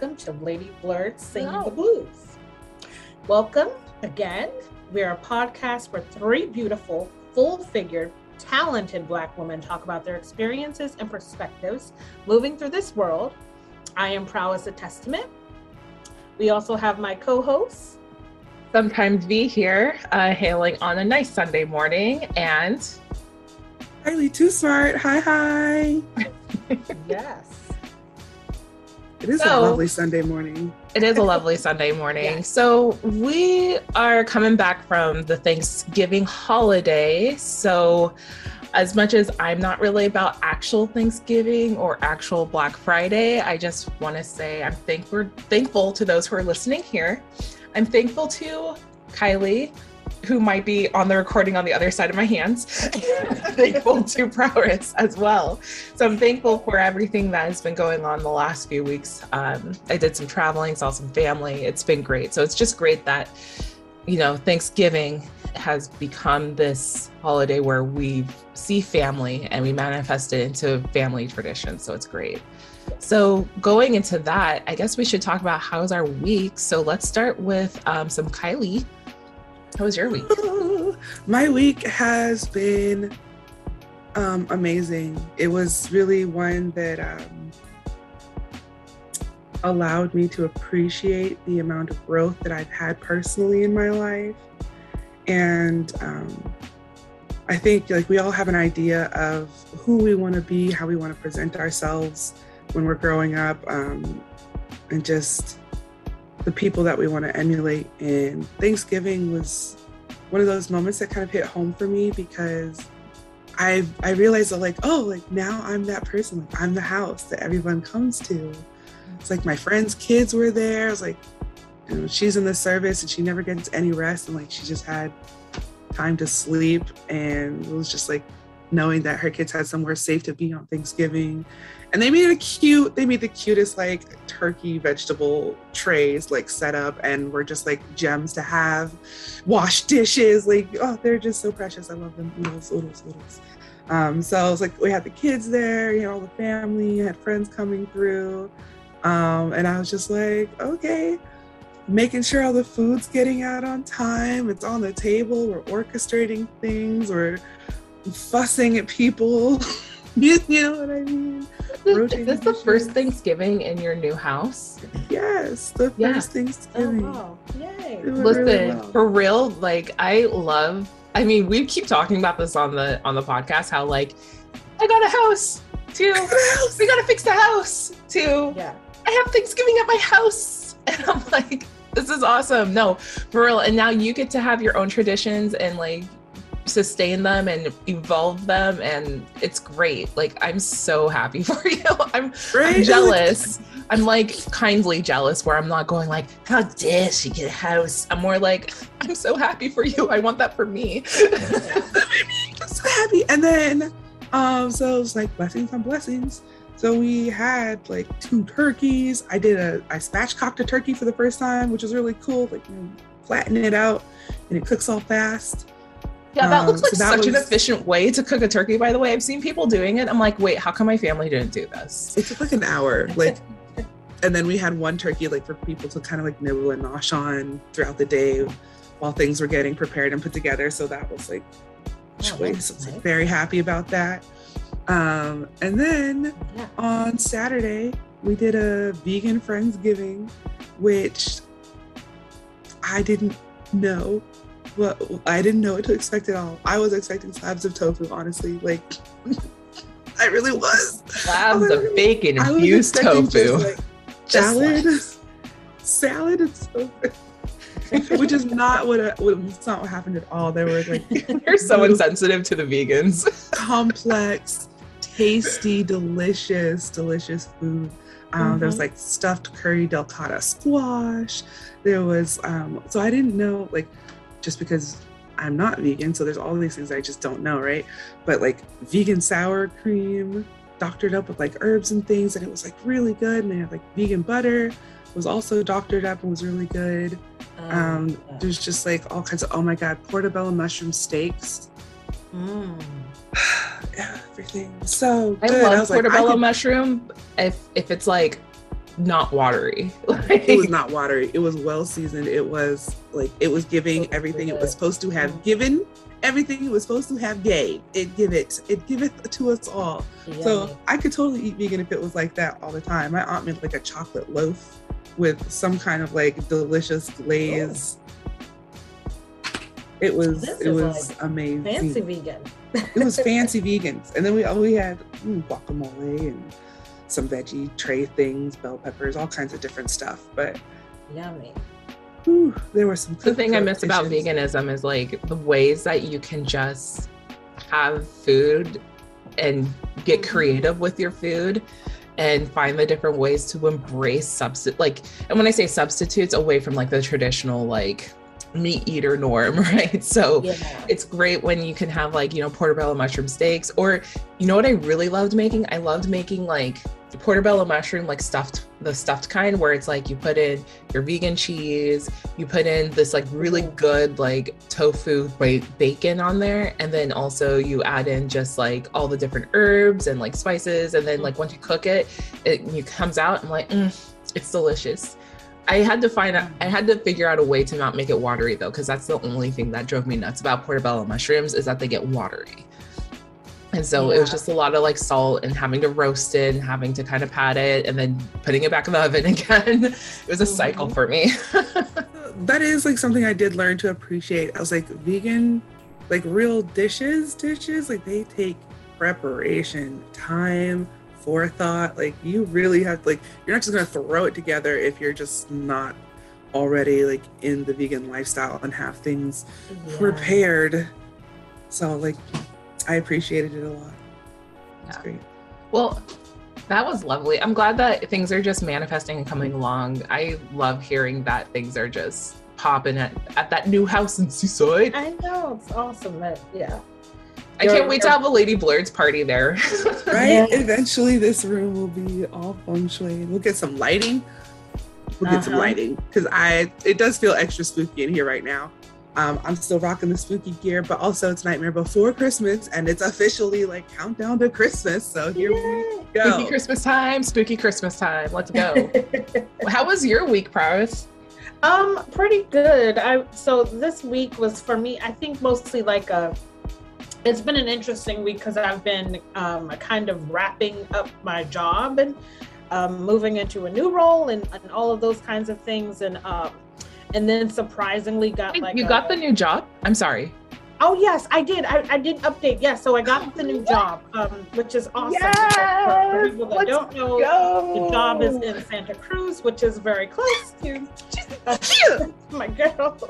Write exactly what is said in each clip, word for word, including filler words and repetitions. welcome to Lady Blurred Singing Hello. The Blues. Welcome again. We are a podcast where three beautiful, full-figured, talented Black women talk about their experiences and perspectives moving through this world. I am proud as a testament. We also have my co-host, Sometimes V here, uh, hailing on a nice Sunday morning, and Kylie Too Smart. Hi, hi. Yes. It is so, a lovely Sunday morning. It is a lovely Sunday morning. Yeah. So we are coming back from the Thanksgiving holiday. So as much as I'm not really about actual Thanksgiving or actual Black Friday, I just want to say I'm think we're thankful to those who are listening here. I'm thankful to Kylie, who might be on the recording on the other side of my hands. Thankful to Prowess as well. So I'm thankful for everything that has been going on the last few weeks. Um, I did some traveling, saw some family. It's been great. So it's just great that, you know, Thanksgiving has become this holiday where we see family and we manifest it into family tradition. So it's great. So going into that, I guess we should talk about how's our week. So let's start with um, some Kylie. How was your week? My week has been um, amazing. It was really one that um, allowed me to appreciate the amount of growth that I've had personally in my life. And um, I think like we all have an idea of who we want to be, how we want to present ourselves when we're growing up, um, and just the people that we want to emulate. And Thanksgiving was one of those moments that kind of hit home for me, because I I realized that like, oh, like now I'm that person. Like, I'm the house that everyone comes to. It's like my friends' kids were there. I was like, you know, she's in the service and she never gets any rest. And like, she just had time to sleep. And it was just like knowing that her kids had somewhere safe to be on Thanksgiving. And they made a cute, they made the cutest like turkey vegetable trays like set up, and were just like gems to have, wash dishes. Like, oh, they're just so precious. I love them. Oodles, oodles, oodles. Um, so I was like, we had the kids there, you know, all the family, had friends coming through. Um, and I was just like, okay, making sure all the food's getting out on time. It's on the table. We're orchestrating things. We're fussing at people. You know what I mean? Rotating. Is this the dishes. First Thanksgiving in your new house? Yes, the yeah. first Thanksgiving. Oh, wow. Yay. Listen, really well. For real, like I love, I mean, we keep talking about this on the on the podcast, how like, I got a house too. We gotta fix the house too. Yeah. I have Thanksgiving at my house. And I'm like, this is awesome. No, for real. And now you get to have your own traditions and like sustain them and evolve them, and it's great. Like, I'm so happy for you. I'm, right? I'm jealous. I'm like kindly jealous, where I'm not going like, how dare she get a house? I'm more like, I'm so happy for you. I want that for me. I'm so happy. And then um so it was like blessings on blessings. So we had like two turkeys. I did a I spatchcocked a turkey for the first time, which was really cool. Like, you flatten it out and it cooks all fast. Yeah, that looks like um, so such was, an efficient way to cook a turkey, by the way. I've seen people doing it. I'm like, wait, how come my family didn't do this? It took like an hour. Like, and then we had one turkey, like, for people to kind of like nibble and nosh on throughout the day while things were getting prepared and put together. So that was like, choice. Oh, nice. I was like, very happy about that. Um, and then yeah. on Saturday, we did a vegan Friendsgiving, which I didn't know. Well, I didn't know what to expect at all. I was expecting slabs of tofu, honestly. Like, I really was. Slabs was like, of bacon infused tofu. Just, like, salad, salad and tofu. Which is not what, I, what it's not what happened at all. They were like, you're so insensitive to the vegans. Complex, tasty, delicious, delicious food. Um, mm-hmm. There was like stuffed curry delicata squash. There was um, so I didn't know, like, just because I'm not vegan, so there's all these things I just don't know, right? But like vegan sour cream, doctored up with like herbs and things, and it was like really good. And they had like vegan butter, was also doctored up and was really good. Um, um, there's just like all kinds of, oh my God, portobello mushroom steaks. Mm. Everything so good. I love I portobello like, I could... mushroom. If if it's like not watery. Like, it was not watery. It was well seasoned. It was like, it was giving everything it was supposed to have given, everything it was supposed to have gave. It give it, it giveth to us all. Yeah. So I could totally eat vegan if it was like that all the time. My aunt made like a chocolate loaf with some kind of like delicious glaze. Oh. It was, this it was like amazing. Fancy vegan. It was fancy vegans. And then we, we had mm, guacamole and some veggie tray things, bell peppers, all kinds of different stuff. But yummy. Whew, there were some. The thing I miss about veganism is like the ways that you can just have food and get creative with your food and find the different ways to embrace substitute. Like, and when I say substitutes, away from like the traditional like meat eater norm, right? So yeah. It's great when you can have like, you know, portobello mushroom steaks, or you know what I really loved making? I loved making like portobello mushroom, like stuffed, the stuffed kind where it's like you put in your vegan cheese, you put in this like really good like tofu bacon on there, and then also you add in just like all the different herbs and like spices, and then like once you cook it, it, it comes out and like mm, it's delicious. I had to find out, I had to figure out a way to not make it watery though, because that's the only thing that drove me nuts about portobello mushrooms is that they get watery. And so yeah. It was just a lot of like salt and having to roast it and having to kind of pat it and then putting it back in the oven again. It was a mm-hmm. cycle for me. That is like something I did learn to appreciate. I was like, vegan, like real dishes, dishes, like they take preparation, time, forethought. Like you really have to, like, you're not just going to throw it together if you're just not already like in the vegan lifestyle and have things yeah. prepared. So like, I appreciated it a lot. That's yeah. great. Well, that was lovely. I'm glad that things are just manifesting and coming along. I love hearing that things are just popping at, at that new house in Seaside. I know, it's awesome. That, yeah. I you're, can't wait to have a Lady Blurred's party there. Right? Yes. Eventually this room will be all feng shui. We'll get some lighting. We'll get uh-huh. some lighting. Because I it does feel extra spooky in here right now. Um, I'm still rocking the spooky gear, but also it's Nightmare Before Christmas, and it's officially like countdown to Christmas. So here yeah. we go. Spooky Christmas time, spooky Christmas time. Let's go. How was your week, Prowess? Um, pretty good. I so this week was for me, I think mostly like a it's been an interesting week because I've been um, kind of wrapping up my job and um, moving into a new role and, and all of those kinds of things. And um, and then surprisingly got Wait, like you a, got the new job? I'm sorry. Oh, yes, I did. I, I did update. Yes. Yeah, so I got the new job, um, which is awesome. Yes! For people that Let's don't know, go. The job is in Santa Cruz, which is very close to uh, my girls.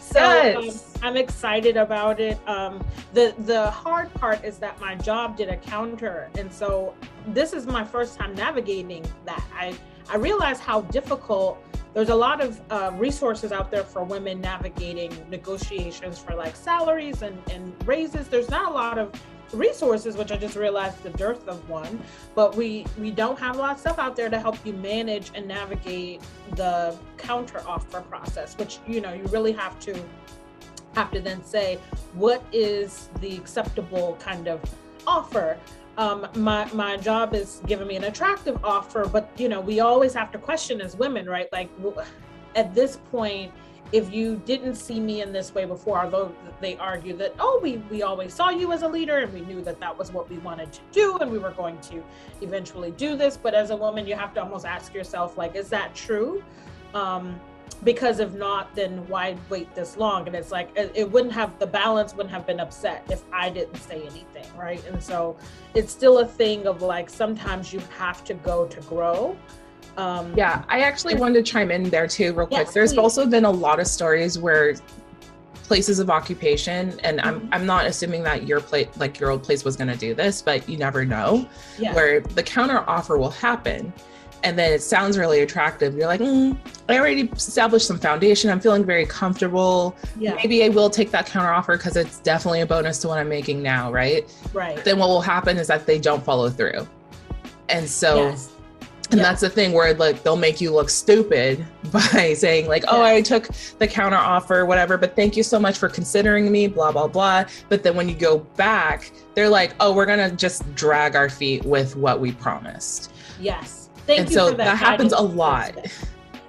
So yes. um, I'm excited about it. Um, the, the hard part is that my job did a counter. And so this is my first time navigating that. I, I realized how difficult. There's a lot of uh, resources out there for women navigating negotiations for like salaries and, and raises. There's not a lot of resources, which I just realized the dearth of one, but we, we don't have a lot of stuff out there to help you manage and navigate the counter offer process, which, you know, you really have to have to then say, what is the acceptable kind of offer? Um, my, my job is giving me an attractive offer, but you know, we always have to question as women, right? Like at this point, if you didn't see me in this way before, although they argue that, oh, we, we always saw you as a leader and we knew that that was what we wanted to do and we were going to eventually do this. But as a woman, you have to almost ask yourself, like, is that true? Um, Because if not, then why wait this long? And it's like, it, it wouldn't have, the balance wouldn't have been upset if I didn't say anything, right? And so it's still a thing of like, sometimes you have to go to grow. Um, yeah, I actually wanted to chime in there too, real quick. Yeah, There's please. also been a lot of stories where places of occupation, and mm-hmm. I'm I'm not assuming that your place, like your old place was gonna do this, but you never know, yeah. where the counter offer will happen. And then it sounds really attractive. You're like, mm, I already established some foundation. I'm feeling very comfortable. Yeah. Maybe I will take that counter offer because it's definitely a bonus to what I'm making now, right? Right. But then what will happen is that they don't follow through. And so, yes. and yeah. that's the thing where like they'll make you look stupid by saying like, oh, yeah. I took the counter offer, whatever, but thank you so much for considering me, blah, blah, blah. But then when you go back, they're like, oh, we're going to just drag our feet with what we promised. Yes. Thank and you so for that. That happens a lot.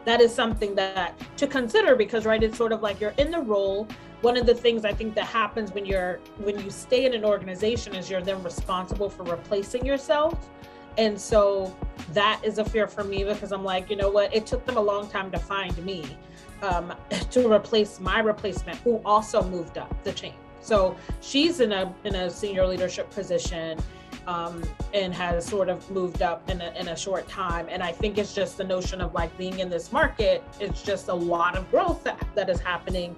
That is something that to consider because, right, it's sort of like you're in the role. One of the things I think that happens when you're when you stay in an organization is you're then responsible for replacing yourself. And so that is a fear for me because I'm like, you know what, it took them a long time to find me um, to replace my replacement who also moved up the chain. So she's in a in a senior leadership position um, and has sort of moved up in a, in a short time. And I think it's just the notion of like being in this market, it's just a lot of growth that, that is happening.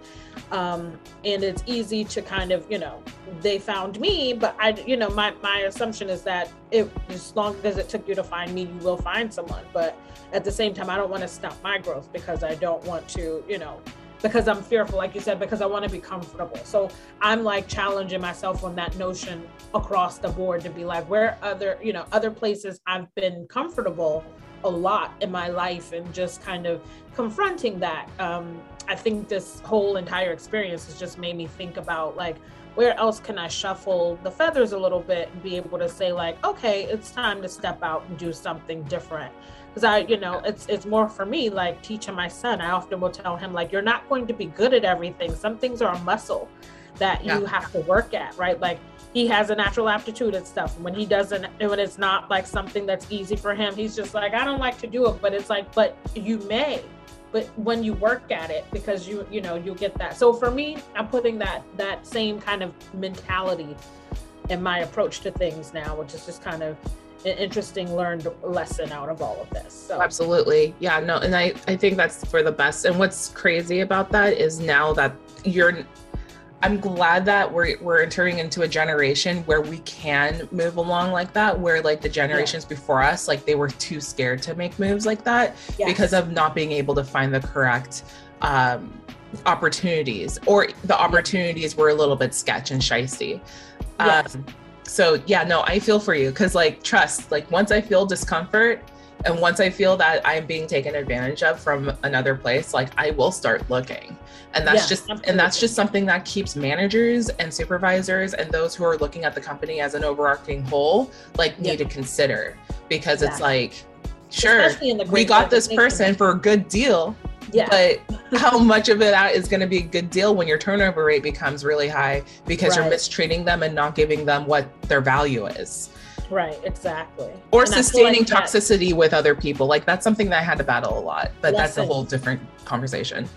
Um, and it's easy to kind of, you know, they found me, but I, you know, my, my assumption is that it, as long as it took you to find me, you will find someone. But at the same time, I don't want to stop my growth because I don't want to, you know, because I'm fearful, like you said, because I want to be comfortable. So I'm like challenging myself on that notion across the board to be like, where other, you know, other places I've been comfortable a lot in my life and just kind of confronting that. Um, I think this whole entire experience has just made me think about like, where else can I shuffle the feathers a little bit and be able to say like, okay, it's time to step out and do something different. Because I, you know, it's it's more for me, like teaching my son, I often will tell him like, you're not going to be good at everything. Some things are a muscle that you yeah. have to work at, right? Like he has a natural aptitude at stuff. When he doesn't, when it's not like something that's easy for him, he's just like, I don't like to do it, but it's like, but you may. But when you work at it, because you, you know, you'll get that. So for me, I'm putting that, that same kind of mentality in my approach to things now, which is just kind of an interesting learned lesson out of all of this. So. Absolutely. Yeah, no. And I, I think that's for the best. And what's crazy about that is now that you're, I'm glad that we're, we're entering into a generation where we can move along like that, where like the generations yeah. before us, like they were too scared to make moves like that yes. because of not being able to find the correct um, opportunities, or the opportunities were a little bit sketch and shysty. Yes. Um, so yeah, no, I feel for you. Cause like, trust, like once I feel discomfort, and once I feel that I'm being taken advantage of from another place, like I will start looking. And that's yeah, just absolutely. and that's just something that keeps managers and supervisors and those who are looking at the company as an overarching whole, like yeah. need to consider, because yeah. it's like, sure, we got this person for a good deal, yeah. but how much of it is going to be a good deal when your turnover rate becomes really high because right. you're mistreating them and not giving them what their value is. Right, exactly. Or and sustaining like toxicity that, with other people. Like that's something that I had to battle a lot, but lesson. That's a whole different conversation.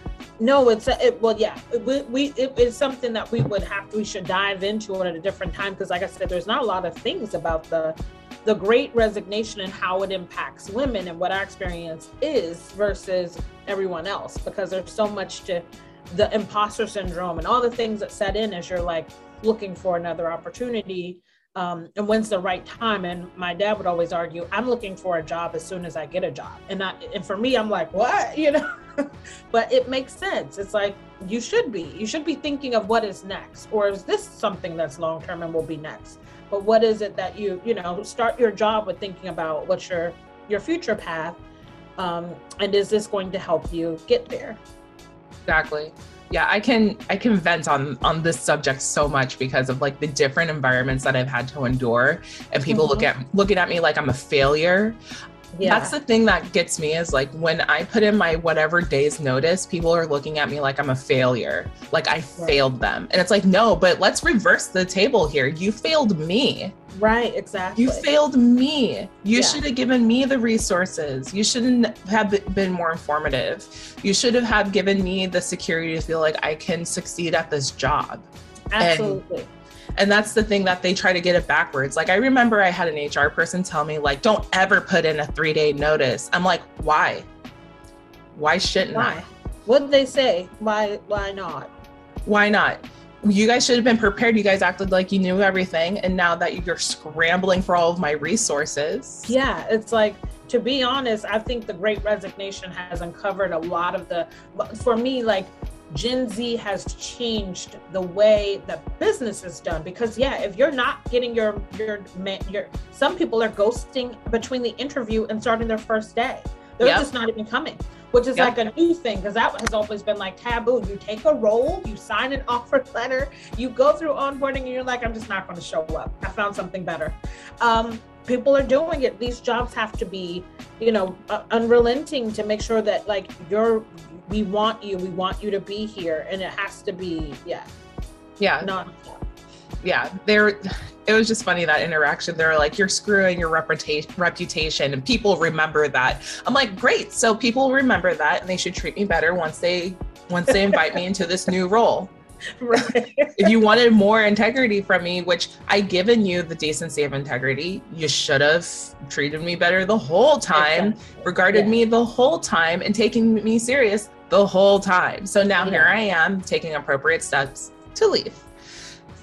No, it's, a, it, well, yeah, we, we it, it's something that we would have, we should dive into at a different time. Cause like I said, there's not a lot of things about the, the great resignation and how it impacts women and what our experience is versus everyone else. Because there's so much to the imposter syndrome and all the things that set in as you're like looking for another opportunity. Um, and when's the right time? And my dad would always argue, I'm looking for a job as soon as I get a job. And I, and for me, I'm like, what, you know, but it makes sense. It's like, you should be, you should be thinking of what is next, or is this something that's long-term and will be next? But what is it that you, you know, start your job with thinking about what's your, your future path. Um, and is this going to help you get there? Exactly. Yeah, I can I can vent on on this subject so much because of like the different environments that I've had to endure, and people mm-hmm. look at looking at me like I'm a failure. Yeah. That's the thing that gets me is like when I put in my whatever day's notice, people are looking at me like I'm a failure, like I right. failed them. And it's like, no, but let's reverse the table here. You failed me. Right, exactly. You failed me. You yeah. should have given me the resources. You shouldn't have been more informative. You should have, have given me the security to feel like I can succeed at this job. Absolutely. And And that's the thing that they try to get it backwards. Like I remember I had an H R person tell me like, don't ever put in a three day notice. I'm like, why? Why shouldn't why? I? What did they say? Why, why not? Why not? You guys should have been prepared. You guys acted like you knew everything. And now that you're scrambling for all of my resources. Yeah. It's like, to be honest, I think the Great Resignation has uncovered a lot of the, for me, like, Gen Z has changed the way that business is done, because yeah, if you're not getting your, your, your, some people are ghosting between the interview and starting their first day. They're yep. just not even coming, which is yep. like a new thing. Cause that has always been like taboo. You take a role, you sign an offer letter, you go through onboarding and you're like, I'm just not going to show up. I found something better. Um, people are doing it. These jobs have to be, you know, uh, unrelenting to make sure that, like, you're, we want you, we want you to be here. And it has to be, yeah. Yeah. Not. Yeah. There, it was just funny, that interaction. They're like, you're screwing your reputation, reputation and people remember that. I'm like, great. So people remember that and they should treat me better once they, once they invite me into this new role. Right. If you wanted more integrity from me, which I given you the decency of integrity, you should have treated me better the whole time, exactly. regarded yeah. me the whole time, and taken me serious the whole time. So now yeah. here I am taking appropriate steps to leave.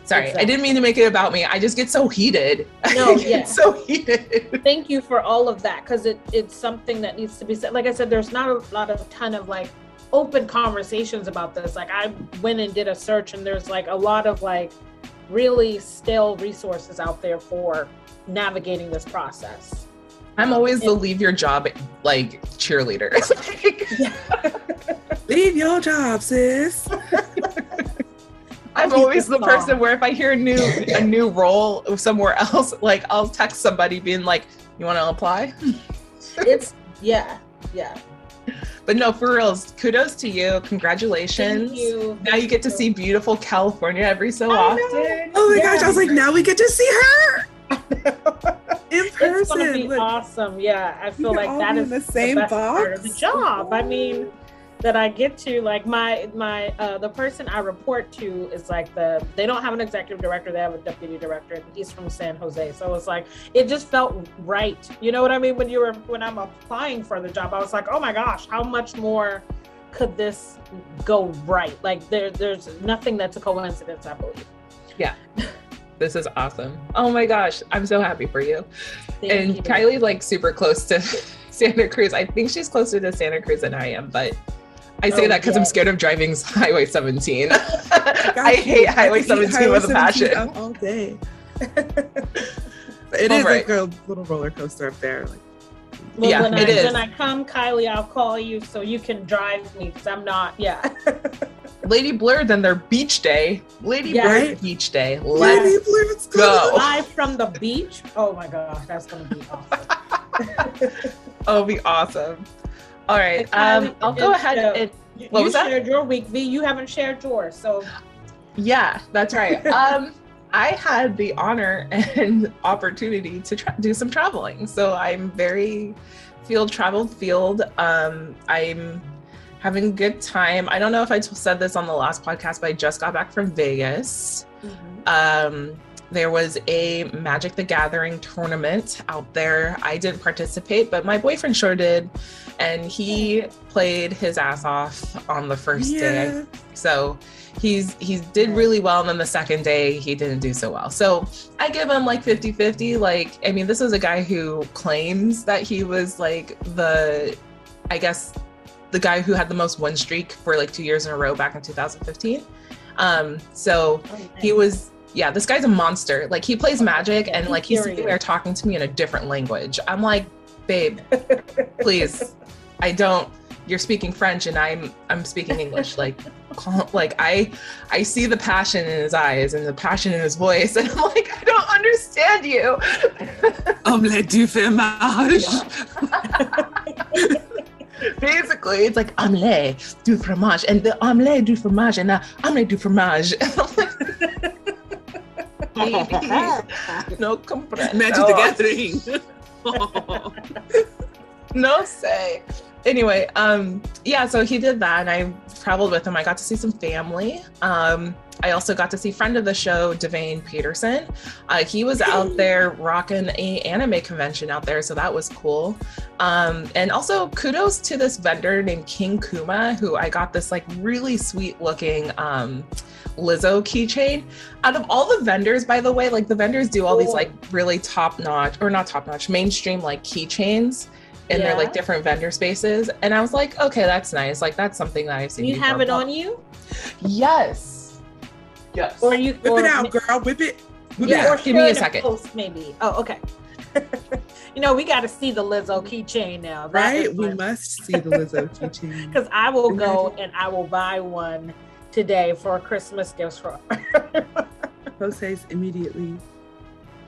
Sorry, exactly. I didn't mean to make it about me. I just get so heated. No, yeah. so heated. Thank you for all of that, because it it's something that needs to be said. Like I said, there's not a lot of ton of like open conversations about this. Like, I went and did a search, and there's like a lot of like really stale resources out there for navigating this process. I'm always and, the leave your job like cheerleader. Leave your job, sis. I'm always the person where if I hear a new a new role somewhere else, like I'll text somebody being like, you want to apply? It's yeah yeah But no, for reals, kudos to you. Congratulations. Thank you. Now you get to see beautiful California every so often. Oh my yeah. gosh, I was like, now we get to see her in person. It's gonna be like, awesome. Yeah, I feel like that is the same the best box. Part of the job. Oh. I mean, that I get to, like, my, my uh, the person I report to is like the, they don't have an executive director, they have a deputy director, and he's from San Jose. So it's like, it just felt right. You know what I mean? When you were, when I'm applying for the job, I was like, oh my gosh, how much more could this go right? Like there, there's nothing that's a coincidence, I believe. Yeah. This is awesome. Oh my gosh, I'm so happy for you. Thank and you. Kylie's like super close to Santa Cruz. I think she's closer to Santa Cruz than I am, but I say oh, that because yeah. I'm scared of driving Highway seventeen. I hate Highway seventeen Highway with a passion. Up all day. It all is right. like a little roller coaster up there. Like, well, yeah, when it I, is. When I come, Kylie, I'll call you so you can drive me because I'm not. Yeah. Lady Blurred, then their beach day. Lady yes. Blurred beach day. Let's Lady Blurred's go. Live from the beach. Oh my gosh, that's gonna be awesome. It'll be awesome. All right, um, I'll go ahead and, what was that? You shared your week, V, you haven't shared yours, so. Yeah, that's right. um, I had the honor and opportunity to tra- do some traveling. So I'm very field traveled field. Um, I'm having a good time. I don't know if I t- said this on the last podcast, but I just got back from Vegas. Mm-hmm. Um, There was a Magic the Gathering tournament out there. I didn't participate, but my boyfriend sure did. And he played his ass off on the first yeah. day. So he's he did really well. And then the second day, he didn't do so well. So I give him like fifty-fifty. Like, I mean, this is a guy who claims that he was like the, I guess, the guy who had the most win streak for like two years in a row back in two thousand fifteen. Um, so he was... Yeah, this guy's a monster. Like, he plays Magic and like he's sitting there talking to me in a different language. I'm like, babe, please, I don't. You're speaking French and I'm I'm speaking English. Like, call, like I I see the passion in his eyes and the passion in his voice, and I'm like, I don't understand you. Omelette du fromage. Basically, it's like omelette du fromage and the omelette du fromage and the omelette du fromage. No comprendo. Magic the Gathering. No say. Anyway, um, yeah, so he did that and I traveled with him. I got to see some family. Um, I also got to see friend of the show, Devane Peterson. Uh, he was out there rocking a anime convention out there, so that was cool. Um, and also kudos to this vendor named King Kuma, who I got this like really sweet looking um, Lizzo keychain. Out of all the vendors, by the way, like the vendors do all cool. these like really top notch, or not top notch, mainstream like keychains. And yeah. they're like different vendor spaces. And I was like, okay, that's nice. Like, that's something that I've seen. You have it on you? Yes. Yes. Or you whip or it out, ma- girl. Whip it. Whip yeah, it out. Give me a second. Post maybe. Oh, okay. You know, we got to see the Lizzo keychain now. That right? We must see the Lizzo keychain. Because I will go and I will buy one today for Christmas gifts for her. Post haste immediately.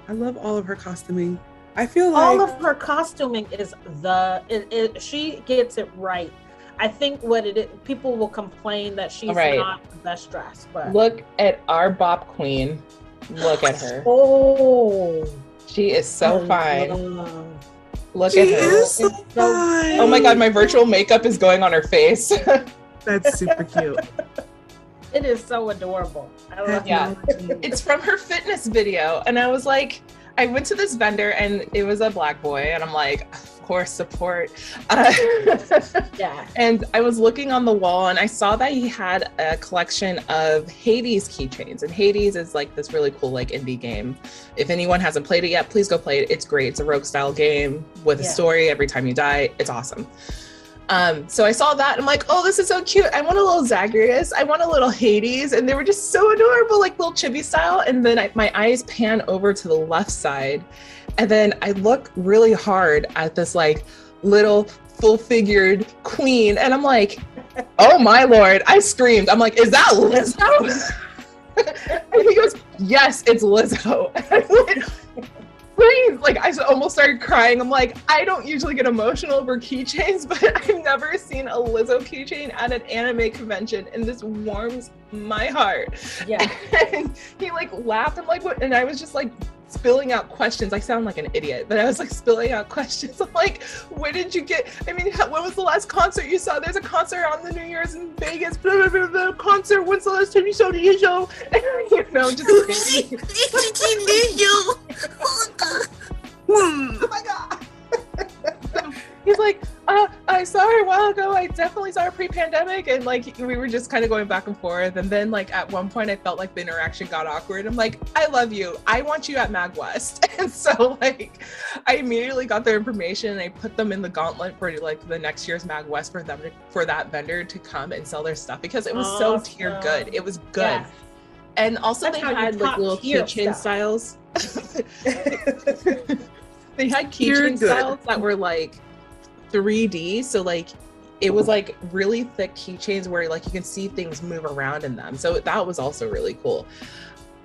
I love all of her costuming. I feel like all of her costuming is the it, it, she gets it right. I think what it is, people will complain that she's right. not the best dressed, but look at our bop queen. Look at her. Oh, she is so oh, fine. No. Look she at her. Is so fine. Oh my God, my virtual makeup is going on her face. That's super cute. It is so adorable. I love yeah. it. It's from her fitness video. And I was like, I went to this vendor and it was a black boy. And I'm like, of course, support. Uh, yeah. And I was looking on the wall and I saw that he had a collection of Hades keychains. And Hades is like this really cool like indie game. If anyone hasn't played it yet, please go play it. It's great. It's a rogue style game with yeah. a story. Every time you die, it's awesome. Um, so I saw that and I'm like, oh, this is so cute. I want a little Zagreus. I want a little Hades. And they were just so adorable, like little chibi style. And then I, my eyes pan over to the left side. And then I look really hard at this like little full figured queen. And I'm like, oh my Lord, I screamed. I'm like, is that Lizzo? And he goes, yes, it's Lizzo. Please. Like I almost started crying. I'm like, I don't usually get emotional over keychains, but I've never seen a Lizzo keychain at an anime convention, and this warms my heart. Yeah. And he like laughed. I'm like, what? And I was just like spilling out questions. I sound like an idiot, but I was like spilling out questions. I'm like, where did you get? I mean, when was the last concert you saw? There's a concert on the New Year's in Vegas. Blah, blah, blah, blah, concert. When's the last time you saw the show? And, you know, just. Oh my God. He's like, uh, I saw her a while ago. I definitely saw her pre-pandemic. And like, we were just kind of going back and forth. And then like, at one point I felt like the interaction got awkward. I'm like, I love you. I want you at MagWest. And so like, I immediately got their information and I put them in the gauntlet for like the next year's MagWest for them, to, for that vendor to come and sell their stuff because it was awesome. So tier good. It was good. Yeah. And also that's they had like little keychain styles. They had keychain styles that were like three D, so like it was like really thick keychains where like you can see things move around in them, so that was also really cool.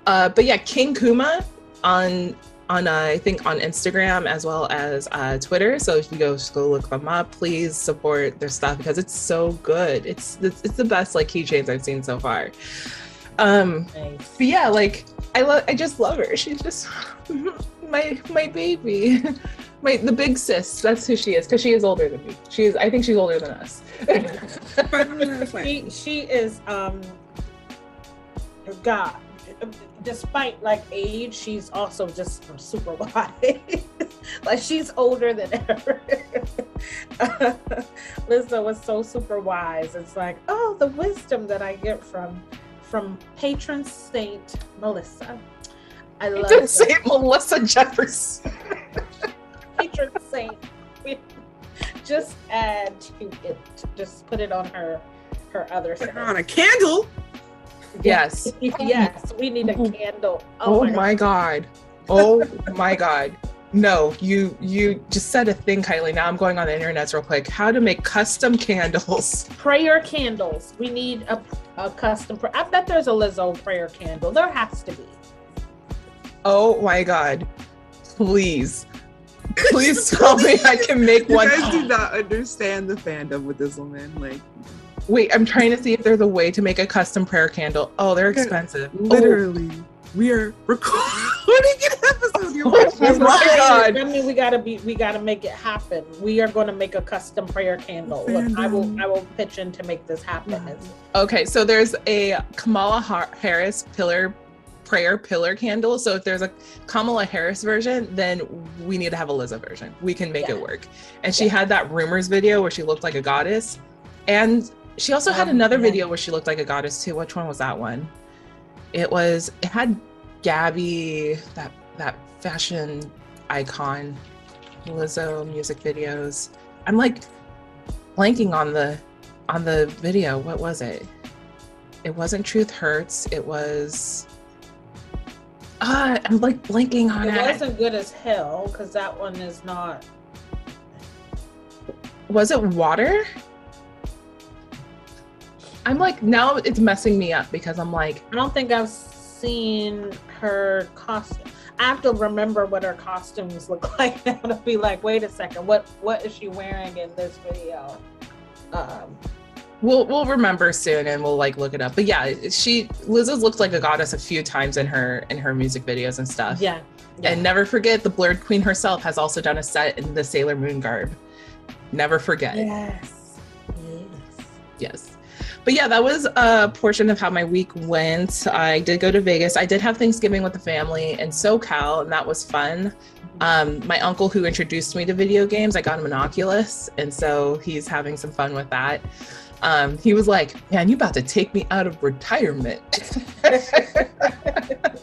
Uh but yeah, King Kuma on on uh, I think on Instagram as well as uh Twitter, so if you go just go look them up, please support their stuff because it's so good. It's it's, it's the best like keychains I've seen so far. Um nice. But yeah, like I love I just love her. She's just my my baby. My the big sis, that's who she is, because she is older than me. She is I think she's older than us. she, she is um God. Despite like age, she's also just super wise. Like she's older than ever. uh, Lizzo was so super wise. It's like, oh, the wisdom that I get from from patron saint Melissa. I love it. Saint Melissa Jefferson. Patron saint. Just add to it. Just put it on her, her other put side. On a candle. Yes. Yes. We need a candle. Oh, oh my, my God. God. Oh my God. No, you you just said a thing, Kylie. Now I'm going on the internet real quick. How to make custom candles. Prayer candles. We need a, a custom. Pra- I bet there's a Lizzo prayer candle. There has to be. Oh my God. Please. Please tell me I can make one. You guys do not understand the fandom with this woman. Like, wait, I'm trying to see if there's a way to make a custom prayer candle. Oh, they're expensive. Literally. Oh. We are recording an episode. You're watching. Oh my God. I mean, we gotta be. We gotta make it happen. We are going to make a custom prayer candle. Look, I will. I will pitch in to make this happen. Okay, so there's a Kamala Harris pillar prayer pillar candle. So if there's a Kamala Harris version, then we need to have a Lizzo version. We can make yeah. it work. And she yeah. had that rumors video where she looked like a goddess, and she also had um, another yeah. video where she looked like a goddess too. Which one was that one? It was. It had Gabby, that that fashion icon, Lizzo music videos. I'm like blanking on the on the video. What was it? It wasn't Truth Hurts. It was. Uh, I'm like blanking on it. It wasn't Good as Hell because that one is not. Was it Water? I'm like, now it's messing me up because I'm like, I don't think I've seen her costume. I have to remember what her costumes look like now to be like, wait a second, what what is she wearing in this video? Um, we'll we'll remember soon, and we'll like look it up. But yeah, she Lizzo's looked like a goddess a few times in her in her music videos and stuff. Yeah, yeah. And never forget, the Blurred Queen herself has also done a set in the Sailor Moon garb. Never forget. Yes. Yes. Yes. But yeah, that was a portion of how my week went. I did go to Vegas. I did have Thanksgiving with the family in SoCal, and that was fun. Um, my uncle who introduced me to video games, I got him an Oculus, and so he's having some fun with that. Um, he was like, man, you about to take me out of retirement.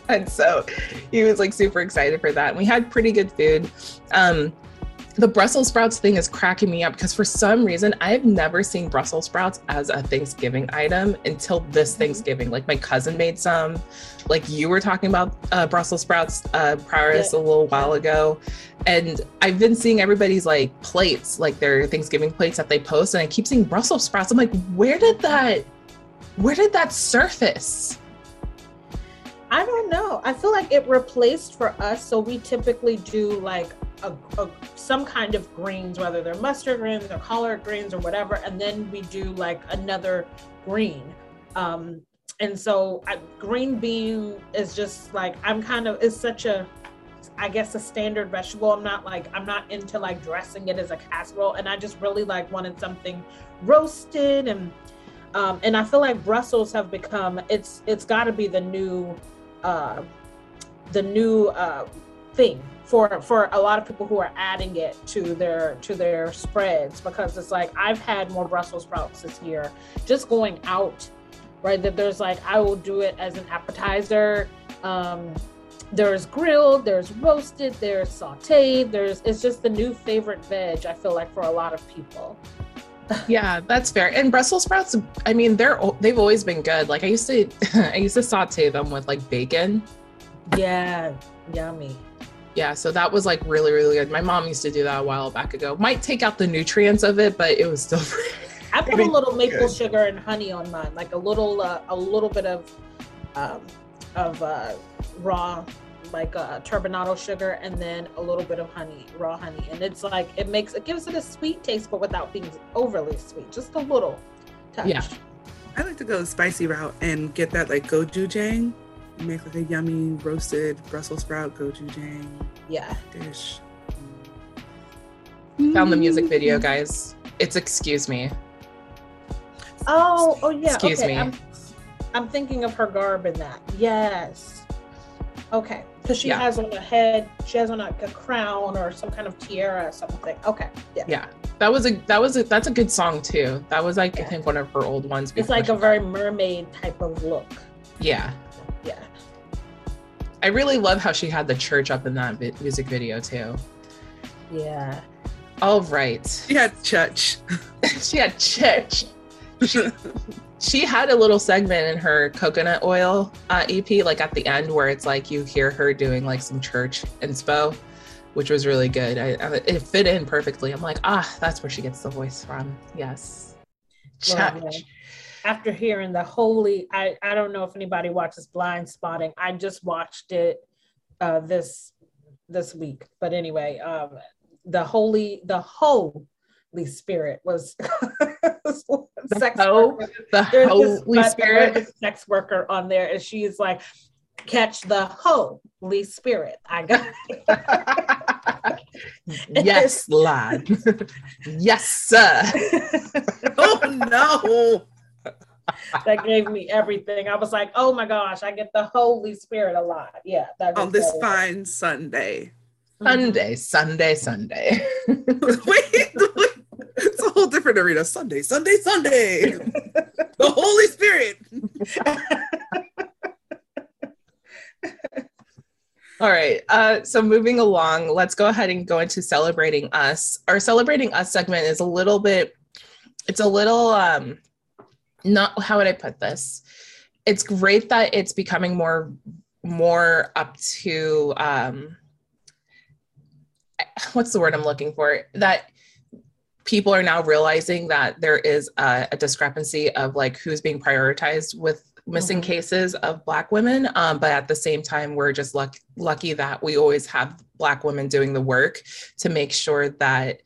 And so he was like super excited for that. And we had pretty good food. Um, The Brussels sprouts thing is cracking me up because for some reason, I've never seen Brussels sprouts as a Thanksgiving item until this Thanksgiving. Like my cousin made some, like you were talking about uh, Brussels sprouts uh, Paris yeah. a little while ago. And I've been seeing everybody's like plates, like their Thanksgiving plates that they post. And I keep seeing Brussels sprouts. I'm like, where did that, where did that surface? I don't know. I feel like it replaced for us. So we typically do like A, a, some kind of greens, whether they're mustard greens or collard greens or whatever, and then we do like another green. Um, and so I, green bean is just like, I'm kind of, it's such a, I guess a standard vegetable. I'm not like, I'm not into like dressing it as a casserole, and I just really like wanted something roasted, and um, and I feel like Brussels have become, it's it's got to be the new, uh, the new uh, thing. For for a lot of people who are adding it to their to their spreads, because it's like I've had more Brussels sprouts this year just going out, right? That there's like I will do it as an appetizer. Um, there's grilled, there's roasted, there's sauteed, there's it's just the new favorite veg, I feel like, for a lot of people. Yeah, that's fair. And Brussels sprouts, I mean, they're they've always been good. Like I used to I used to saute them with like bacon. Yeah, yummy. Yeah, so that was like really, really good. My mom used to do that a while back ago. Might take out the nutrients of it, but it was still pretty I put a little maple good. sugar and honey on mine, like a little, uh, a little bit of, um, of uh, raw, like uh, turbinado sugar, and then a little bit of honey, raw honey, and it's like it makes it gives it a sweet taste, but without being overly sweet, just a little touch. Yeah, I like to go the spicy route and get that like gochujang. Make like a yummy roasted Brussels sprout gochujang yeah dish. Mm. Found the music video, guys. It's Excuse Me. Oh, oh yeah. Excuse okay. me. I'm, I'm thinking of her garb in that. Yes. Okay, because she yeah. has on a head. She has on like a crown or some kind of tiara or something. Okay. Yeah. Yeah. That was a that was a that's a good song too. That was like yeah. I think one of her old ones. It's like a very mermaid type of look. Yeah. Yeah, I really love how she had the church up in that vi- music video too. Yeah. All right. She had church. she had church. She, she had a little segment in her coconut oil uh, E P, like at the end, where it's like you hear her doing like some church inspo, which was really good. I, I, it fit in perfectly. I'm like, ah, that's where she gets the voice from. Yes. Church. Well, okay. After hearing the holy, I, I don't know if anybody watches Blind Spotting. I just watched it uh, this this week. But anyway, um, the holy, the holy spirit was, was the sex ho, worker. The There's holy this, spirit the sex worker on there, and she's like, catch the holy spirit. I got it. Yes, lad. Yes, sir. Oh no. That gave me everything. I was like, oh my gosh, I get the Holy Spirit a lot. Yeah. That on this fine it. Sunday. Sunday, Sunday, Sunday. Wait, wait, it's a whole different arena. Sunday, Sunday, Sunday. The Holy Spirit. All right. Uh, so moving along, let's go ahead and go into Celebrating Us. Our Celebrating Us segment is a little bit, it's a little... Um, Not how would I put this? It's great that it's becoming more, more up to um, what's the word I'm looking for? That people are now realizing that there is a, a discrepancy of like who's being prioritized with missing mm-hmm. cases of Black women. Um, but at the same time, we're just luck- lucky that we always have Black women doing the work to make sure that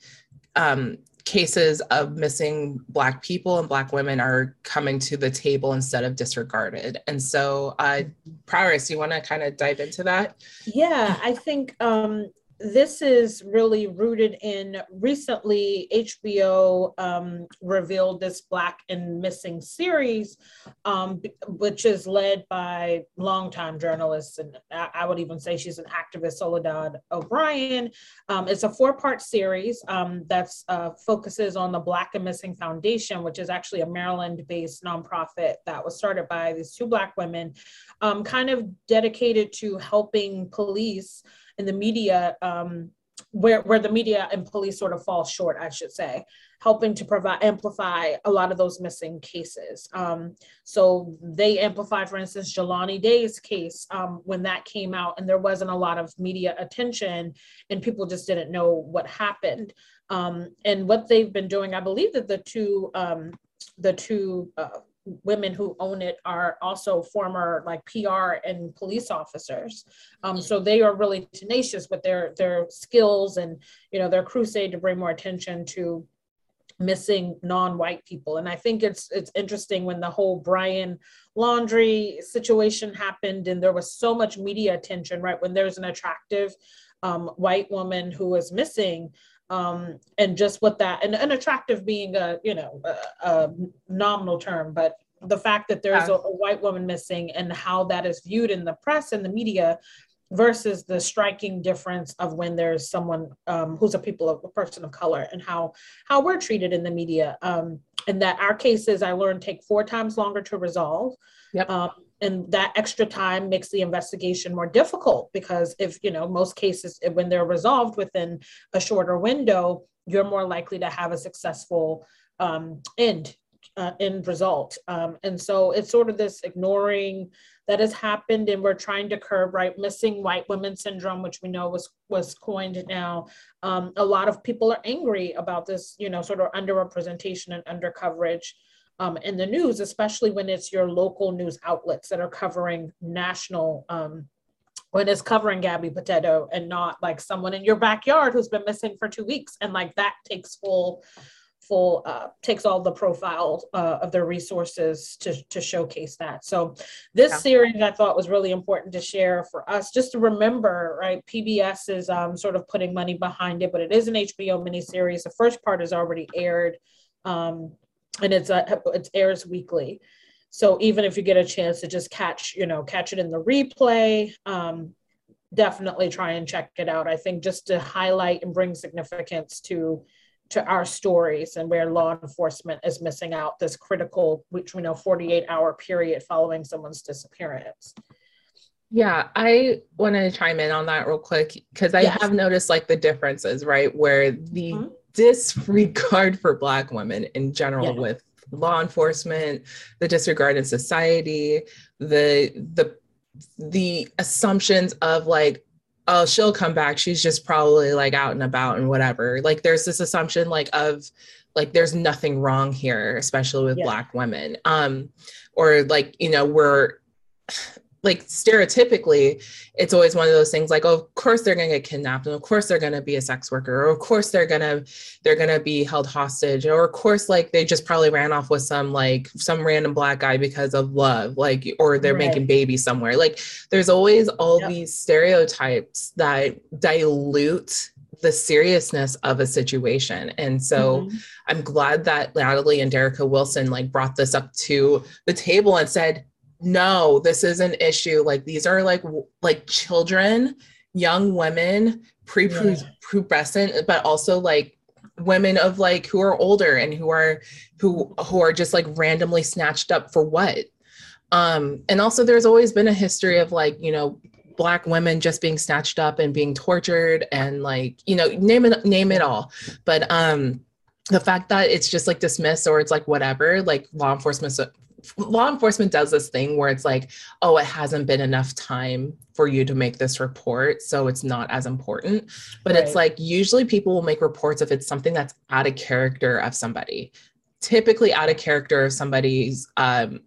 um, cases of missing Black people and Black women are coming to the table instead of disregarded. And so, uh, Prowess, you want to kind of dive into that? Yeah, I think um, this is really rooted in recently H B O um, revealed this Black and Missing series, um, which is led by longtime journalist, and I would even say she's an activist, Soledad O'Brien. Um, it's a four-part series um, that's uh, focuses on the Black and Missing Foundation, which is actually a Maryland-based nonprofit that was started by these two Black women, um, kind of dedicated to helping police in the media, um, where, where the media and police sort of fall short, I should say, helping to provide, amplify a lot of those missing cases. Um, so they amplified, for instance, Jelani Day's case um, when that came out, and there wasn't a lot of media attention and people just didn't know what happened. Um, and what they've been doing, I believe that the two, um, the two, uh, women who own it are also former like P R and police officers. Um, so they are really tenacious with their their skills and, you know, their crusade to bring more attention to missing non-white people. And I think it's it's interesting when the whole Brian Laundrie situation happened and there was so much media attention, right? When there's an attractive um, white woman who was missing, Um, and just what that, and, and attractive being a, you know, a, a nominal term, but the fact that there's a, a white woman missing and how that is viewed in the press and the media versus the striking difference of when there's someone um, who's a people of a person of color and how, how we're treated in the media. Um, and that our cases, I learned, take four times longer to resolve. Yep. Um, and that extra time makes the investigation more difficult because if, you know, most cases, when they're resolved within a shorter window, you're more likely to have a successful um, end, uh, end result. Um, and so it's sort of this ignoring that has happened, and we're trying to curb, right, missing white women syndrome, which we know was was coined now. Um, a lot of people are angry about this, you know, sort of underrepresentation and undercoverage. Um, in the news, especially when it's your local news outlets that are covering national, um, when it's covering Gabby Petito and not like someone in your backyard who's been missing for two weeks. And like that takes full, full, uh, takes all the profile uh, of their resources to, to showcase that. So this yeah. series I thought was really important to share for us just to remember, right? P B S is um, sort of putting money behind it, but it is an H B O miniseries. The first part is already aired. Um, And it's a, it airs weekly. So even if you get a chance to just catch, you know, catch it in the replay, um, definitely try and check it out. I think just to highlight and bring significance to, to our stories and where law enforcement is missing out this critical, which we know forty-eight hour period following someone's disappearance. Yeah, I want to chime in on that real quick because I yes. have noticed like the differences, right? Where the mm-hmm. disregard for Black women in general yeah. with law enforcement, the disregard in society, the the the assumptions of like, oh, she'll come back, she's just probably like out and about and whatever. Like there's this assumption like of like there's nothing wrong here, especially with yeah. Black women, um, or like, you know, we're like stereotypically, it's always one of those things like, oh, of course they're going to get kidnapped. And of course they're going to be a sex worker. Or of course they're going to, they're going to be held hostage. Or of course, like they just probably ran off with some, like some random Black guy because of love, like, or they're right. making baby somewhere. Like there's always all yep. these stereotypes that dilute the seriousness of a situation. And so mm-hmm. I'm glad that Natalie and Derica Wilson like brought this up to the table and said, no, this is an issue. Like these are like, like children, young women, prepubescent, yeah. but also like women of like, who are older and who are, who, who are just like randomly snatched up for what? Um, and also there's always been a history of like, you know, Black women just being snatched up and being tortured and like, you know, name it, name it all. But um, the fact that it's just like dismissed or it's like, whatever, like law enforcement, so, law enforcement does this thing where it's like, oh, it hasn't been enough time for you to make this report, so it's not as important. But right. it's like usually people will make reports if it's something that's out of character of somebody, typically out of character of somebody's um,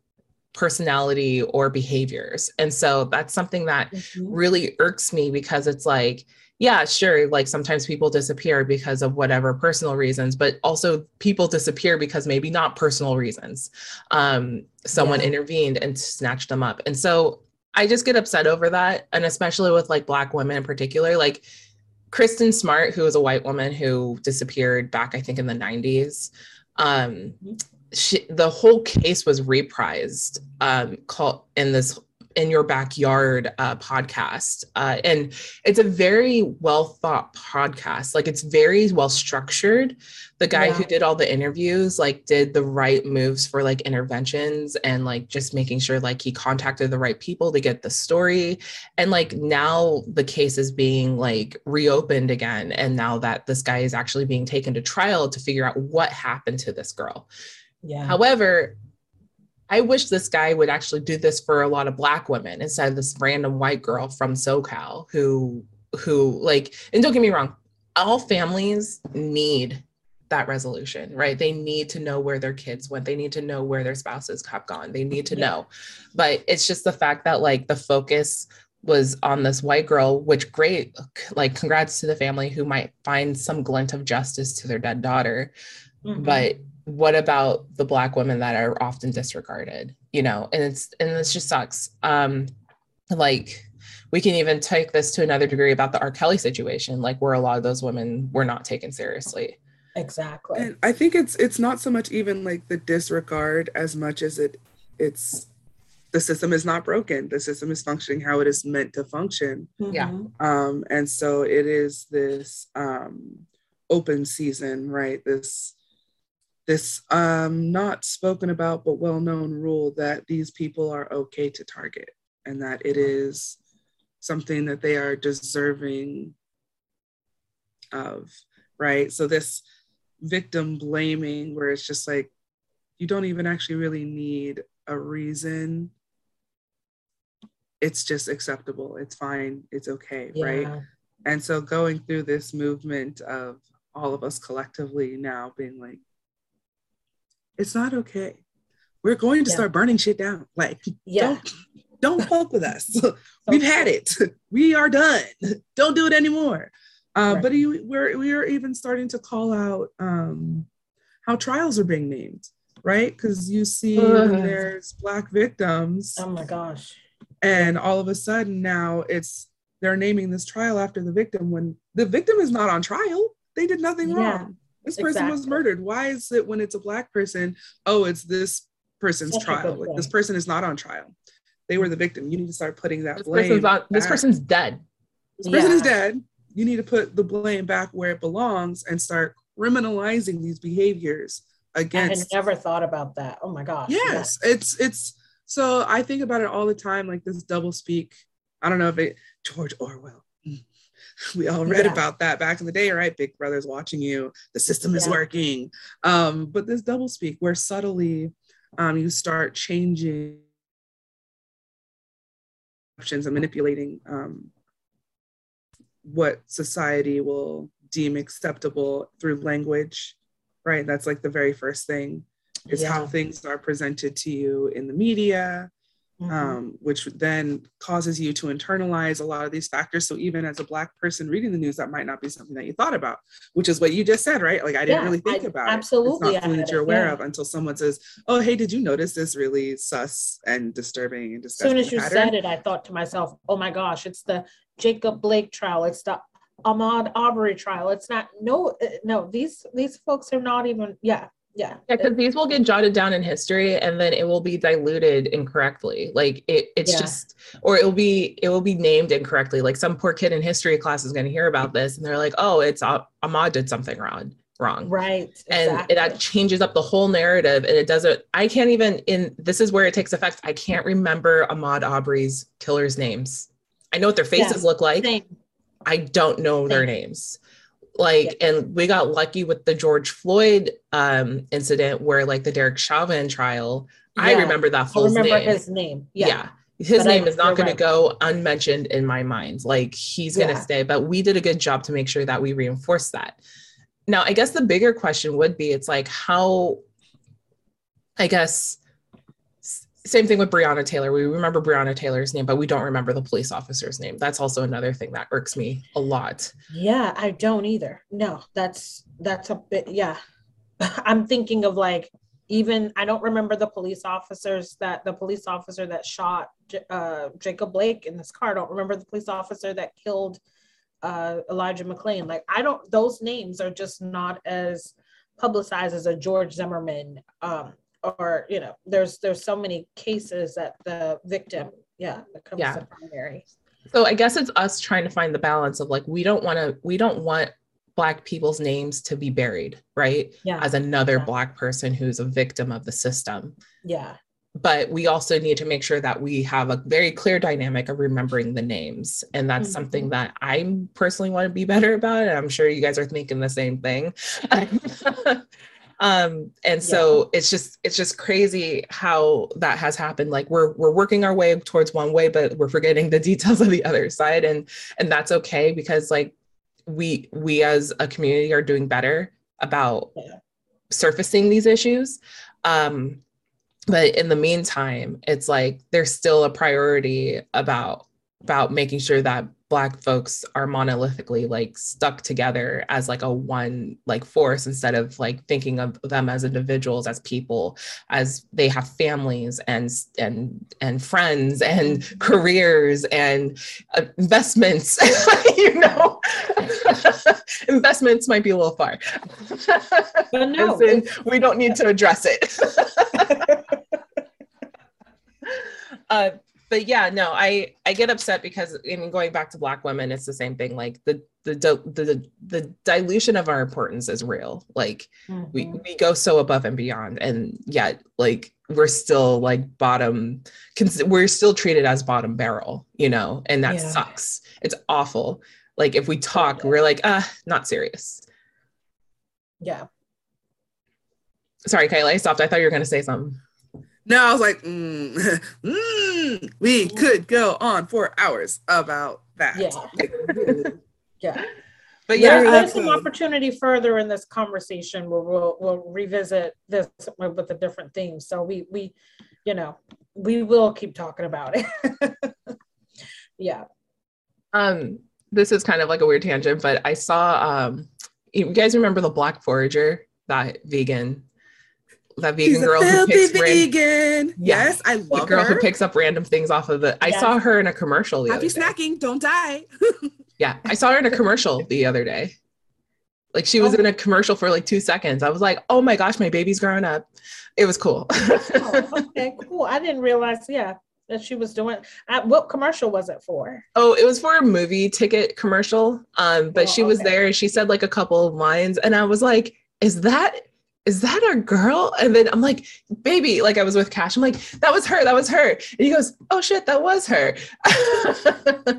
personality or behaviors. And so that's something that mm-hmm. really irks me, because it's like, yeah, sure, like sometimes people disappear because of whatever personal reasons, but also people disappear because maybe not personal reasons. Um, someone yeah. intervened and snatched them up. And so I just get upset over that. And especially with like Black women in particular, like Kristen Smart, who was a white woman who disappeared back, I think in the nineties. Um, she, the whole case was reprised um, called in this In Your Backyard uh, podcast. Uh, and it's a very well thought podcast. Like it's very well structured. The guy yeah. who did all the interviews, like did the right moves for like interventions and like just making sure like he contacted the right people to get the story. And like now the case is being like reopened again. And now that this guy is actually being taken to trial to figure out what happened to this girl. Yeah. However, I wish this guy would actually do this for a lot of Black women instead of this random white girl from SoCal who, who like, and don't get me wrong, all families need that resolution, right? They need to know where their kids went. They need to know where their spouses have gone. They need to yeah. know. But it's just the fact that like the focus was on this white girl, which great, like congrats to the family who might find some glint of justice to their dead daughter. Mm-hmm. But what about the Black women that are often disregarded, you know? And it's, and this just sucks. Um, like we can even take this to another degree about the R. Kelly situation, like where a lot of those women were not taken seriously. Exactly. And I think it's, it's not so much even like the disregard as much as it it's, the system is not broken. The system is functioning how it is meant to function. Yeah. Mm-hmm. Um, and so it is this um, open season, right? This, this um, not spoken about, but well-known rule that these people are okay to target and that it is something that they are deserving of, right? So this victim blaming where it's just like, you don't even actually really need a reason. It's just acceptable. It's fine. It's okay, yeah. right? And so going through this movement of all of us collectively now being like, it's not okay. We're going to yeah. start burning shit down. Like, yeah. don't, don't fuck with us. We've had it. We are done. Don't do it anymore. Uh, right. But you, we're, we are even starting to call out um, how trials are being named, right? Because you see uh, when there's Black victims. Oh my gosh. And all of a sudden now it's, they're naming this trial after the victim when the victim is not on trial. They did nothing yeah. wrong. This person exactly. was murdered. Why is it when it's a Black person, oh, it's this person's That's trial. Like, this person is not on trial. They were the victim. You need to start putting that this blame. Person's on, this person's dead. This yeah. person is dead. You need to put the blame back where it belongs and start criminalizing these behaviors against. I had never thought about that. Oh my gosh. Yes. Yeah. It's, it's, so I think about it all the time, like this double speak. I don't know if it, George Orwell. We all read yeah. about that back in the day, right? Big Brother's watching you. The system is yeah. working. Um, but this doublespeak where subtly um, you start changing options and manipulating um, what society will deem acceptable through language, right? That's like the very first thing is yeah. how things are presented to you in the media. Mm-hmm. Um, which then causes you to internalize a lot of these factors. So even as a Black person reading the news, that might not be something that you thought about, which is what you just said, right? Like, I didn't yeah, really think I, about absolutely it. It's not something that you're aware yeah. of until someone says, oh, hey, did you notice this really sus and disturbing and disgusting As soon as you pattern? Said it, I thought to myself, oh my gosh, it's the Jacob Blake trial. It's the Ahmaud Arbery trial. It's not, no, no, these, these folks are not even, yeah. Yeah, because yeah, these will get jotted down in history and then it will be diluted incorrectly. Like it, it's yeah. just, or it will be, it will be named incorrectly. Like some poor kid in history class is going to hear about this and they're like, oh, it's uh, Ahmaud did something wrong. Wrong. Right. Exactly. And that changes up the whole narrative. And it doesn't, I can't even, in this is where it takes effect. I can't remember Ahmaud Arbery's killers' names. I know what their faces yeah, look like. Same. I don't know same. Their names. Like, yeah. and we got lucky with the George Floyd um, incident where like the Derek Chauvin trial, yeah. I remember that full name. I remember name. his name. Yeah. yeah. His but name I, is not going right. to go unmentioned in my mind. Like he's going to yeah. stay, but we did a good job to make sure that we reinforce that. Now, I guess the bigger question would be, it's like how, I guess, Same thing with Breonna Taylor. We remember Breonna Taylor's name, but we don't remember the police officer's name. That's also another thing that irks me a lot. Yeah, I don't either. No, that's, that's a bit, yeah. I'm thinking of like, even, I don't remember the police officers that, the police officer that shot uh, Jacob Blake in this car. I don't remember the police officer that killed uh, Elijah McClain. Like, I don't, those names are just not as publicized as a George Zimmerman, um, or, you know, there's there's so many cases that the victim, yeah, that comes yeah. to primary. So I guess it's us trying to find the balance of like, we don't want to, we don't want Black people's names to be buried, right? Yeah. As another yeah. Black person who's a victim of the system. Yeah. But we also need to make sure that we have a very clear dynamic of remembering the names. And that's mm-hmm. something that I personally want to be better about. And I'm sure you guys are thinking the same thing. Um, and so yeah. it's just, it's just crazy how that has happened. Like we're, we're working our way towards one way, but we're forgetting the details of the other side. And, and that's okay, because like we, we as a community are doing better about yeah. surfacing these issues. Um, but in the meantime, it's like, there's still a priority about, about making sure that Black folks are monolithically like stuck together as like a one like force, instead of like thinking of them as individuals, as people, as they have families and and and friends and careers and uh, investments. You know, investments might be a little far. But no, in, we don't need to address it. uh, But yeah, no, I, I get upset because, I mean, going back to Black women, it's the same thing. Like the the the the dilution of our importance is real. Like mm-hmm. we, we go so above and beyond, and yet like we're still like bottom. Cons- we're still treated as bottom barrel, you know, and that yeah. sucks. It's awful. Like if we talk, yeah. we're like, ah, not serious. Yeah. Sorry, Kylie, I stopped. I thought you were gonna say something. No, I was like, mm, mm, we could go on for hours about that. Yeah. yeah. But yeah, there's, there's some opportunity further in this conversation where we'll, we'll revisit this with the different themes. So we, we, you know, we will keep talking about it. yeah. Um, this is kind of like a weird tangent, but I saw, um, you guys remember the Black Forager, that vegan that vegan She's girl who picks vegan. Ran- yes, I love the girl her. who picks up random things off of the. I yes. saw her in a commercial. The Happy other day. Snacking, don't die. yeah, I saw her in a commercial the other day. Like she was oh. in a commercial for like two seconds. I was like, oh my gosh, my baby's growing up. It was cool. oh, okay, cool. I didn't realize. Yeah, that she was doing. Uh, what commercial was it for? Oh, it was for a movie ticket commercial. Um, but oh, she was okay. there and she said like a couple of lines, and I was like, is that? Is that our girl? And then I'm like, baby, like I was with Cash. I'm like, that was her. That was her. And he goes, oh shit, that was her.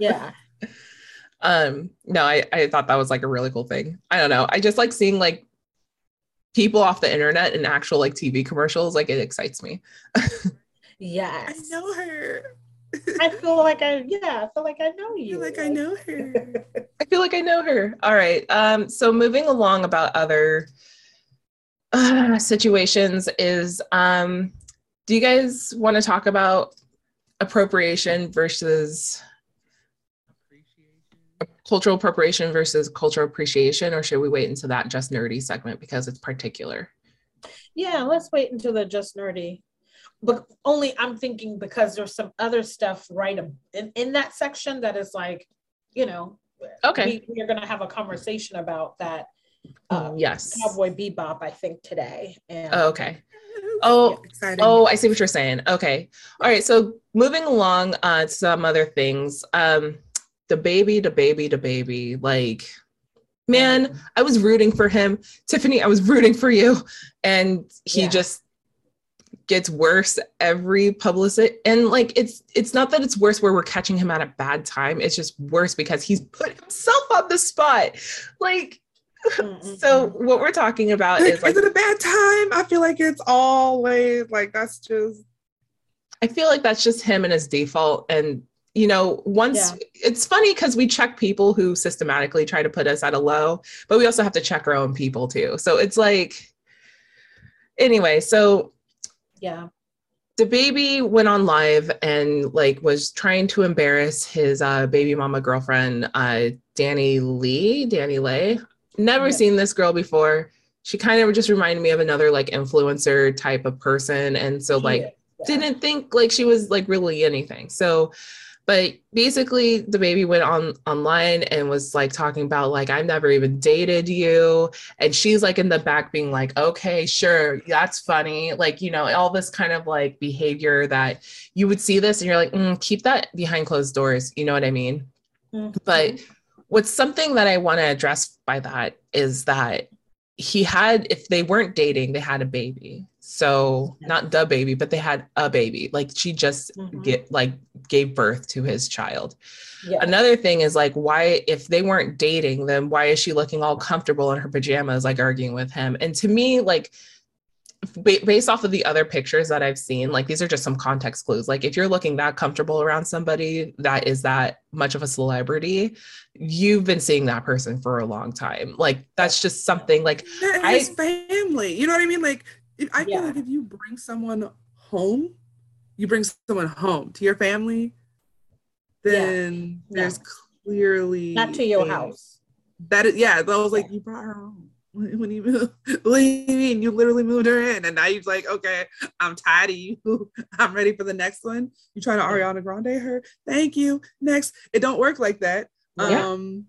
yeah. Um, no, I, I thought that was like a really cool thing. I don't know. I just like seeing like people off the internet and actual like T V commercials. Like it excites me. yes. I know her. I feel like I, yeah, I feel like I know you. I feel like I know her. I feel like I know her. All right. Um, so moving along about other Uh, situations is, um, do you guys want to talk about appropriation versus cultural appropriation versus cultural appreciation, or should we wait into that just nerdy segment because it's particular? Yeah, let's wait until the just nerdy, but only I'm thinking because there's some other stuff right in, in that section that is like, you know, okay, we, we're going to have a conversation about that. Um, yes, Cowboy Bebop, I think today. And oh, okay. Oh, yeah, oh, I see what you're saying. Okay, all right. So moving along, uh, some other things. Um, DaBaby, DaBaby, DaBaby. Like, man, I was rooting for him. Tiffany, I was rooting for you, and he yeah. just gets worse every publicity. And like, it's it's not that it's worse where we're catching him at a bad time. It's just worse because he's put himself on the spot, like. So what we're talking about like, is like, is it a bad time? I feel like it's always like, that's just, I feel like that's just him and his default. And, you know, once yeah. it's funny because we check people who systematically try to put us at a low, but we also have to check our own people too. So it's like, anyway, so yeah, DaBaby went on live and like was trying to embarrass his uh, baby mama girlfriend, uh, Danileigh. Danileigh. Never yeah. seen this girl before. She kind of just reminded me of another like influencer type of person, and so she like did. yeah. didn't think like she was like really anything. So, but basically, DaBaby went on online and was like talking about like, I've never even dated you, and she's like in the back being like, okay, sure, that's funny, like, you know, all this kind of like behavior that you would see this and you're like, mm, keep that behind closed doors, you know what I mean? Mm-hmm. But what's something that I want to address by that is that he had, if they weren't dating, they had a baby. So not the baby, but they had a baby. Like she just mm-hmm. get like gave birth to his child. Yeah. Another thing is like, why, if they weren't dating, then why is she looking all comfortable in her pajamas, like arguing with him? And to me, like ba- based off of the other pictures that I've seen, like these are just some context clues. Like if you're looking that comfortable around somebody that is that much of a celebrity, you've been seeing that person for a long time. Like that's just something like I, his family. You know what I mean? Like if, I yeah. feel like if you bring someone home, you bring someone home to your family, then yeah. there's yeah. clearly not to your things. house. That is, yeah, that was yeah. like you brought her home when you moved. What do you mean? You literally moved her in, and now you're like, okay, I'm tired of you. I'm ready for the next one. You trying to Ariana Grande her? Thank you. Next, it don't work like that. Yeah. Um,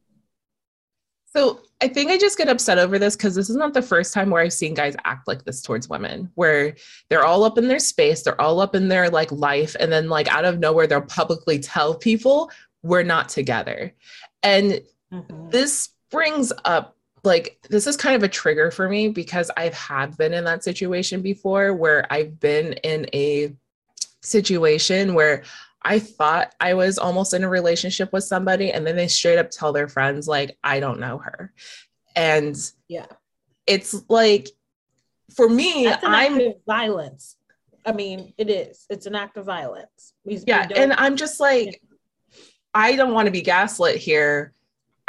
So I think I just get upset over this because this is not the first time where I've seen guys act like this towards women, where they're all up in their space, they're all up in their like life, and then like out of nowhere, they'll publicly tell people we're not together. And mm-hmm. this brings up, like, this is kind of a trigger for me because I have been in that situation before where I've been in a situation where I thought I was almost in a relationship with somebody, and then they straight up tell their friends, like, I don't know her. And yeah, it's like, for me, that's an I'm act of violence. I mean, it is, it's an act of violence. We, yeah. We and I'm just like, yeah. I don't want to be gaslit here.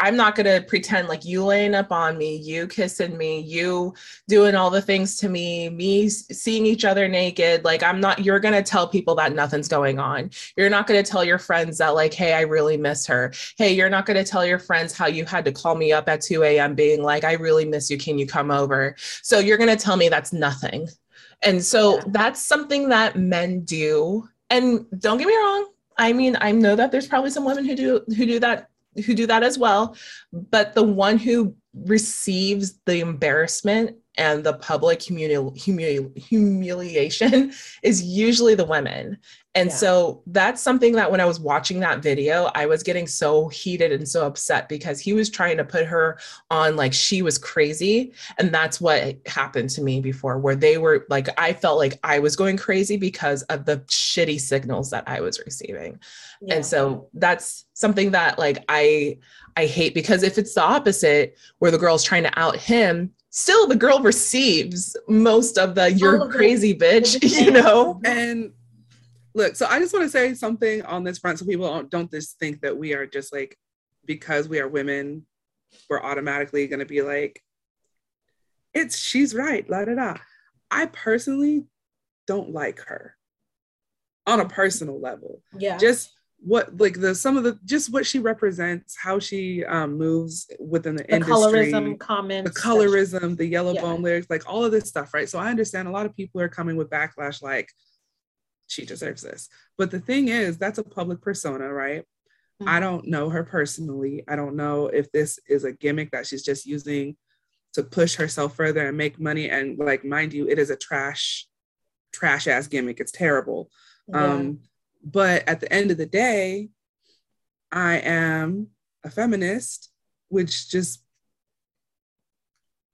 I'm not going to pretend like you laying up on me, you kissing me, you doing all the things to me, me seeing each other naked. Like, I'm not, you're going to tell people that nothing's going on. You're not going to tell your friends that like, hey, I really miss her. Hey, you're not going to tell your friends how you had to call me up at two a.m. being like, I really miss you. Can you come over? So you're going to tell me that's nothing. And so yeah. that's something that men do. And don't get me wrong. I mean, I know that there's probably some women who do, who do that who do that as well, but the one who receives the embarrassment and the public humili- humili- humiliation is usually the women. And yeah. so that's something that when I was watching that video, I was getting so heated and so upset because he was trying to put her on like she was crazy. And that's what happened to me before, where they were like, I felt like I was going crazy because of the shitty signals that I was receiving. Yeah. And so that's something that like I I hate, because if it's the opposite where the girl's trying to out him, still the girl receives most of the you're of crazy it. bitch, you know? And look, so I just want to say something on this front so people don't, don't just think that we are just like, because we are women, we're automatically going to be like, it's, she's right, la da da. I personally don't like her on a personal level. Yeah. Just what, like the, some of the, just what she represents, how she um, moves within the, the industry. The colorism comments. The colorism, she, the yellow yeah. bone lyrics, like all of this stuff, right? So I understand a lot of people are coming with backlash, like, she deserves this. But the thing is, that's a public persona, right? Mm-hmm. I don't know her personally. I don't know if this is a gimmick that she's just using to push herself further and make money. And like, mind you, it is a trash, trash ass gimmick. It's terrible. Yeah. Um, but at the end of the day, I am a feminist, which just,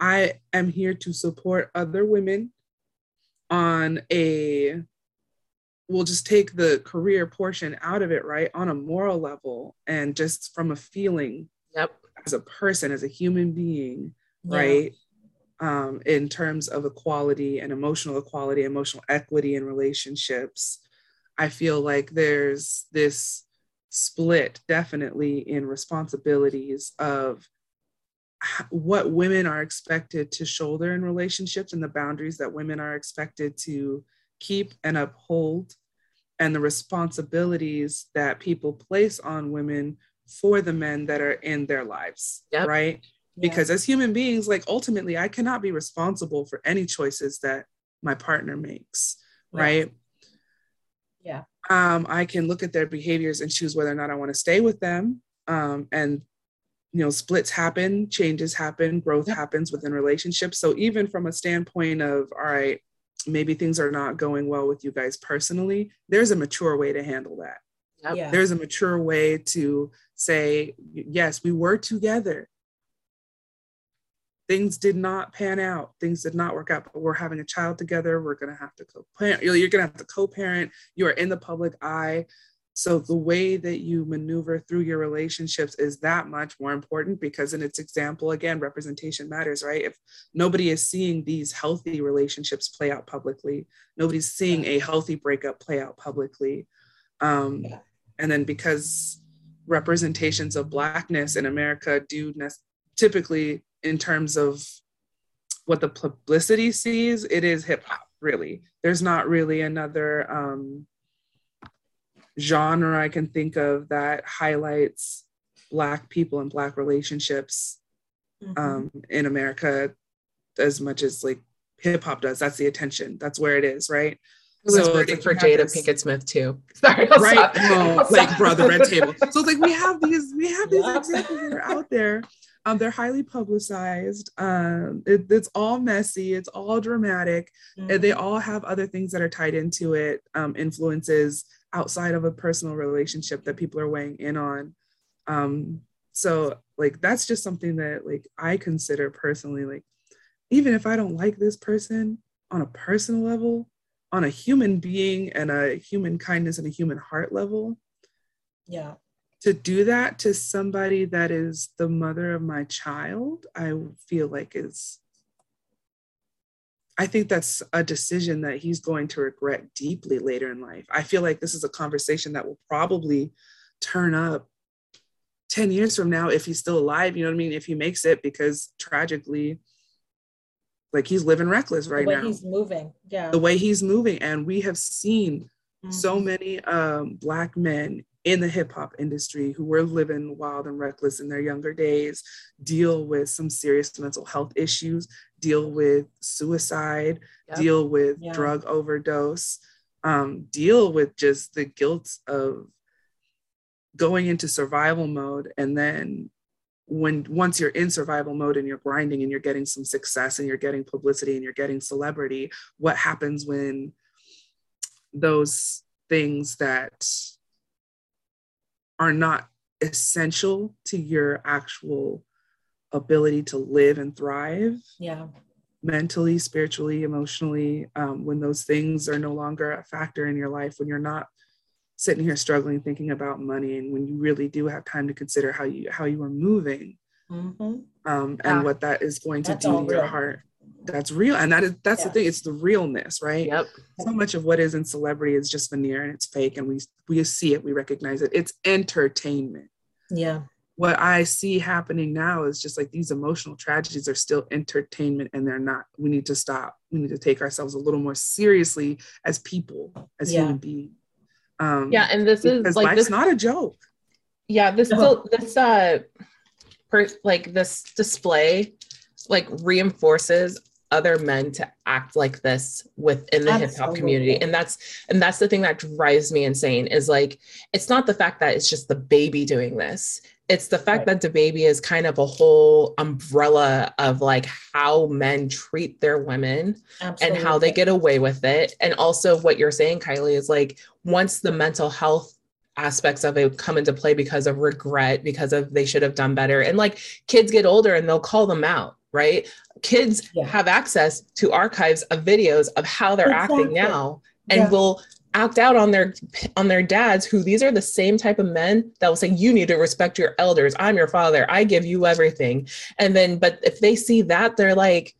I am here to support other women on a, we'll just take the career portion out of it, right? On a moral level and just from a feeling yep. as a person, as a human being, yeah. right? Um, in terms of equality and emotional equality, emotional equity in relationships, I feel like there's this split definitely in responsibilities of what women are expected to shoulder in relationships and the boundaries that women are expected to keep and uphold, and the responsibilities that people place on women for the men that are in their lives, yep. right? Yep. Because as human beings, like ultimately, I cannot be responsible for any choices that my partner makes, yep. right? Yeah. Um, I can look at their behaviors and choose whether or not I want to stay with them. Um, and, you know, splits happen, changes happen, growth yep. happens within relationships. So even from a standpoint of, all right, maybe things are not going well with you guys personally, there's a mature way to handle that. Yep. Yeah. There's a mature way to say, yes, we were together. Things did not pan out. Things did not work out, but we're having a child together. We're going to have to co-parent. You're going to have to co-parent. You are in the public eye. So the way that you maneuver through your relationships is that much more important, because in its example, again, representation matters, right? If nobody is seeing these healthy relationships play out publicly, nobody's seeing a healthy breakup play out publicly. Um, and then because representations of Blackness in America do ne- typically in terms of what the publicity sees, it is hip hop, really. There's not really another um, genre I can think of that highlights Black people and Black relationships mm-hmm. um, in America as much as like hip hop does. That's the attention. That's where it is, right? It was so perfect for Jada Pinkett Smith too. Sorry, I'll right? No, like bro, the red table. So it's like we have these, we have these yeah. examples that are out there. Um, they're highly publicized. Um, it, it's all messy. It's all dramatic. Mm-hmm. And they all have other things that are tied into it. Um, influences outside of a personal relationship that people are weighing in on. Um, so like that's just something that like I consider personally. Like even if I don't like this person on a personal level, on a human being and a human kindness and a human heart level. Yeah. To do that to somebody that is the mother of my child, I feel like is, I think that's a decision that he's going to regret deeply later in life. I feel like this is a conversation that will probably turn up ten years from now if he's still alive, you know what I mean? If he makes it, because tragically, like he's living reckless right now. The way he's moving, yeah. The way he's moving. And we have seen mm-hmm. so many um, Black men in the hip hop industry who were living wild and reckless in their younger days, deal with some serious mental health issues, deal with suicide, yep. deal with yeah. drug overdose, um, deal with just the guilt of going into survival mode. And then when once you're in survival mode and you're grinding and you're getting some success and you're getting publicity and you're getting celebrity, what happens when those things that are not essential to your actual ability to live and thrive, yeah, mentally, spiritually, emotionally, um, when those things are no longer a factor in your life, when you're not sitting here struggling, thinking about money, and when you really do have time to consider how you how you are moving, mm-hmm. um, yeah. and what that is going to that's do to real. Your heart. That's real, and that is that's yeah. the thing. It's the realness, right? Yep. So much of what is in celebrity is just veneer and it's fake, and we we see it, we recognize it. It's entertainment. Yeah. What I see happening now is just like these emotional tragedies are still entertainment, and they're not. We need to stop. We need to take ourselves a little more seriously as people, as yeah. human beings. Um, yeah, and this is like it's not a joke. Yeah, this no. this uh, per, like this display, like reinforces other men to act like this within the hip hop community, and that's and that's the thing that drives me insane. Is like it's not the fact that it's just DaBaby doing this; it's the fact right. that DaBaby is kind of a whole umbrella of like how men treat their women absolutely. And how they get away with it, and also what you're saying, Kylie, is like. Once the mental health aspects of it come into play because of regret, because of they should have done better. And like kids get older and they'll call them out, right? Kids yeah. have access to archives of videos of how they're exactly. acting now and yeah. will act out on their on their dads, who these are the same type of men that will say, you need to respect your elders. I'm your father. I give you everything. And then, but if they see that, they're like,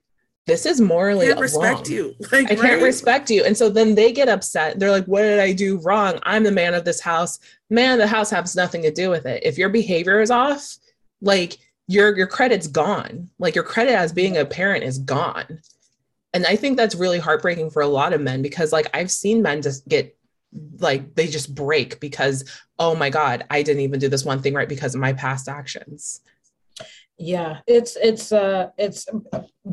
this is morally wrong. I can't respect you. Like, I can't right? respect you. And so then they get upset. They're like, what did I do wrong? I'm the man of this house. Man, the house has nothing to do with it. If your behavior is off, like your, your credit's gone. Like your credit as being a parent is gone. And I think that's really heartbreaking for a lot of men, because like I've seen men just get like, they just break because, oh my God, I didn't even do this one thing right because of my past actions. Yeah, it's, it's, uh, it's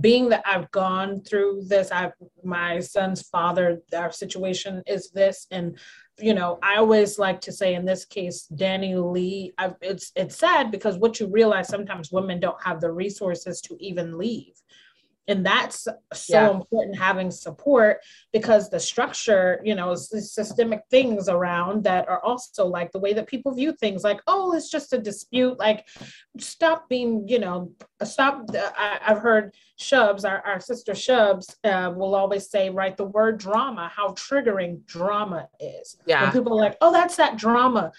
being that I've gone through this, I've, my son's father, our situation is this. And, you know, I always like to say in this case, Danileigh, I've, it's, it's sad because what you realize sometimes women don't have the resources to even leave. And that's so yeah. important, having support, because the structure, you know, systemic things around that are also like the way that people view things, like, oh, it's just a dispute, like stop being, you know, stop. I, I've heard Shubs, our, our sister Shubs uh, will always say, right, the word drama, how triggering drama is. Yeah. And people are like, oh, that's that drama.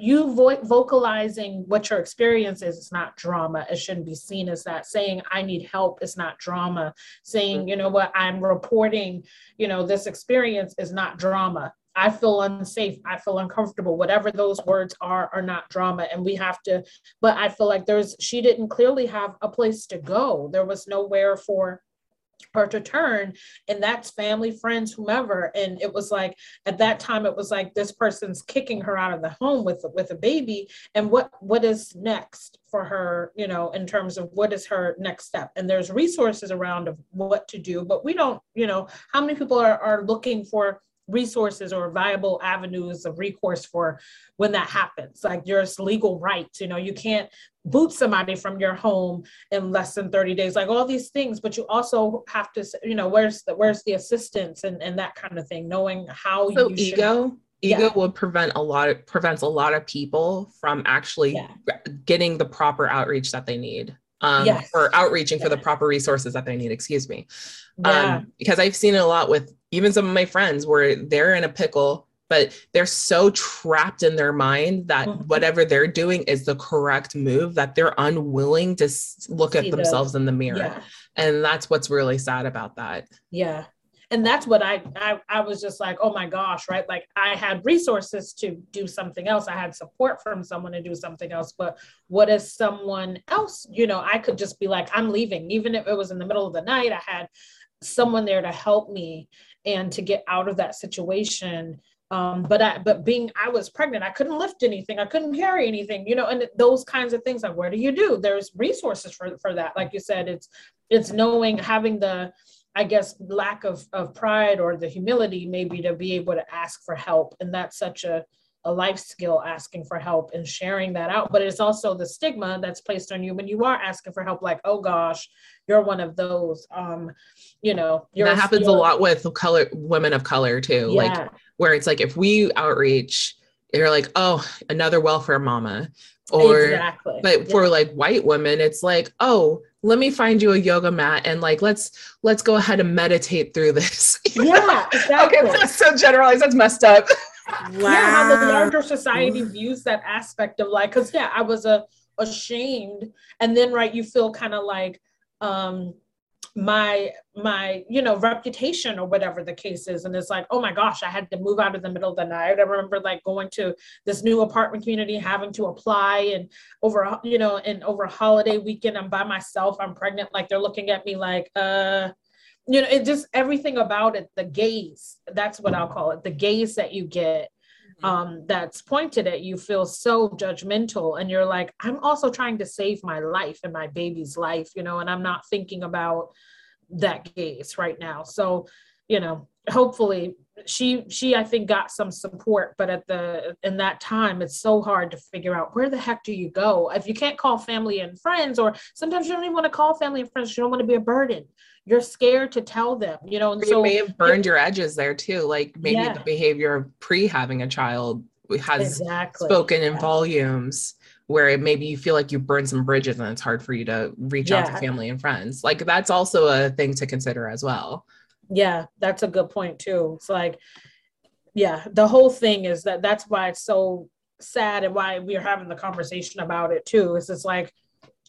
You vo- vocalizing what your experience is, it's not drama. It shouldn't be seen as that. Saying, I need help, is not drama. Saying, mm-hmm. you know what, I'm reporting, you know, this experience is not drama. I feel unsafe. I feel uncomfortable. Whatever those words are, are not drama. And we have to, but I feel like there's, she didn't clearly have a place to go. There was nowhere for her to turn, and that's family, friends, whomever. And it was like, at that time, it was like, this person's kicking her out of the home with with a baby, and what what is next for her, you know, in terms of what is her next step? And there's resources around of what to do, but we don't, you know, how many people are, are looking for resources or viable avenues of recourse for when that happens, like there's legal rights, you know, you can't boot somebody from your home in less than thirty days, like all these things, but you also have to, you know, where's the, where's the assistance and, and that kind of thing, knowing how so you ego, should, ego yeah. will prevent a lot of, prevents a lot of people from actually yeah. getting the proper outreach that they need. Um, yes. or outreaching yeah. for the proper resources that they need, excuse me. Yeah. Um, because I've seen it a lot with even some of my friends where they're in a pickle, but they're so trapped in their mind that mm-hmm. whatever they're doing is the correct move that they're unwilling to look See at themselves the, in the mirror. Yeah. And that's what's really sad about that. Yeah. And that's what I, I, I was just like, oh my gosh, right? Like I had resources to do something else. I had support from someone to do something else, but what if someone else, you know, I could just be like, I'm leaving. Even if it was in the middle of the night, I had someone there to help me and to get out of that situation. Um, but I, but being, I was pregnant, I couldn't lift anything. I couldn't carry anything, you know, and those kinds of things, like, where do you do? There's resources for, for that. Like you said, it's, it's knowing, having the, I guess, lack of, of pride or the humility maybe to be able to ask for help. And that's such a, a life skill, asking for help and sharing that out. But it's also the stigma that's placed on you when you are asking for help, like, oh gosh, you're one of those, um, you know. You're that happens a lot with color women of color too. Yeah. Like where it's like, if we outreach, you're like, oh, another welfare mama. Or, exactly. But yeah. for like white women, it's like, oh, let me find you a yoga mat and like, let's, let's go ahead and meditate through this. Yeah, exactly. Okay, that's so generalized. That's messed up. Wow. Yeah, how the larger society views that aspect of like, cause yeah, I was a, ashamed. And then, right, you feel kind of like, um, my, my, you know, reputation or whatever the case is. And it's like, oh my gosh, I had to move out in the middle of the night. I remember like going to this new apartment community, having to apply, and over, you know, and over a holiday weekend, I'm by myself, I'm pregnant. Like they're looking at me like, uh, you know, it just, everything about it, the gaze, that's what I'll call it. The gaze that you get, um, that's pointed at you, feel so judgmental. And you're like, I'm also trying to save my life and my baby's life, you know, and I'm not thinking about that gaze right now. So, you know, hopefully she, she, I think got some support, but at the, in that time, it's so hard to figure out where the heck do you go? If you can't call family and friends, or sometimes you don't even want to call family and friends, you don't want to be a burden. You're scared to tell them, you know, and you so may have burned it, your edges there too. Like maybe yeah. the behavior of pre having a child has exactly. spoken yeah. in volumes where it, maybe you feel like you burned some bridges and it's hard for you to reach yeah. out to family and friends. Like that's also a thing to consider as well. Yeah. That's a good point too. It's like, yeah, the whole thing is that that's why it's so sad and why we're having the conversation about it too. Is it's like,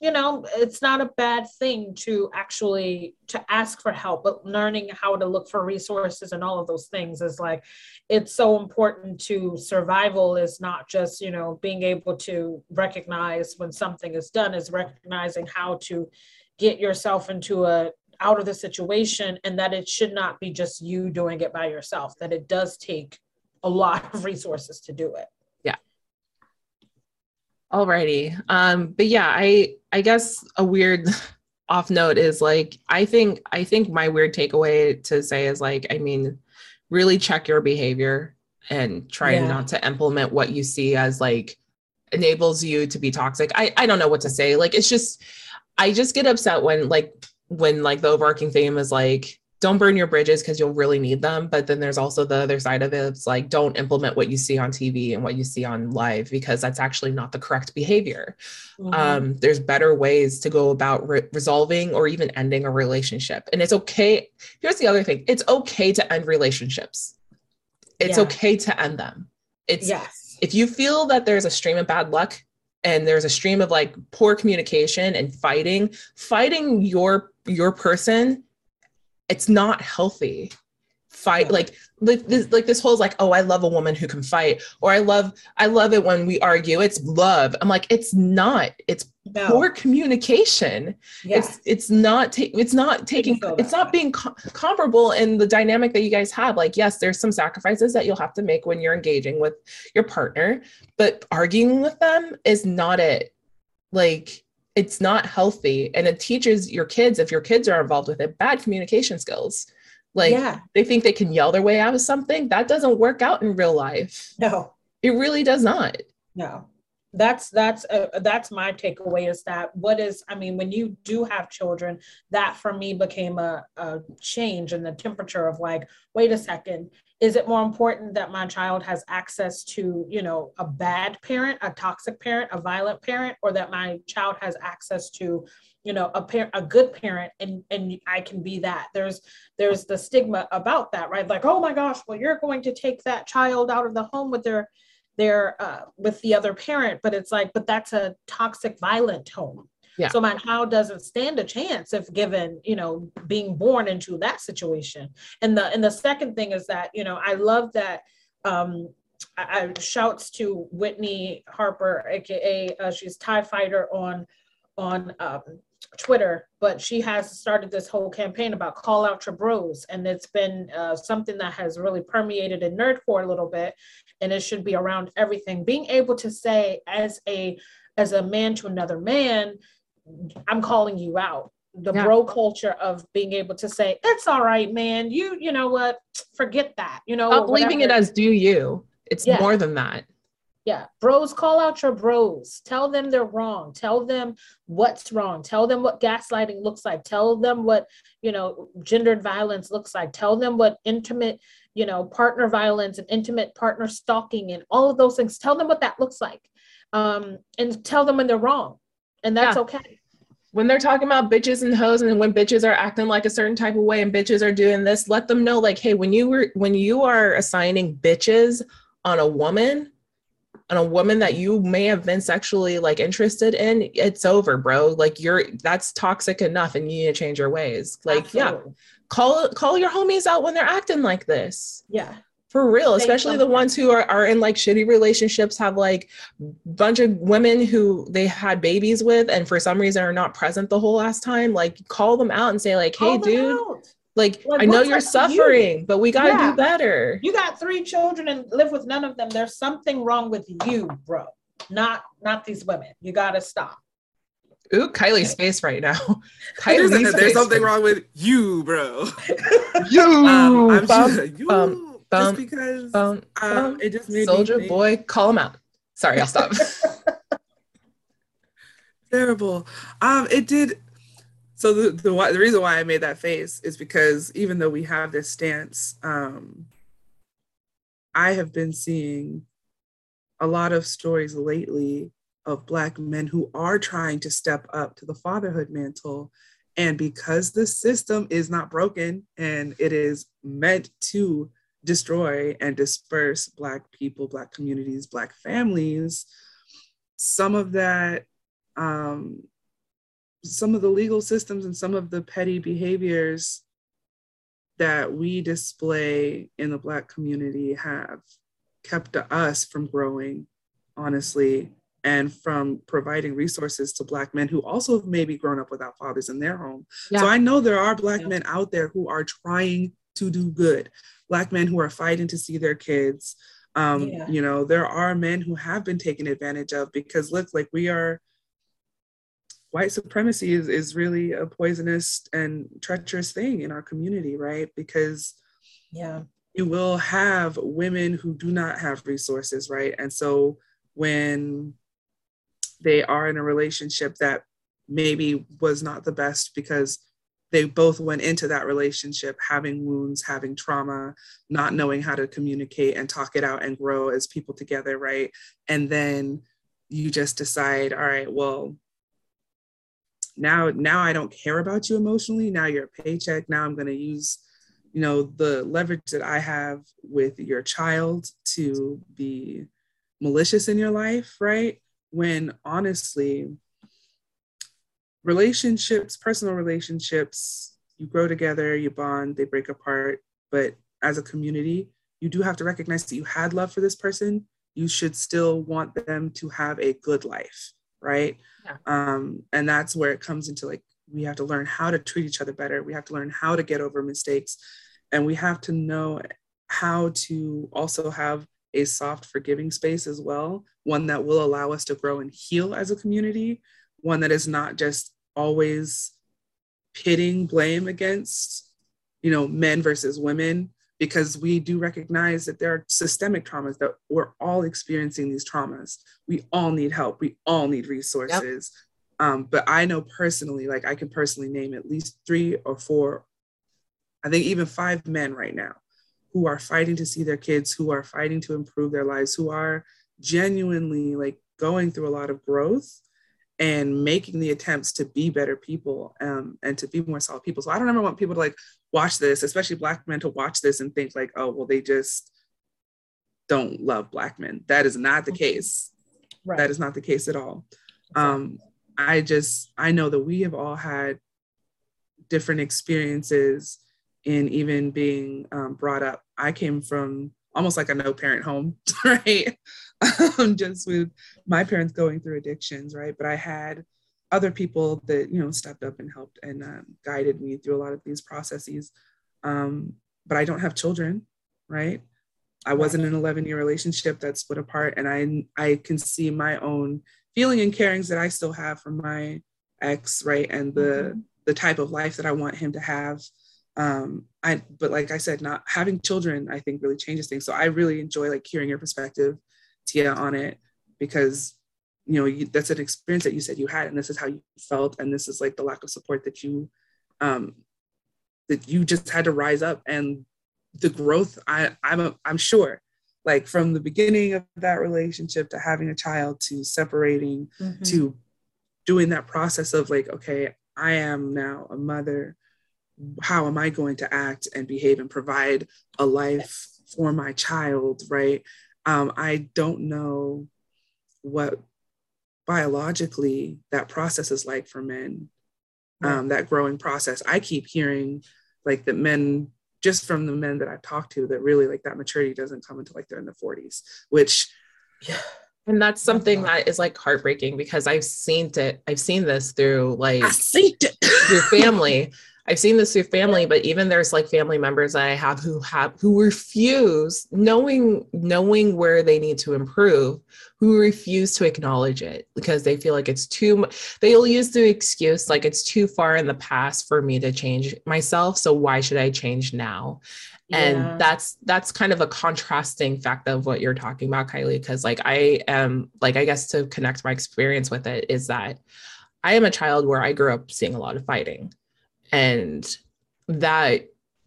you know, it's not a bad thing to actually to ask for help, but learning how to look for resources and all of those things is like, it's so important to survival is not just, you know, being able to recognize when something is done, is recognizing how to get yourself into a out of the situation, and that it should not be just you doing it by yourself, that it does take a lot of resources to do it. Yeah. Alrighty. Um, but yeah, I, I guess a weird off note is like, I think, I think my weird takeaway to say is like, I mean, really check your behavior and try yeah. not to implement what you see as like enables you to be toxic. I, I don't know what to say. Like, it's just, I just get upset when like, when like the overarching theme is like, don't burn your bridges because you'll really need them. But then there's also the other side of it. It's like, don't implement what you see on T V and what you see on live, because that's actually not the correct behavior. Mm-hmm. Um, there's better ways to go about re- resolving or even ending a relationship. And it's okay. Here's the other thing. It's okay to end relationships. It's yeah. okay to end them. It's yes. If you feel that there's a stream of bad luck and there's a stream of like poor communication and fighting, fighting your, your person, it's not healthy. Fight yeah. like, like this, like this whole like, oh, I love a woman who can fight, or I love, I love it when we argue. It's love. I'm like, it's not. It's no. poor communication. Yeah. It's it's not. Ta- it's not taking. It's not being com- comparable in the dynamic that you guys have. Like, yes, there's some sacrifices that you'll have to make when you're engaging with your partner, but arguing with them is not it. Like, it's not healthy. And it teaches your kids, if your kids are involved with it, bad communication skills. Like yeah. they think they can yell their way out of something. That doesn't work out in real life. No, it really does not. No, that's, that's, uh, that's my takeaway is that what is, I mean, when you do have children, that for me became a, a change in the temperature of like, wait a second, is it more important that my child has access to, you know, a bad parent, a toxic parent, a violent parent, or that my child has access to, you know, a parent, a good parent, and, and I can be that? There's, there's the stigma about that, right? Like, oh my gosh, well, you're going to take that child out of the home with their, their, uh, with the other parent. But it's like, but that's a toxic, violent home. Yeah. So my child doesn't stand a chance if given, you know, being born into that situation. And the and the second thing is that, you know, I love that. Um, I, I shouts to Whitney Harper, aka uh, she's Tie Fighter on on um, Twitter, but she has started this whole campaign about call out your bros, and it's been uh, something that has really permeated in nerdcore a little bit, and it should be around everything. Being able to say as a as a man to another man, I'm calling you out. The yeah. bro culture of being able to say, it's all right, man. You, you know what? Forget that. You know, leaving it as do you. It's yeah. more than that. Yeah. Bros, call out your bros. Tell them they're wrong. Tell them what's wrong. Tell them what gaslighting looks like. Tell them what, you know, gendered violence looks like. Tell them what intimate, you know, partner violence and intimate partner stalking and all of those things. Tell them what that looks like. Um, and tell them when they're wrong. And that's yeah. okay. When they're talking about bitches and hoes, and when bitches are acting like a certain type of way and bitches are doing this, let them know, like, hey, when you were, when you are assigning bitches on a woman, on a woman that you may have been sexually like interested in, it's over, bro. Like you're, that's toxic enough and you need to change your ways. Like, Absolutely. yeah, call, call your homies out when they're acting like this. Yeah. For real, especially the ones who are, are in like shitty relationships, have like bunch of women who they had babies with and for some reason are not present the whole last time. Like call them out and say like, hey dude, like, like I know you're suffering, you? but we gotta yeah. do better. You got three children and live with none of them. There's something wrong with you, bro. Not, not these women. You gotta stop. Ooh, Kylie's face right now. Kylie's there's there's something wrong with you, bro. you, um, I'm bum, sure, you. Bum. Bum, just because bum, um, bum. It just made Soldier me think. Boy, call him out. Sorry, I'll stop. Terrible. Um, it did. So the, the the reason why I made that face is because even though we have this stance, um, I have been seeing a lot of stories lately of Black men who are trying to step up to the fatherhood mantle, and because the system is not broken and it is meant to destroy and disperse Black people, Black communities, Black families, some of that, um, some of the legal systems and some of the petty behaviors that we display in the Black community have kept us from growing, honestly, and from providing resources to Black men who also maybe grown up without fathers in their home. Yeah. So I know there are Black yeah. men out there who are trying to do good, Black men who are fighting to see their kids. Um, yeah. You know, there are men who have been taken advantage of because look, like we are, white supremacy is, is really a poisonous and treacherous thing in our community, right? Because yeah, you will have women who do not have resources, right? And so when they are in a relationship that maybe was not the best because they both went into that relationship having wounds, having trauma, not knowing how to communicate and talk it out and grow as people together, right? And then you just decide, all right, well, now, now I don't care about you emotionally. Now you're a paycheck. Now I'm going to use, you know, the leverage that I have with your child to be malicious in your life, right? When honestly, relationships, personal relationships, you grow together, you bond, they break apart. But as a community, you do have to recognize that you had love for this person. You should still want them to have a good life, right? Yeah. Um, and that's where it comes into like, we have to learn how to treat each other better. We have to learn how to get over mistakes. And we have to know how to also have a soft, forgiving space as well, one that will allow us to grow and heal as a community, one that is not just always pitting blame against, you know, men versus women, because we do recognize that there are systemic traumas that we're all experiencing these traumas. We all need help. We all need resources. Yep. Um, but I know personally, like I can personally name at least three or four, I think even five men right now who are fighting to see their kids, who are fighting to improve their lives, who are genuinely like going through a lot of growth and making the attempts to be better people um, and to be more solid people. So I don't ever want people to like watch this, especially Black men to watch this and think like, oh, well, they just don't love Black men. That is not the case. Right. That is not the case at all. Um, I just, I know that we have all had different experiences in even being um, brought up. I came from almost like a no parent home, right? Um, just with my parents going through addictions, right? But I had other people that, you know, stepped up and helped and um, guided me through a lot of these processes. Um, but I don't have children, right? I was in an eleven year relationship that split apart, and I I can see my own feeling and carings that I still have from my ex, right? And the mm-hmm. the type of life that I want him to have. Um, I but like I said, not having children, I think really changes things. So I really enjoy like hearing your perspective, Tia, on it, because you know you, that's an experience that you said you had, and this is how you felt, and this is like the lack of support that you um that you just had to rise up, and the growth I I'm a, I'm sure like from the beginning of that relationship to having a child to separating mm-hmm. to doing that process of like, okay, I am now a mother, how am I going to act and behave and provide a life for my child, right? Um, I don't know what biologically that process is like for men, um, that growing process. I keep hearing like that men, just from the men that I've talked to, that really like that maturity doesn't come until like they're in the forties, which. Yeah. And that's something that is like heartbreaking, because I've seen it. I've seen this through like I seen it. through family. I've seen this through family, but even there's like family members that I have who have, who refuse knowing, knowing where they need to improve, who refuse to acknowledge it because they feel like it's too much. They'll use the excuse, like it's too far in the past for me to change myself. So why should I change now? Yeah. And that's, that's kind of a contrasting fact of what you're talking about, Kylie. Cause like I am like, I guess to connect my experience with it is that I am a child where I grew up seeing a lot of fighting. And that,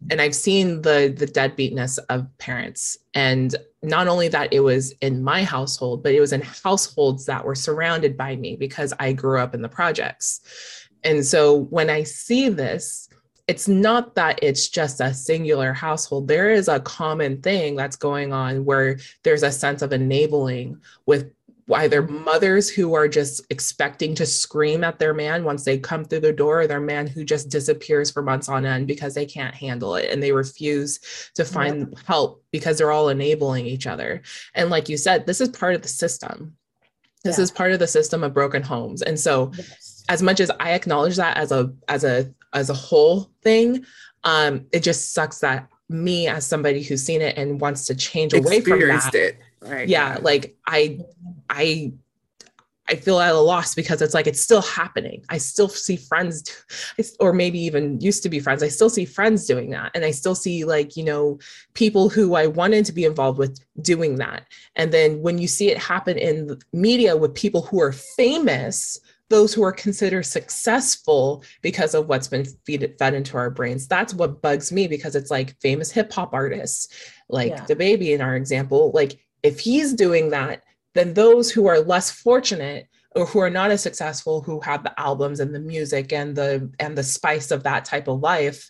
and I've seen the the deadbeatness of parents. And not only that, it was in my household, but it was in households that were surrounded by me because I grew up in the projects. And so when I see this, it's not that it's just a singular household. There is a common thing that's going on where there's a sense of enabling with either mothers who are just expecting to scream at their man once they come through the door, or their man who just disappears for months on end because they can't handle it and they refuse to find yeah. help because they're all enabling each other. And like you said, this is part of the system. This yeah. is part of the system of broken homes. And so yes. as much as I acknowledge that as a, as a, as a whole thing, um, it just sucks that me as somebody who's seen it and wants to change away from that, it. Right. Yeah. Like I, I, I feel at a loss because it's like, it's still happening. I still see friends, or maybe even used to be friends. I still see friends doing that. And I still see like, you know, people who I wanted to be involved with doing that. And then when you see it happen in the media with people who are famous, those who are considered successful because of what's been feed, fed into our brains. That's what bugs me, because it's like famous hip hop artists, like yeah. DaBaby in our example, like if he's doing that, then those who are less fortunate or who are not as successful, who have the albums and the music and the and the spice of that type of life,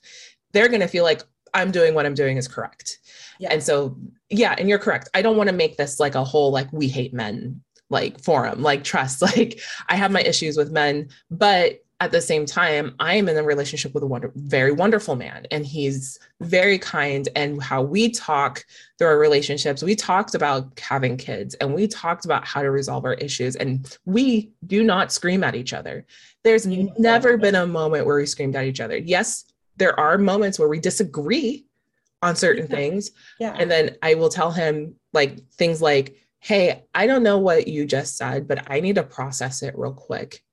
they're going to feel like I'm doing what I'm doing is correct. Yeah. And so, yeah, and you're correct. I don't want to make this like a whole, like we hate men, like forum, like trust, like I have my issues with men, but at the same time, I am in a relationship with a wonder, very wonderful man, and he's very kind. And how we talk through our relationships, we talked about having kids and we talked about how to resolve our issues. And we do not scream at each other. There's never been a moment where we screamed at each other. Yes, there are moments where we disagree on certain yeah. things. Yeah. And then I will tell him like things like, hey, I don't know what you just said, but I need to process it real quick.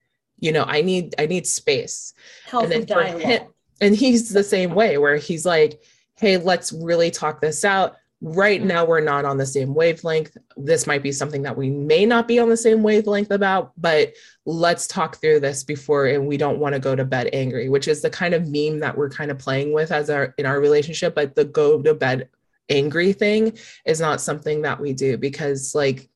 You know, I need, I need space. Healthy and dialogue. Him, and he's the same way, where he's like, hey, let's really talk this out. Right now, we're not on the same wavelength. This might be something that we may not be on the same wavelength about, but let's talk through this before, and we don't want to go to bed angry, which is the kind of meme that we're kind of playing with as our, in our relationship. But the go to bed angry thing is not something that we do, because like,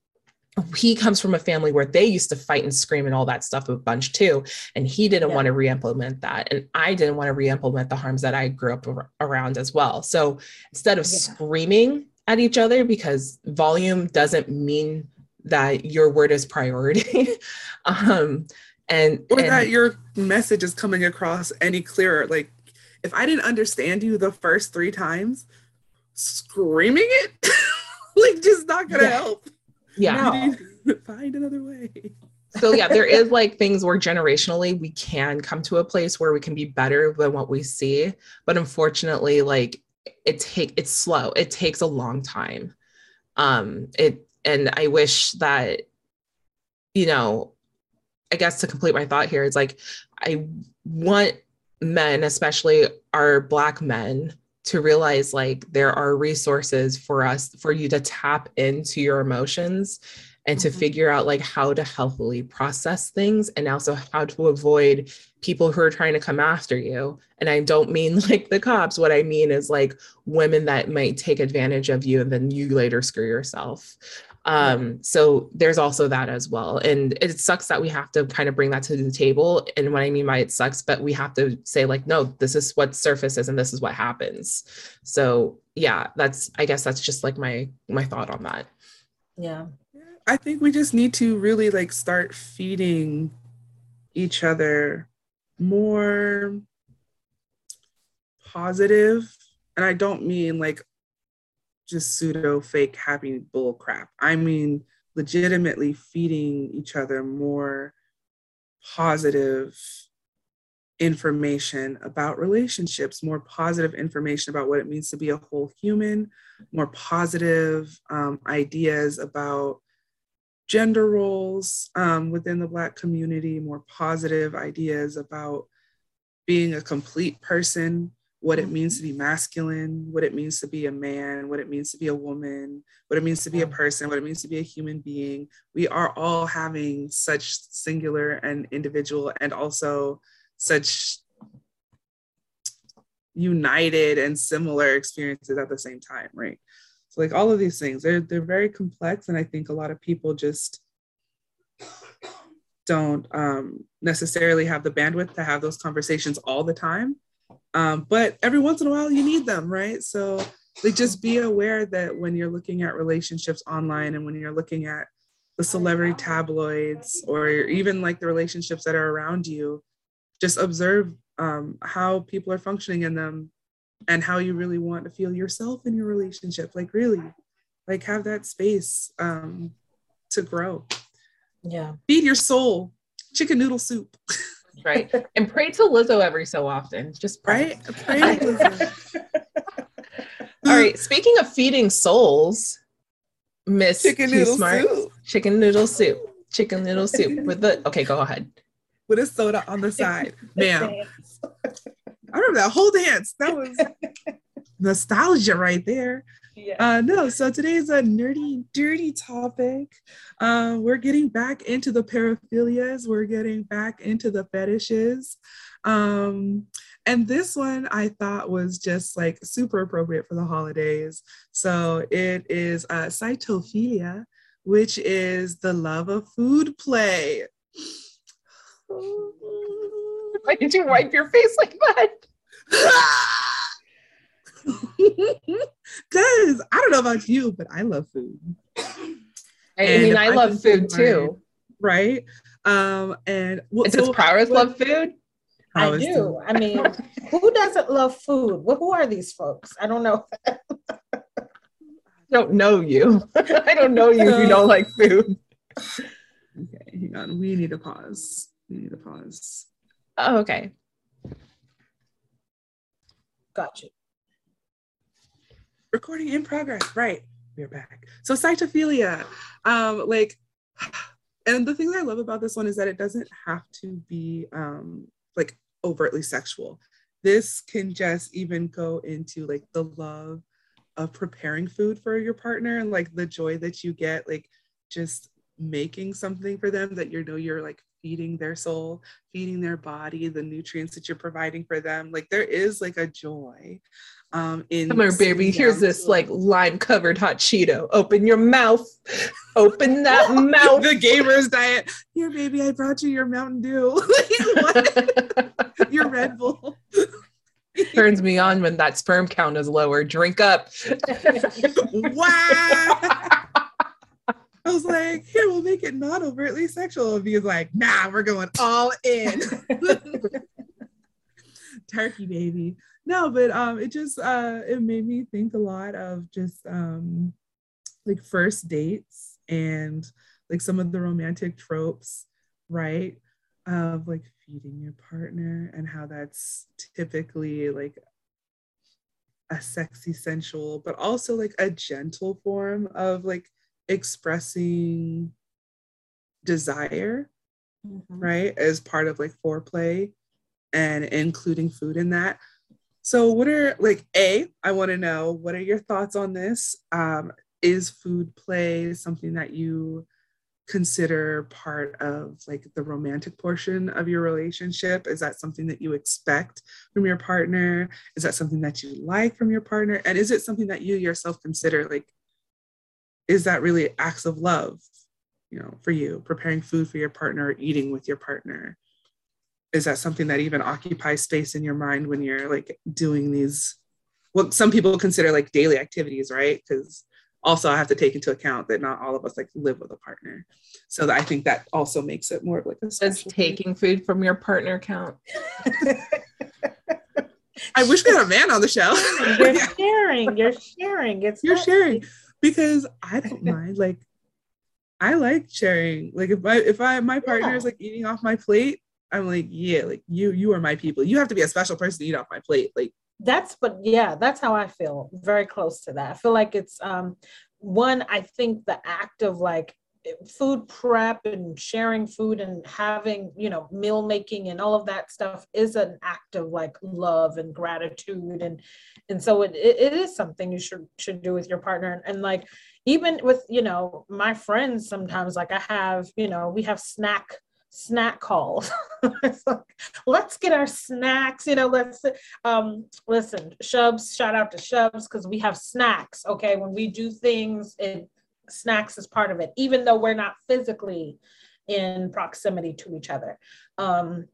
he comes from a family where they used to fight and scream and all that stuff a bunch too. And he didn't yeah. want to re-implement that. And I didn't want to re-implement the harms that I grew up ar- around as well. So instead of yeah. screaming at each other, because volume doesn't mean that your word is priority. um, and, or and that your message is coming across any clearer. Like if I didn't understand you the first three times, screaming it, like just not going to yeah. help. Yeah. No. Find another way. So yeah, there is like things where generationally we can come to a place where we can be better than what we see. But unfortunately, like it take it's slow. It takes a long time. Um it and I wish that, you know, I guess to complete my thought here, it's like I want men, especially our Black men, to realize like there are resources for us, for you to tap into your emotions and mm-hmm. to figure out like how to healthily process things, and also how to avoid people who are trying to come after you. And I don't mean like the cops. What I mean is like women that might take advantage of you and then you later screw yourself. Um, so there's also that as well. And it sucks that we have to kind of bring that to the table. And what I mean by it sucks, but we have to say like, no, this is what surfaces and this is what happens. So yeah, that's, I guess that's just like my, my thought on that. Yeah. I think we just need to really like start feeding each other more positive. And I don't mean like just pseudo fake happy bull crap. I mean, legitimately feeding each other more positive information about relationships, more positive information about what it means to be a whole human, more positive um, ideas about gender roles um, within the Black community, more positive ideas about being a complete person, what it means to be masculine, what it means to be a man, what it means to be a woman, what it means to be a person, what it means to be a human being. We are all having such singular and individual, and also such united and similar experiences at the same time, right? So like all of these things, they're, they're very complex. And I think a lot of people just don't um, necessarily have the bandwidth to have those conversations all the time. Um, but every once in a while you need them, right? So like, just be aware that when you're looking at relationships online, and when you're looking at the celebrity tabloids, or even like the relationships that are around you, just observe um, how people are functioning in them, and how you really want to feel yourself in your relationship. Like really, like have that space um, to grow. Yeah. Feed your soul. Chicken noodle soup. Right. And pray to Lizzo every so often. Just pray. Pray, pray to Lizzo. All right. Speaking of feeding souls, Miss Chicken Noodle Smart, Soup. Chicken noodle soup. Chicken noodle soup with the, okay, go ahead. With a soda on the side. Ma'am. I remember that whole dance. That was nostalgia right there. Yeah. Uh, no, so today's a nerdy, dirty topic. Uh, we're getting back into the paraphilias. We're getting back into the fetishes. Um, and this one I thought was just like super appropriate for the holidays. So it is uh, cytophilia, which is the love of food play. Why did you wipe your face like that? Because I don't know about you, but I love food. I and mean, I, I love food too, right? Um, and well, does so Prowess love food? I, I do. Too. I mean, who doesn't love food? Well, who are these folks? I don't know. I don't know you. I don't know you if you don't like food. Okay, hang on. We need a pause. We need a pause. Oh, okay. Gotcha. Recording in progress. Right. We're back. So cytophilia, um, like, and the thing that I love about this one is that it doesn't have to be um, like overtly sexual. This can just even go into like the love of preparing food for your partner and like the joy that you get, like just making something for them that you know you're like feeding their soul, feeding their body, the nutrients that you're providing for them. Like there is like a joy. Um, in Come here, baby. Here's this like lime-covered hot Cheeto. Open your mouth. Open that mouth. The gamer's diet. Here, baby, I brought you your Mountain Dew. Your Red Bull. Turns me on when that sperm count is lower. Drink up. Wow. I was like, here, we'll make it not overtly sexual. And he was like, nah, we're going all in. Turkey, baby. No, but um, it just, uh, it made me think a lot of just um, like first dates and like some of the romantic tropes, right? Of like feeding your partner and how that's typically like a sexy, sensual, but also like a gentle form of like expressing desire, mm-hmm. right? As part of like foreplay and including food in that. So what are, like, A, I want to know, what are your thoughts on this? Um, is food play something that you consider part of, like, the romantic portion of your relationship? Is that something that you expect from your partner? Is that something that you like from your partner? And is it something that you yourself consider, like, is that really acts of love, you know, for you? Preparing food for your partner, or eating with your partner? Is that something that even occupies space in your mind when you're like doing these, what some people consider like daily activities, right? Because also I have to take into account that not all of us like live with a partner. So that I think that also makes it more of like a special. Does taking food from your partner count? I wish we had a man on the show. You're sharing, you're sharing. It's You're sharing nice. Because I don't mind. Like, I like sharing. Like if I, if I, my partner yeah. is like eating off my plate, I'm like, yeah, like you, you are my people. You have to be a special person to eat off my plate. Like that's, but yeah, that's how I feel. Very close to that. I feel like it's um, one, I think the act of like food prep and sharing food and having, you know, meal making and all of that stuff is an act of like love and gratitude. And, and so it, it, it is something you should, should do with your partner. And, and like, even with, you know, my friends, sometimes like I have, you know, we have snack snack calls. It's like, let's get our snacks, you know, let's um listen, Shubs, shout out to Shubs, because we have snacks. Okay, when we do things, it snacks is part of it, even though we're not physically in proximity to each other. Um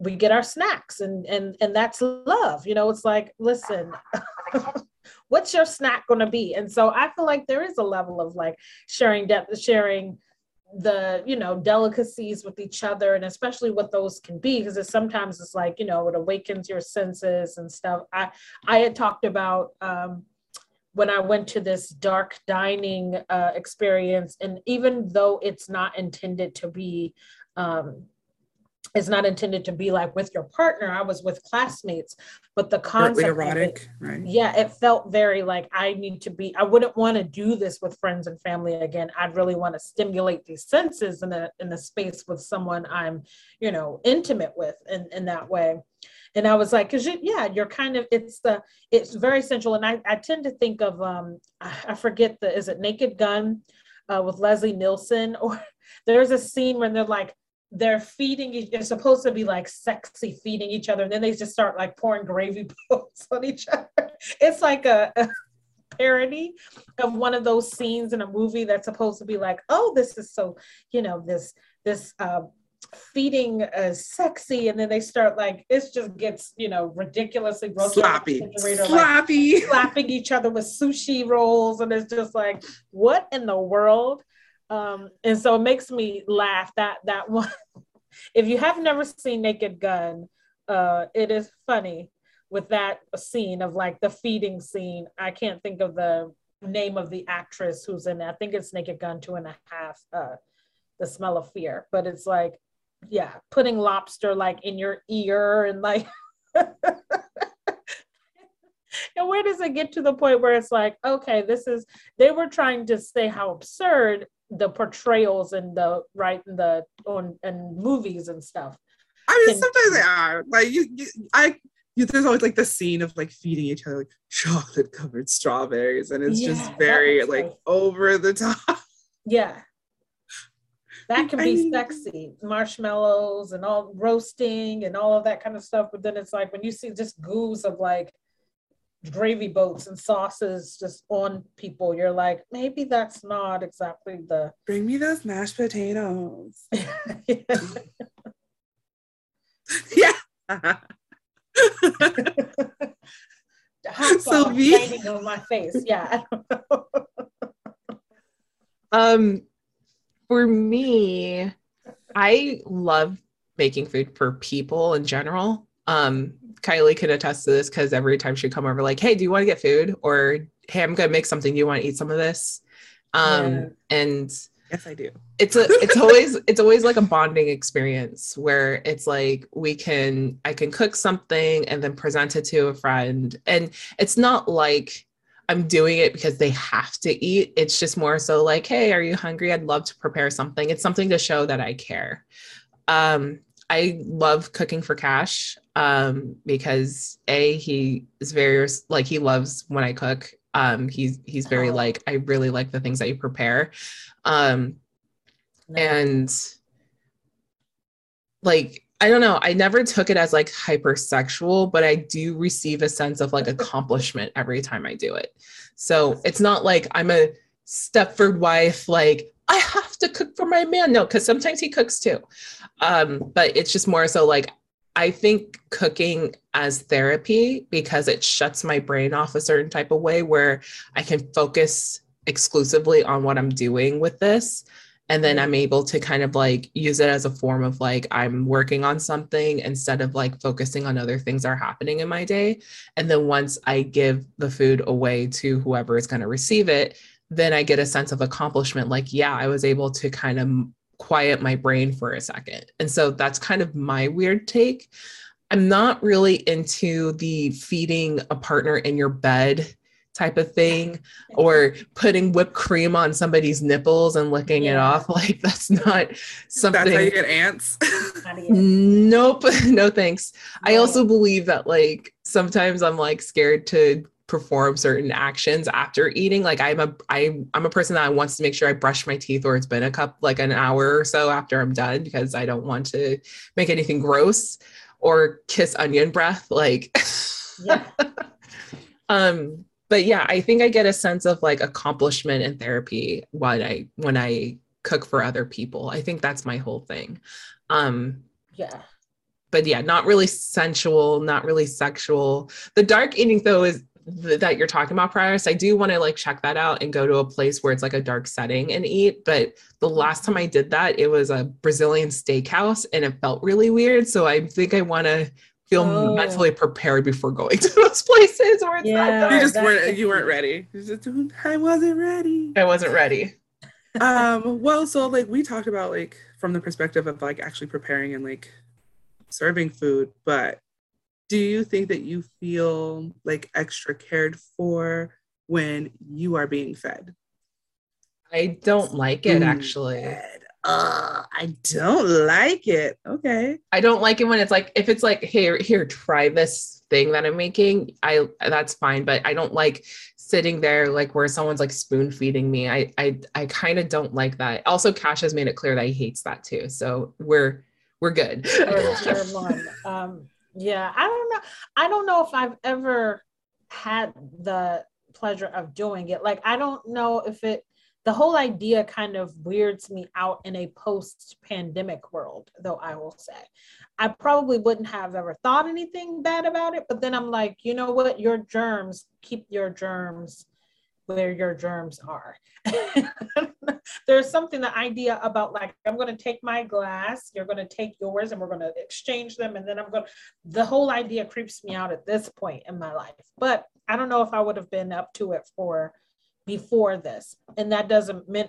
we get our snacks and and and that's love, you know. It's like, listen, what's your snack gonna be? And so I feel like there is a level of like sharing depth, sharing the, you know, delicacies with each other, and especially what those can be, because it's sometimes it's like, you know, it awakens your senses and stuff. I I had talked about um when I went to this dark dining uh, experience, and even though it's not intended to be, um, it's not intended to be like with your partner, I was with classmates, but the concept, erotic, it, right? Yeah, it felt very like I need to be, I wouldn't want to do this with friends and family again. I'd really want to stimulate these senses in the, in the space with someone I'm, you know, intimate with in, in that way. And I was like, cause you, yeah, you're kind of, it's the, it's very sensual. And I, I tend to think of, um, I forget the, is it Naked Gun uh, with Leslie Nielsen? Or there's a scene when they're like, they're feeding, they're supposed to be like sexy feeding each other. And then they just start like pouring gravy boats on each other. It's like a, a parody of one of those scenes in a movie that's supposed to be like, oh, this is so, you know, this, this, uh, feeding uh, sexy, and then they start like, it just gets, you know, ridiculously gross, sloppy, sloppy, like, slapping each other with sushi rolls, and it's just like, what in the world? Um, and so it makes me laugh that that one. If you have never seen Naked Gun, uh, it is funny with that scene of like the feeding scene. I can't think of the name of the actress who's in it. I think it's Naked Gun two and a half. Uh, the Smell of Fear, but it's like, yeah, putting lobster like in your ear and like, and where does it get to the point where it's like, okay, this is, they were trying to say how absurd the portrayals and the right and the on and movies and stuff. I mean, and, sometimes they are like you, you I you, there's always like the scene of like feeding each other like chocolate covered strawberries, and it's yeah, just very like right. over the top. Yeah. That can be sexy, marshmallows and all roasting and all of that kind of stuff. But then it's like when you see just goos of like gravy boats and sauces just on people, you're like, maybe that's not exactly the. Bring me those mashed potatoes. Yeah. Hot sauce raining on my face. Yeah. I don't know. um. For me, I love making food for people in general. Um, Kylie can attest to this because every time she'd come over, like, hey, do you want to get food? Or, hey, I'm going to make something. Do you want to eat some of this? Um, yeah. And yes, I do. It's a, it's always, it's always like a bonding experience where it's like, we can, I can cook something and then present it to a friend. And it's not like I'm doing it because they have to eat. It's just more so like, hey, are you hungry? I'd love to prepare something. It's something to show that I care. Um, I love cooking for Cash um, because A, he is very, like, he loves when I cook. Um, he's, he's very like, I really like the things that you prepare. Um, and like, I don't know. I never took it as like hypersexual, but I do receive a sense of like accomplishment every time I do it. So it's not like I'm a Stepford wife, like I have to cook for my man. No, because sometimes he cooks too. Um, but it's just more so like, I think cooking as therapy because it shuts my brain off a certain type of way where I can focus exclusively on what I'm doing with this. And then I'm able to kind of like use it as a form of like, I'm working on something instead of like focusing on other things that are happening in my day. And then once I give the food away to whoever is going to receive it, then I get a sense of accomplishment. Like, yeah, I was able to kind of quiet my brain for a second. And so that's kind of my weird take. I'm not really into the feeding a partner in your bed type of thing, or putting whipped cream on somebody's nipples and licking yeah. it off. Like that's not something. That's how you get ants. Nope. No, thanks. No. I also believe that like, sometimes I'm like scared to perform certain actions after eating. Like I'm a, I, I'm a person that wants to make sure I brush my teeth or it's been a cup, like an hour or so after I'm done, because I don't want to make anything gross or kiss onion breath. Like, yeah. um, But yeah, I think I get a sense of like accomplishment and therapy when I when I cook for other people. I think that's my whole thing. Um, yeah. But yeah, not really sensual, not really sexual. The dark eating though is th- that you're talking about, Prior. So I do want to like check that out and go to a place where it's like a dark setting and eat. But the last time I did that, it was a Brazilian steakhouse and it felt really weird. So I think I want to feel oh. mentally prepared before going to those places where it's yeah, not. You just weren't you weren't ready. Just, I wasn't ready. I wasn't ready. um. Well, so like we talked about like from the perspective of like actually preparing and like serving food, but do you think that you feel like extra cared for when you are being fed? I don't like it, actually. Uh, I don't like it. Okay. I don't like it when it's like, if it's like, here, here, try this thing that I'm making. I, that's fine. But I don't like sitting there like where someone's like spoon feeding me. I, I, I kind of don't like that. Also, Cash has made it clear that he hates that too. So we're, we're good. um, yeah. I don't know. I don't know if I've ever had the pleasure of doing it. Like, I don't know if it, the whole idea kind of weirds me out in a post-pandemic world, though I will say. I probably wouldn't have ever thought anything bad about it, but then I'm like, you know what? Your germs, keep your germs where your germs are. There's something, the idea about like, I'm going to take my glass, you're going to take yours, and we're going to exchange them, and then I'm going to, the whole idea creeps me out at this point in my life. But I don't know if I would have been up to it for before this, and that doesn't mean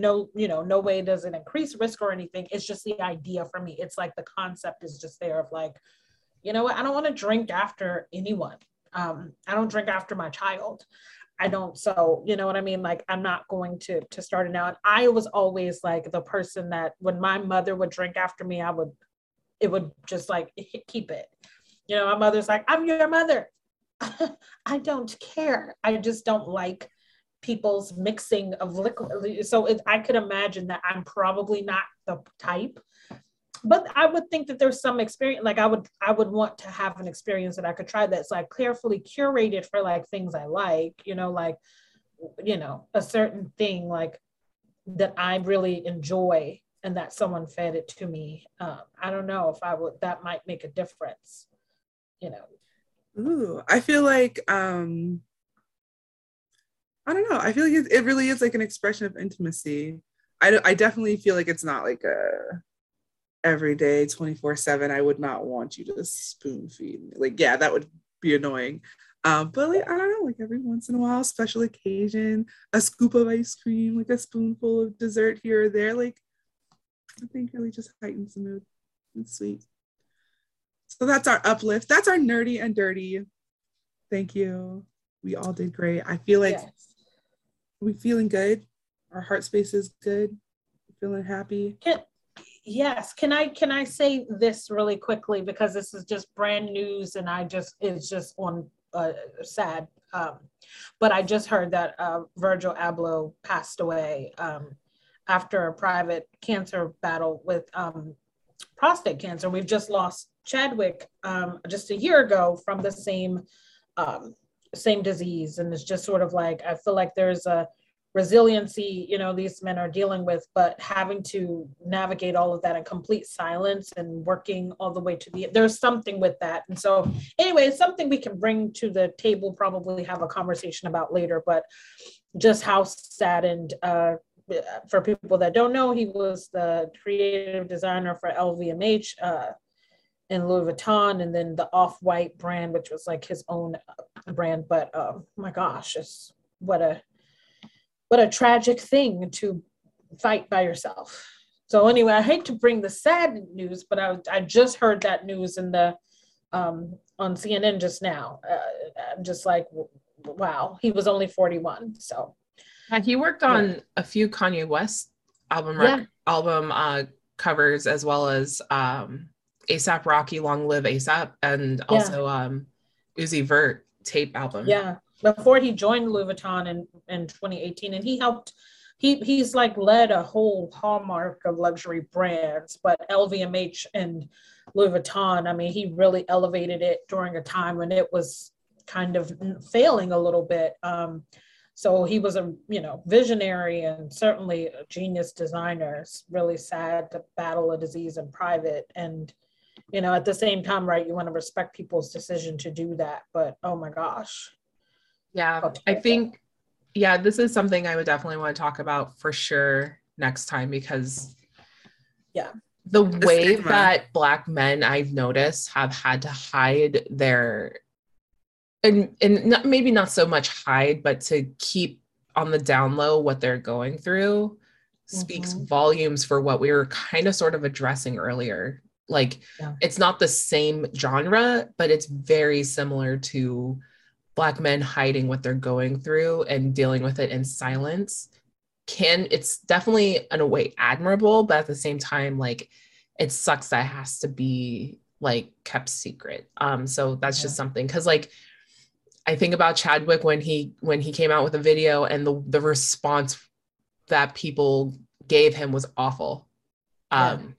no, you know, no way does it increase risk or anything. It's just the idea for me. It's like the concept is just there of like, you know what? I don't want to drink after anyone. Um, I don't drink after my child. I don't. So, you know what I mean? Like, I'm not going to, to start it now. And I was always like the person that when my mother would drink after me, I would, it would just like keep it, you know, my mother's like, I'm your mother. I don't care. I just don't like people's mixing of liquid. So it, I could imagine that I'm probably not the type, but I would think that there's some experience. Like I would, I would want to have an experience that I could try that's like carefully curated for like things I like, you know, like, you know, a certain thing like that I really enjoy and that someone fed it to me. Um, I don't know if I would, that might make a difference, you know? Ooh, I feel like, um, I don't know. I feel like it, it really is like an expression of intimacy. I, I definitely feel like it's not like a everyday twenty-four seven. I would not want you to spoon feed me. Like, yeah, that would be annoying. Um, but like, I don't know, like every once in a while, special occasion, a scoop of ice cream, like a spoonful of dessert here or there. Like, I think really just heightens the mood. It's sweet. So that's our uplift. That's our nerdy and dirty. Thank you. We all did great. I feel like yes. We're feeling good. Our heart space is good. We're feeling happy. Can, yes. Can I can I say this really quickly because this is just brand news and I just it's just on uh, sad. Um, but I just heard that uh, Virgil Abloh passed away um, after a private cancer battle with um, prostate cancer. We've just lost Chadwick um, just a year ago from the same. Um, same disease. And it's just sort of like, I feel like there's a resiliency, you know, these men are dealing with, but having to navigate all of that in complete silence and working all the way to the, there's something with that. And so anyway, it's something we can bring to the table, probably have a conversation about later, but just how saddened, uh, for people that don't know, he was the creative designer for L V M H, uh, and Louis Vuitton, and then the Off-White brand, which was like his own brand. But um, oh my gosh, it's what a what a tragic thing to fight by yourself. So anyway, I hate to bring the sad news, but I I just heard that news in the um, on C N N just now. Uh, I'm just like, wow, he was only forty-one. So yeah, he worked on yeah. a few Kanye West album yeah. album uh, covers as well as. Um, A$AP Rocky, Long Live A$AP, and also yeah. um, Uzi Vert tape album. Yeah, before he joined Louis Vuitton in, in twenty eighteen, and he helped, he he's like led a whole hallmark of luxury brands, but L V M H and Louis Vuitton, I mean, he really elevated it during a time when it was kind of failing a little bit. Um, so he was a, you know, visionary and certainly a genius designer. It's really sad to battle a disease in private and you know, at the same time, right, you want to respect people's decision to do that. But, oh, my gosh. Yeah, I think, yeah, this is something I would definitely want to talk about for sure next time because yeah, the way the that Black men I've noticed have had to hide their, and and not, maybe not so much hide, but to keep on the down low what they're going through mm-hmm. speaks volumes for what we were kind of sort of addressing earlier. Like yeah. it's not the same genre, but it's very similar to Black men hiding what they're going through and dealing with it in silence. Can it's definitely in a way admirable, but at the same time, like, it sucks that it has to be like kept secret. Um, so that's yeah. just something, because like I think about Chadwick when he when he came out with a video, and the the response that people gave him was awful. Um,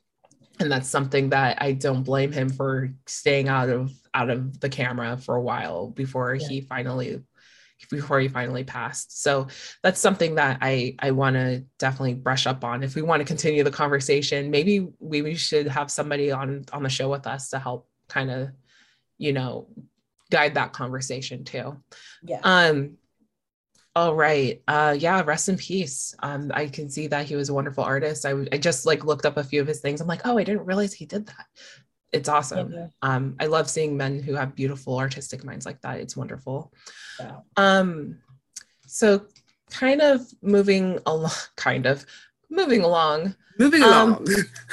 yeah. And that's something that I don't blame him for staying out of out of the camera for a while before yeah. he finally. before he finally passed. So that's something that I, I want to definitely brush up on. If we want to continue the conversation, maybe we, we should have somebody on, on the show with us to help kind of, you know, guide that conversation too. Yeah. Um, all right. Uh, yeah. Rest in peace. Um, I can see that he was a wonderful artist. I, I just like looked up a few of his things. I'm like, oh, I didn't realize he did that. It's awesome. Mm-hmm. Um, I love seeing men who have beautiful artistic minds like that. It's wonderful. Wow. Um, so kind of moving along, kind of moving along, moving um, along,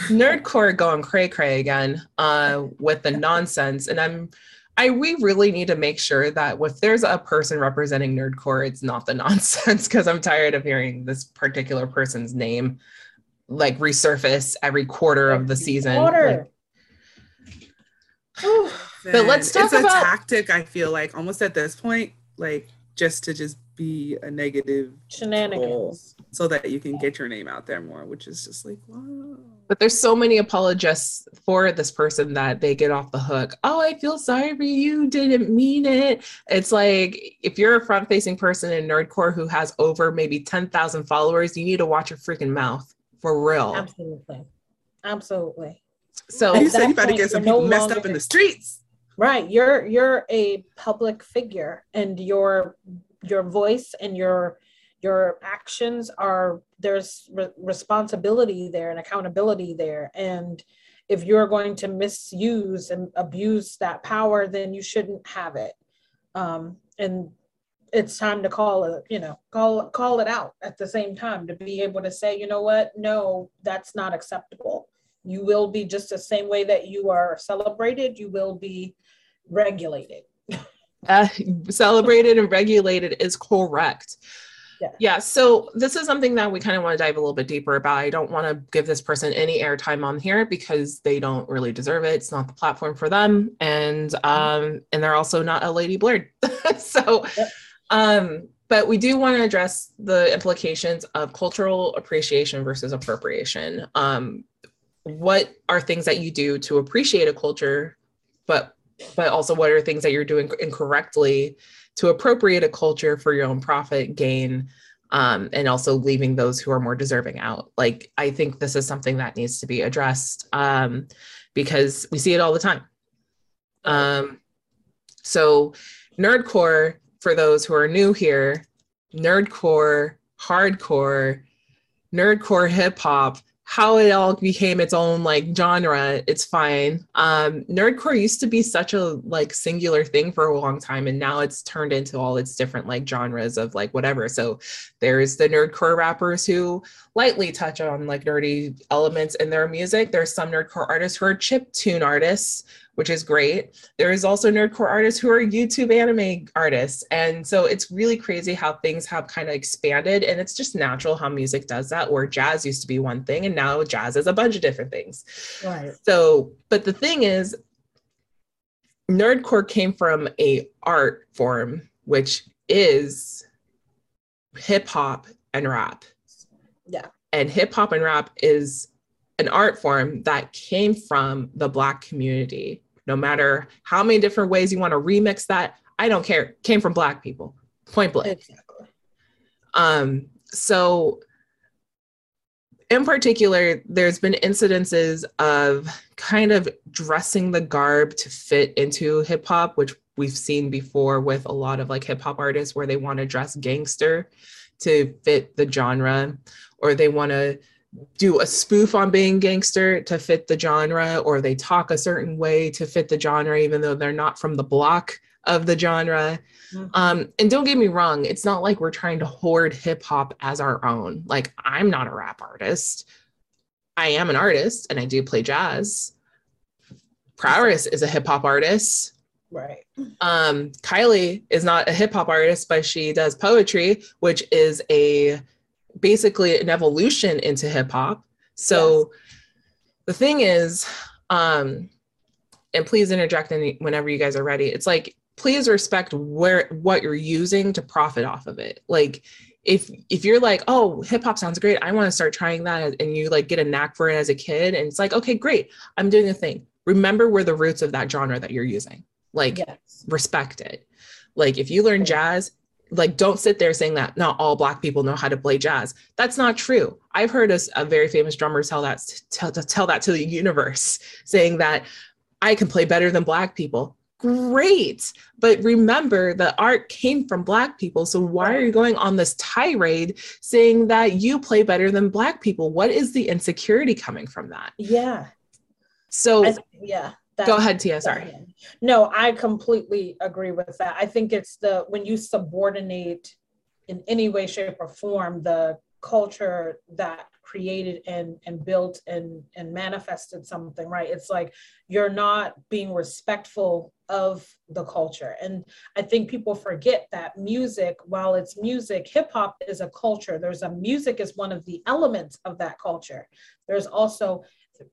nerdcore going cray cray again, uh, with the nonsense. And I'm, I, we really need to make sure that if there's a person representing nerdcore, it's not the nonsense. Cause I'm tired of hearing this particular person's name, like resurface every quarter of the season. Like, Ooh, but let's talk it's about it's a tactic, I feel like, almost at this point, like just to just be a negative shenanigans so that you can get your name out there more, which is just like, wow. But there's so many apologists for this person that they get off the hook. Oh, I feel sorry for you. Didn't mean it. It's like, if you're a front-facing person in nerdcore who has over maybe ten thousand followers, you need to watch your freaking mouth for real. Absolutely. Absolutely. So you said you about to get some people no messed longer, up in the streets, right? You're you're a public figure, and your your voice and your your actions are there's re- responsibility there and accountability there. And if you're going to misuse and abuse that power, then you shouldn't have it. Um, and it's time to call it, you know, call call it out at the same time to be able to say, you know what, no, that's not acceptable. You will be just the same way that you are celebrated, you will be regulated. uh, celebrated and regulated is correct. Yeah. yeah. So this is something that we kind of want to dive a little bit deeper about. I don't want to give this person any airtime on here because they don't really deserve it. It's not the platform for them. And, um, and they're also not a Lady Blurred. so, yep. um, But we do want to address the implications of cultural appreciation versus appropriation. Um, what are things that you do to appreciate a culture, but but also what are things that you're doing incorrectly to appropriate a culture for your own profit gain, um, and also leaving those who are more deserving out. Like, I think this is something that needs to be addressed um, because we see it all the time. Um, so nerdcore, for those who are new here, nerdcore, hardcore, nerdcore hip hop, how it all became its own like genre, it's fine. Um, nerdcore used to be such a like singular thing for a long time, and now it's turned into all its different like genres of like whatever. So there's the nerdcore rappers who lightly touch on like nerdy elements in their music. There's some nerdcore artists who are chiptune artists, which is great. There is also nerdcore artists who are YouTube anime artists. And so it's really crazy how things have kind of expanded, and it's just natural how music does that, where jazz used to be one thing and now jazz is a bunch of different things. Right. So, but the thing is, nerdcore came from a art form, which is hip hop and rap. Yeah. And hip hop and rap is an art form that came from the Black community. No matter how many different ways you want to remix that, I don't care. It came from Black people, point blank. Exactly. Um, so in particular, there's been incidences of kind of dressing the garb to fit into hip hop, which we've seen before with a lot of like hip hop artists where they want to dress gangster to fit the genre, or they want to do a spoof on being gangster to fit the genre, or they talk a certain way to fit the genre, even though they're not from the block of the genre. Mm-hmm. Um, and don't get me wrong, it's not like we're trying to hoard hip hop as our own. Like, I'm not a rap artist. I am an artist and I do play jazz. Prowris is a hip hop artist. Right. Um, Kylie is not a hip hop artist, but she does poetry, which is a basically an evolution into hip hop. So yes. The thing is, um, and please interject any, whenever you guys are ready. It's like, please respect where what you're using to profit off of it. Like, if if you're like, oh, hip hop sounds great, I want to start trying that, and you like get a knack for it as a kid, and it's like, okay, great, I'm doing a thing. Remember where the roots of that genre that you're using. Like, yes. Respect it. Like, if you learn jazz, like, don't sit there saying that not all Black people know how to play jazz. That's not true. I've heard a, a very famous drummer tell that tell, tell that to the universe, saying that I can play better than Black people. Great. But remember, the art came from Black people. So why are you going on this tirade saying that you play better than Black people? What is the insecurity coming from that? Yeah. So, I, yeah. That, Go ahead, Tia, sorry. That, no, I completely agree with that. I think it's the, when you subordinate in any way, shape, or form, the culture that created and, and built and, and manifested something, right? It's like, you're not being respectful of the culture. And I think people forget that music, while it's music, hip hop is a culture. There's a music is one of the elements of that culture. There's also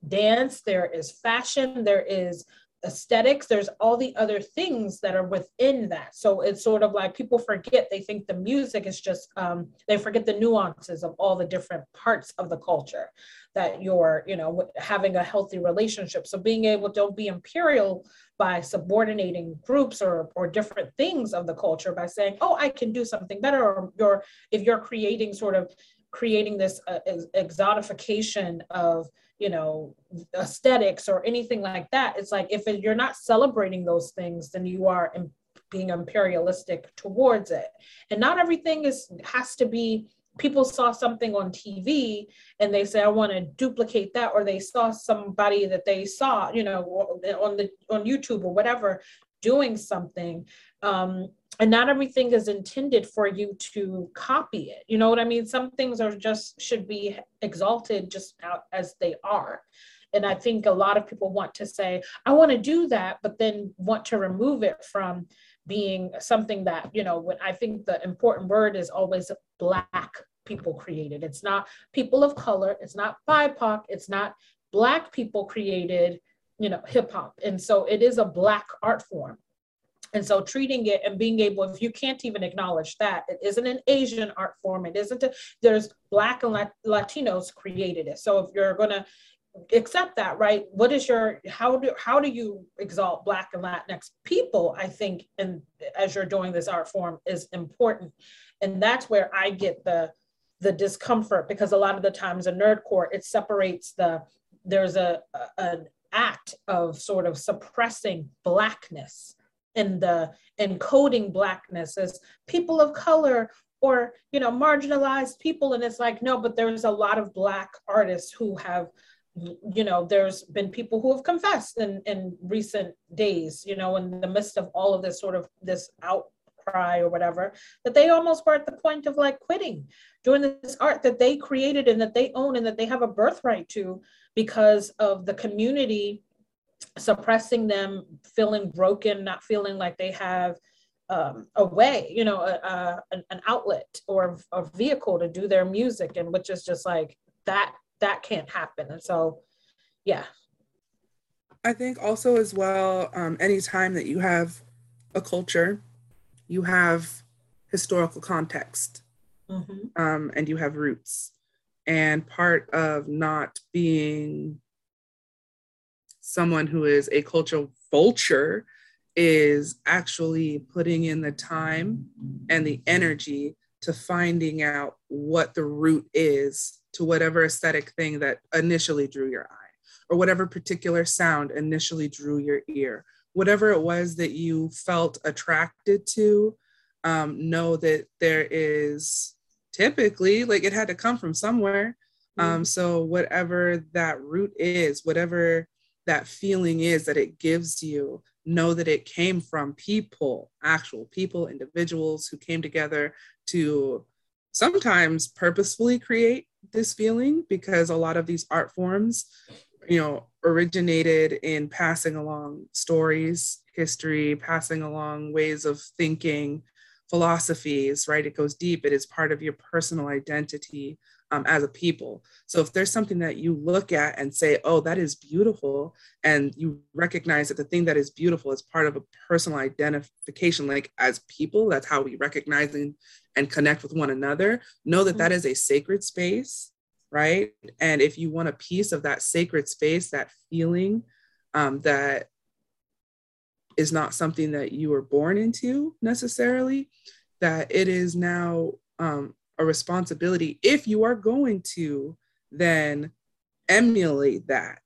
dance, there is fashion, there is aesthetics, there's all the other things that are within that. So it's sort of like people forget, they think the music is just, um, they forget the nuances of all the different parts of the culture that you're, you know, having a healthy relationship. So being able, don't be imperial by subordinating groups or, or different things of the culture by saying, oh, I can do something better. Or you're, if you're creating sort of creating this uh, ex- exotification of, you know, aesthetics or anything like that. It's like, if you're not celebrating those things, then you are im- being imperialistic towards it. And not everything is has to be, people saw something on T V and they say, I want to duplicate that. Or they saw somebody that they saw, you know, on the on YouTube or whatever, doing something. Um, And not everything is intended for you to copy it. You know what I mean? Some things are just, should be exalted just out as they are. And I think a lot of people want to say, I want to do that, but then want to remove it from being something that, you know, when I think the important word is always Black people created. It's not people of color. It's not B I P O C. It's not Black people created, you know, hip hop. And so it is a Black art form. And so treating it and being able, if you can't even acknowledge that, it isn't an Asian art form, it isn't, a, there's Black and Latinos created it. So if you're gonna accept that, right, what is your, how do how do you exalt Black and Latinx people, I think, and as you're doing this art form is important. And that's where I get the, the discomfort, because a lot of the times in nerdcore, it separates the, there's a, a an act of sort of suppressing Blackness. In the encoding Blackness as people of color or, you know, marginalized people. And it's like, no, but there's a lot of Black artists who have, you know, there's been people who have confessed in, in recent days, you know, in the midst of all of this sort of this outcry or whatever, that they almost were at the point of like quitting, doing this art that they created and that they own and that they have a birthright to because of the community suppressing them, feeling broken, not feeling like they have um, a way, you know, a, a, an outlet or a vehicle to do their music, and which is just like that, that can't happen. And so, yeah. I think also as well, um, anytime that you have a culture, you have historical context, mm-hmm. um, and you have roots. And part of not being someone who is a cultural vulture is actually putting in the time and the energy to finding out what the root is to whatever aesthetic thing that initially drew your eye, or whatever particular sound initially drew your ear, whatever it was that you felt attracted to. Um, know that there is typically, like, it had to come from somewhere. Um, so whatever that root is, whatever that feeling is that it gives you, know that it came from people, actual people, individuals who came together to sometimes purposefully create this feeling, because a lot of these art forms, you know, originated in passing along stories, history, passing along ways of thinking, philosophies, right? It goes deep. It is part of your personal identity um, as a people. So if there's something that you look at and say, oh, that is beautiful, and you recognize that the thing that is beautiful is part of a personal identification, like as people, that's how we recognize and, and connect with one another, know that that is a sacred space, right? And if you want a piece of that sacred space, that feeling um, that is not something that you were born into necessarily, that it is now um, a responsibility, if you are going to then emulate that,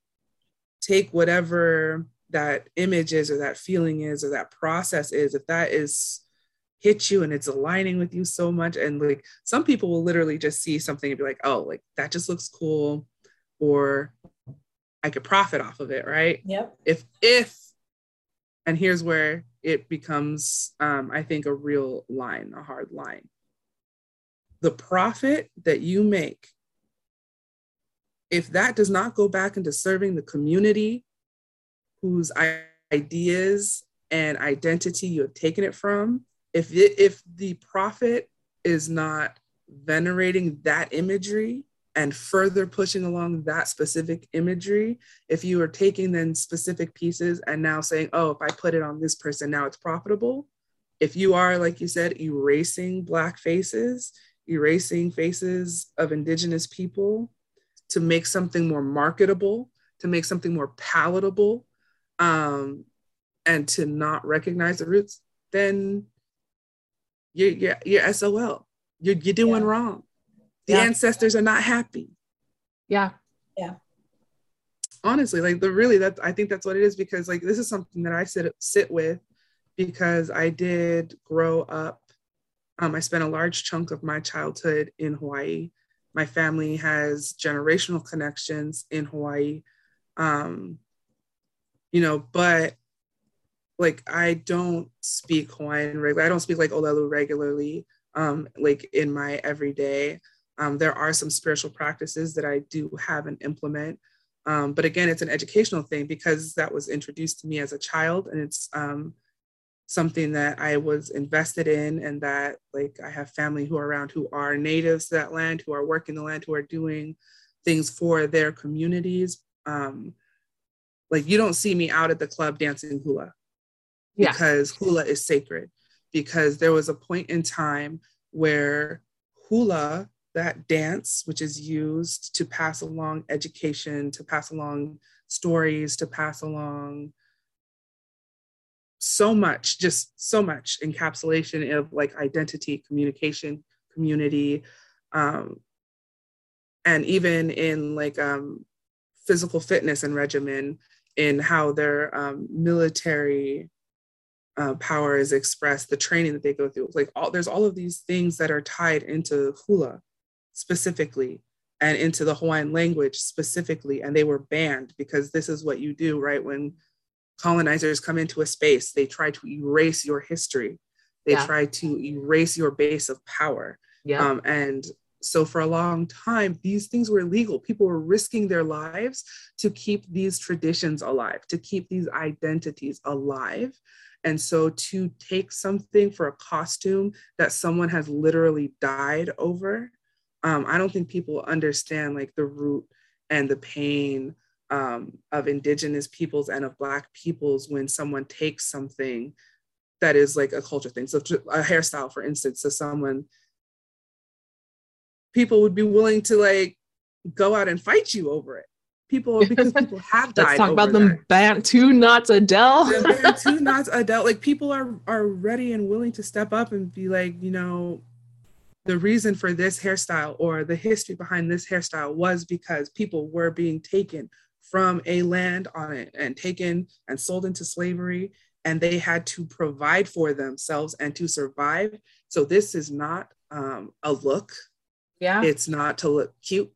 take whatever that image is or that feeling is or that process is, if that is hit you and it's aligning with you so much. And like some people will literally just see something and be like, oh, like that just looks cool, or I could profit off of it, right? Yep. If, if, and here's where it becomes, um, I think, a real line, a hard line. The profit that you make, if that does not go back into serving the community whose ideas and identity you have taken it from, if, it, if the profit is not venerating that imagery and further pushing along that specific imagery, if you are taking then specific pieces and now saying, oh, if I put it on this person, now it's profitable. If you are, like you said, erasing Black faces, erasing faces of Indigenous people to make something more marketable, to make something more palatable, um, and to not recognize the roots, then you're, you're, you're S O L. You're, you're doing yeah. wrong. The yeah. ancestors are not happy. Yeah. Yeah. Honestly, like the really that I think that's what it is, because like this is something that I sit sit with, because I did grow up. Um, I spent a large chunk of my childhood in Hawaii. My family has generational connections in Hawaii. Um, you know, but like I don't speak Hawaiian regularly. I don't speak like Olelu regularly, um, like in my everyday. Um, there are some spiritual practices that I do have and implement. Um, but again, it's an educational thing, because that was introduced to me as a child, and it's um, something that I was invested in, and that like I have family who are around, who are natives to that land, who are working the land, who are doing things for their communities. Um, like you don't see me out at the club dancing hula, yeah. because hula is sacred, because there was a point in time where hula, that dance, which is used to pass along education, to pass along stories, to pass along so much, just so much encapsulation of like identity, communication, community, um, and even in like um, physical fitness and regimen, in how their um, military Uh, power is expressed, the training that they go through, like all there's all of these things that are tied into hula specifically, and into the Hawaiian language specifically, and they were banned, because this is what you do, right? When colonizers come into a space, they try to erase your history, they yeah. try to erase your base of power. Yeah. Um, and so for a long time, these things were illegal. People were risking their lives to keep these traditions alive, to keep these identities alive. And so to take something for a costume that someone has literally died over, um, I don't think people understand like the root and the pain um, of Indigenous peoples and of Black peoples when someone takes something that is like a culture thing. So a hairstyle, for instance, so someone, people would be willing to like go out and fight you over it. People, because people have died. Let's talk about them Bantu knots, Adele. The Bantu knots, Adele. Like people are are ready and willing to step up and be like, you know, the reason for this hairstyle or the history behind this hairstyle was because people were being taken from a land on it and taken and sold into slavery, and they had to provide for themselves and to survive. So this is not um, a look. Yeah, it's not to look cute.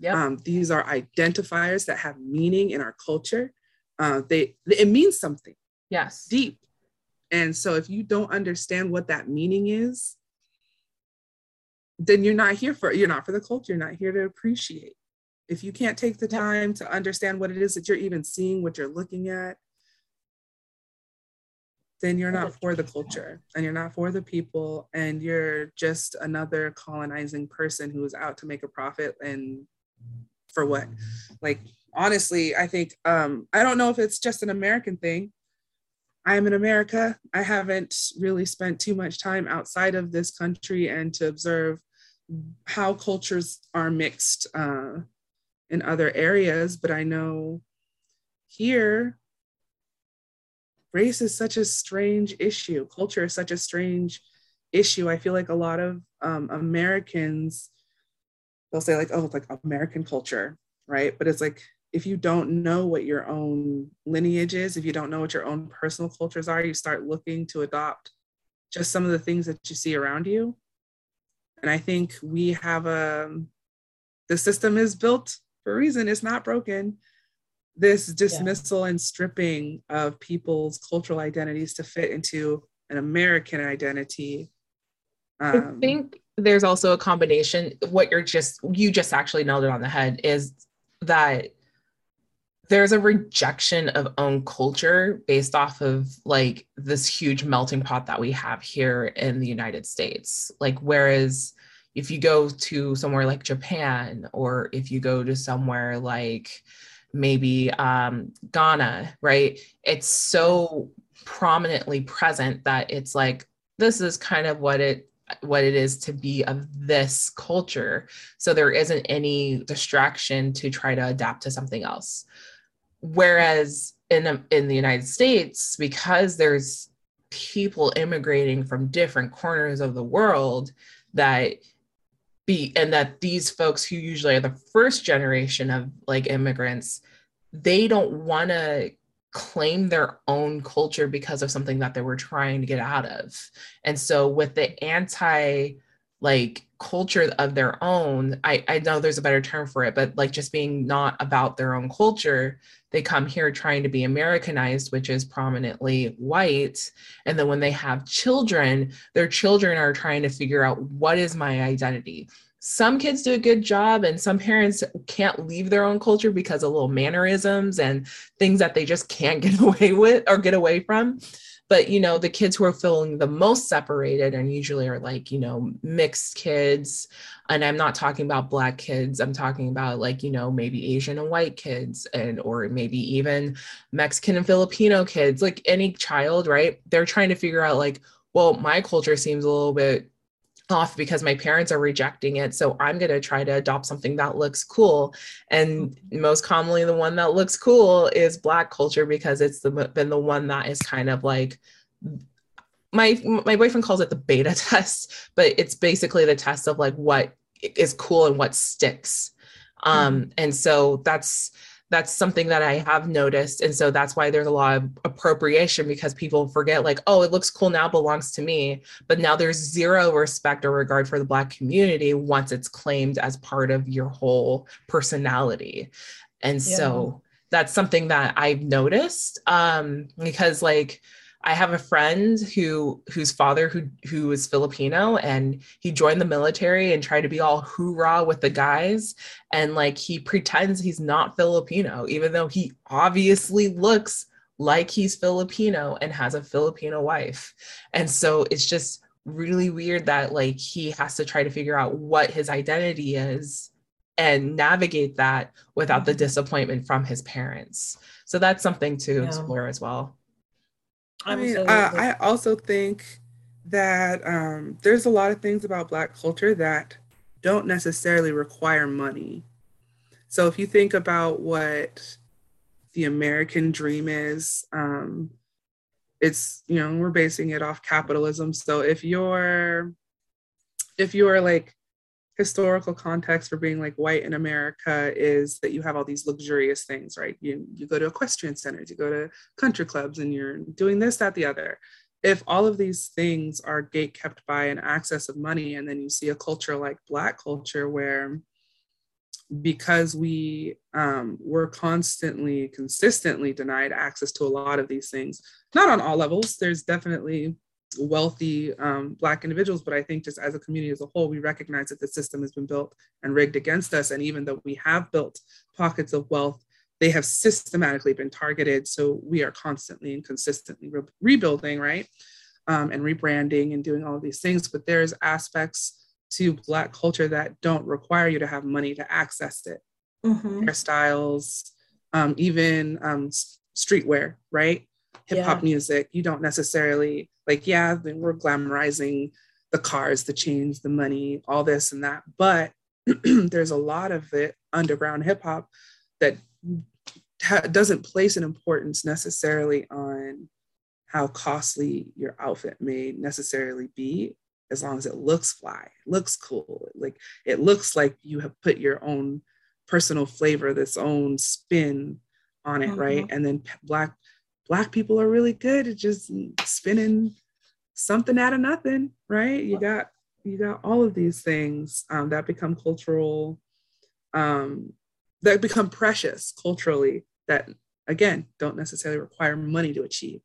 Yep. Um, these are identifiers that have meaning in our culture. Uh, they it means something. Yes. Deep. And so if you don't understand what that meaning is, then you're not here for, you're not for the culture. You're not here to appreciate. If you can't take the time to understand what it is that you're even seeing, what you're looking at, then you're not for the culture and you're not for the people, and you're just another colonizing person who is out to make a profit. And for what? Like, honestly, I think, um, I don't know if it's just an American thing. I'm in America. I haven't really spent too much time outside of this country and to observe how cultures are mixed uh, in other areas. But I know here, race is such a strange issue. Culture is such a strange issue. I feel like a lot of um, Americans, they'll say like, oh, it's like American culture, right? But it's like, if you don't know what your own lineage is, if you don't know what your own personal cultures are, you start looking to adopt just some of the things that you see around you. And I think we have a, the system is built for a reason. It's not broken. This dismissal yeah. and stripping of people's cultural identities to fit into an American identity. Um, I think there's also a combination. What you're just, you just actually nailed it on the head, is that there's a rejection of own culture based off of like this huge melting pot that we have here in the United States. Like, whereas if you go to somewhere like Japan, or if you go to somewhere like, maybe um, Ghana, right? It's so prominently present that it's like, this is kind of what it what it is to be of this culture. So there isn't any distraction to try to adapt to something else. Whereas in, in the United States, because there's people immigrating from different corners of the world that Be, and that these folks who usually are the first generation of like immigrants, they don't want to claim their own culture because of something that they were trying to get out of. And so with the anti like culture of their own, I, I know there's a better term for it, but like just being not about their own culture, they come here trying to be Americanized, which is prominently white. And then when they have children, their children are trying to figure out, what is my identity? Some kids do a good job, and some parents can't leave their own culture because of little mannerisms and things that they just can't get away with or get away from. But, you know, the kids who are feeling the most separated and usually are like, you know, mixed kids. And I'm not talking about Black kids. I'm talking about like, you know, maybe Asian and white kids, and or maybe even Mexican and Filipino kids, like any child, right? They're trying to figure out like, well, my culture seems a little bit off because my parents are rejecting it. So I'm going to try to adopt something that looks cool. And most commonly, the one that looks cool is Black culture, because it's the, been the one that is kind of like, my, my boyfriend calls it the beta test, but it's basically the test of like what is cool and what sticks. Um, mm-hmm. And so that's, that's something that I have noticed. And so that's why there's a lot of appropriation, because people forget like, oh, it looks cool now, belongs to me. But now there's zero respect or regard for the Black community once it's claimed as part of your whole personality. And yeah. so that's something that I've noticed um, because like, I have a friend who whose father who who is Filipino, and he joined the military and tried to be all hoorah with the guys, and like he pretends he's not Filipino, even though he obviously looks like he's Filipino and has a Filipino wife. And so it's just really weird that like he has to try to figure out what his identity is and navigate that without the disappointment from his parents. So that's something to yeah. explore as well. I mean, uh, I also think that um, there's a lot of things about Black culture that don't necessarily require money. So if you think about what the American dream is, um, it's, you know, we're basing it off capitalism. So if your, if your like historical context for being like white in America is that you have all these luxurious things, right? You you go to equestrian centers, you go to country clubs, and you're doing this, that, the other. If all of these things are gate kept by an access of money, and then you see a culture like Black culture where because we um, were constantly, consistently denied access to a lot of these things, not on all levels. There's definitely wealthy um, Black individuals, but I think just as a community as a whole, we recognize that the system has been built and rigged against us. And even though we have built pockets of wealth, they have systematically been targeted. So we are constantly and consistently re- rebuilding, right? Um, and rebranding and doing all of these things. But there's aspects to Black culture that don't require you to have money to access it. Mm-hmm. Hairstyles, um, even um, streetwear, right? Hip hop yeah. music. You don't necessarily, like, yeah, we're glamorizing the cars, the chains, the money, all this and that. But there's a lot of it, underground hip hop, that ha- doesn't place an importance necessarily on how costly your outfit may necessarily be, as long as it looks fly, looks cool. Like, it looks like you have put your own personal flavor, this own spin on it, mm-hmm. right? And then black black people are really good at just spinning something out of nothing, right? You got you got all of these things um, that become cultural, um, that become precious culturally, that again, don't necessarily require money to achieve.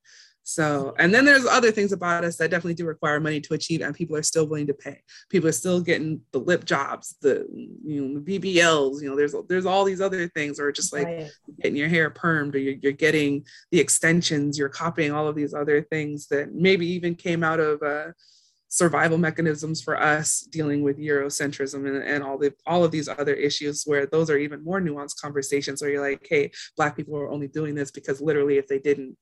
So, and then there's other things about us that definitely do require money to achieve, and people are still willing to pay. People are still getting the lip jobs, the, you know, the B B Ls, you know, there's, there's all these other things, or just like right. getting your hair permed, or you're, you're getting the extensions, you're copying all of these other things that maybe even came out of uh, survival mechanisms for us dealing with Eurocentrism and, and all the, all of these other issues, where those are even more nuanced conversations where you're like, hey, Black people are only doing this because literally if they didn't,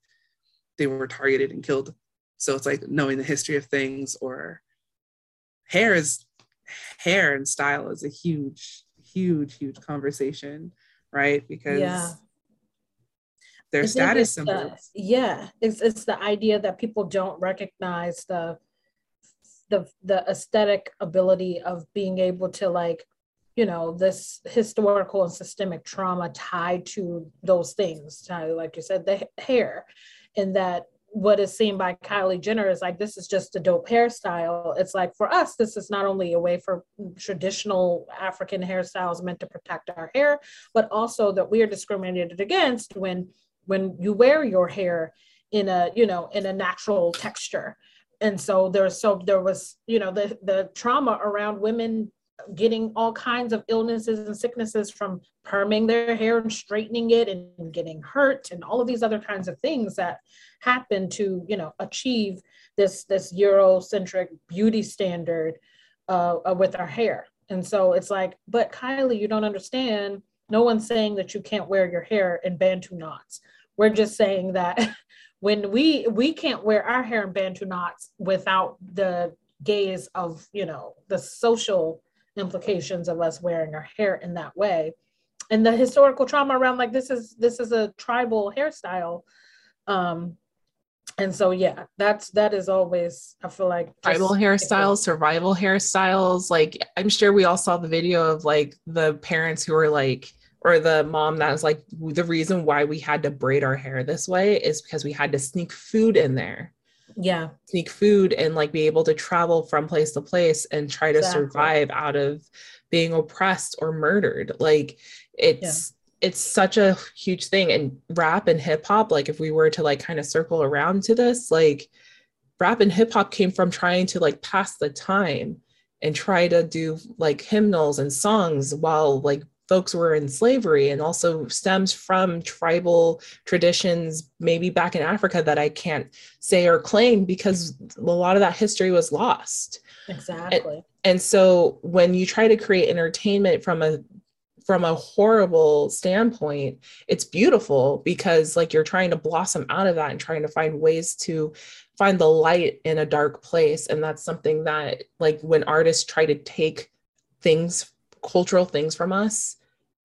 they were targeted and killed. So it's like knowing the history of things, or hair is hair and style is a huge, huge, huge conversation, right? Because yeah. their status symbols. The, yeah, it's it's the idea that people don't recognize the the the aesthetic ability of being able to, like, you know, this historical and systemic trauma tied to those things, like you said, the hair. And that what is seen by Kylie Jenner is like, this is just a dope hairstyle. It's like, for us, this is not only a way for traditional African hairstyles meant to protect our hair, but also that we are discriminated against when when you wear your hair in a, you know, in a natural texture. And so there's so there was, you know, the the trauma around women getting all kinds of illnesses and sicknesses from perming their hair and straightening it and getting hurt and all of these other kinds of things that happen to, you know, achieve this, this Eurocentric beauty standard uh, with our hair. And so it's like, but Kylie, you don't understand. No one's saying that you can't wear your hair in Bantu knots. We're just saying that when we, we can't wear our hair in Bantu knots without the gaze of, you know, the social implications of us wearing our hair in that way, and the historical trauma around, like, this is this is a tribal hairstyle, um and so yeah, that's that is always, I feel like, tribal hairstyles, survival hairstyles. Like, I'm sure we all saw the video of, like, the parents who were like, or the mom that was like, the reason why we had to braid our hair this way is because we had to sneak food in there. Yeah, sneak food and, like, be able to travel from place to place and try to exactly. survive out of being oppressed or murdered. Like, it's yeah. it's such a huge thing. And rap and hip hop, like, if we were to, like, kind of circle around to this, like, rap and hip hop came from trying to, like, pass the time and try to do, like, hymnals and songs while, like, folks were in slavery, and also stems from tribal traditions, maybe back in Africa, that I can't say or claim because a lot of that history was lost. Exactly. And, and so when you try to create entertainment from a from a horrible standpoint, it's beautiful because, like, you're trying to blossom out of that and trying to find ways to find the light in a dark place. And that's something that, like, when artists try to take things, cultural things from us,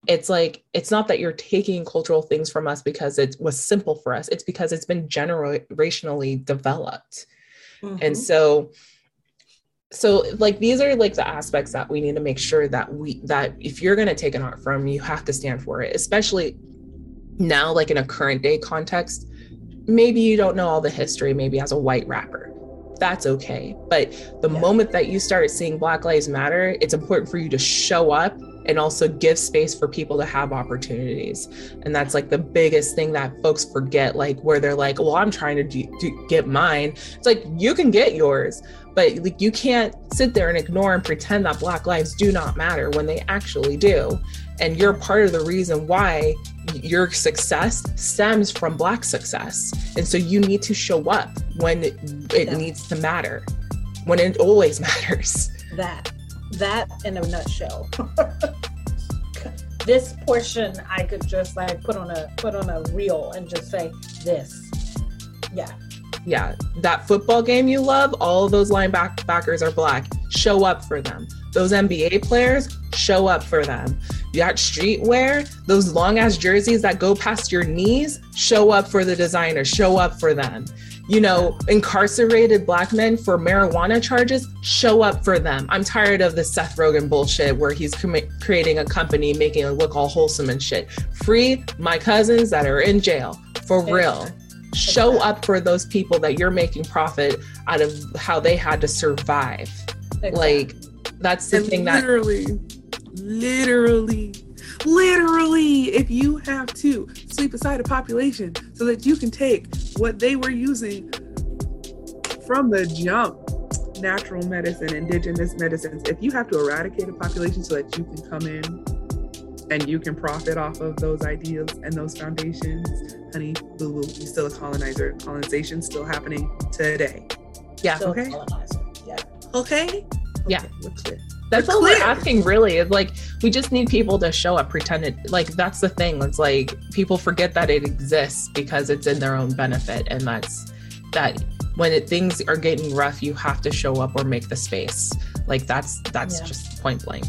it's like, it's not that you're taking cultural things from us because it was simple for us, it's because it's been generationally developed. Mm-hmm. And so so like, these are, like, the aspects that we need to make sure that we that if you're going to take an art from, you have to stand for it, especially now, like, in a current day context. Maybe you don't know all the history, maybe as a white rapper, that's okay. But the yeah. moment that you start seeing Black Lives Matter, it's important for you to show up and also give space for people to have opportunities. And that's like the biggest thing that folks forget, like where they're like, well, I'm trying to do, do, get mine. It's like, you can get yours, but like you can't sit there and ignore and pretend that Black lives do not matter when they actually do. And you're part of the reason why your success stems from Black success. And so you need to show up when it, it needs to matter, when it always matters. That, that in a nutshell. This portion I could just like put on a put on a reel and just say this. Yeah. Yeah. That football game you love, all of those linebackers are Black. Show up for them. Those N B A players, show up for them. That streetwear, those long ass jerseys that go past your knees, show up for the designer, show up for them. You know, incarcerated Black men for marijuana charges, show up for them. I'm tired of the Seth Rogen bullshit where he's com- creating a company, making it look all wholesome and shit. Free my cousins that are in jail, for real. Show up for those people that you're making profit out of how they had to survive. Like, that's the and thing that literally, literally, literally, if you have to sleep aside a population so that you can take what they were using from the jump, natural medicine, indigenous medicines, if you have to eradicate a population so that you can come in and you can profit off of those ideals and those foundations, honey, boo boo, you're still a colonizer. Colonization's still happening today. Yeah. Still okay. Yeah. Okay. Yeah, okay, that's all we're asking really. It's like, we just need people to show up, pretend it, like, that's the thing. It's like, people forget that it exists because it's in their own benefit. And that's that when it, things are getting rough, you have to show up or make the space. Like that's, that's yeah. just point blank.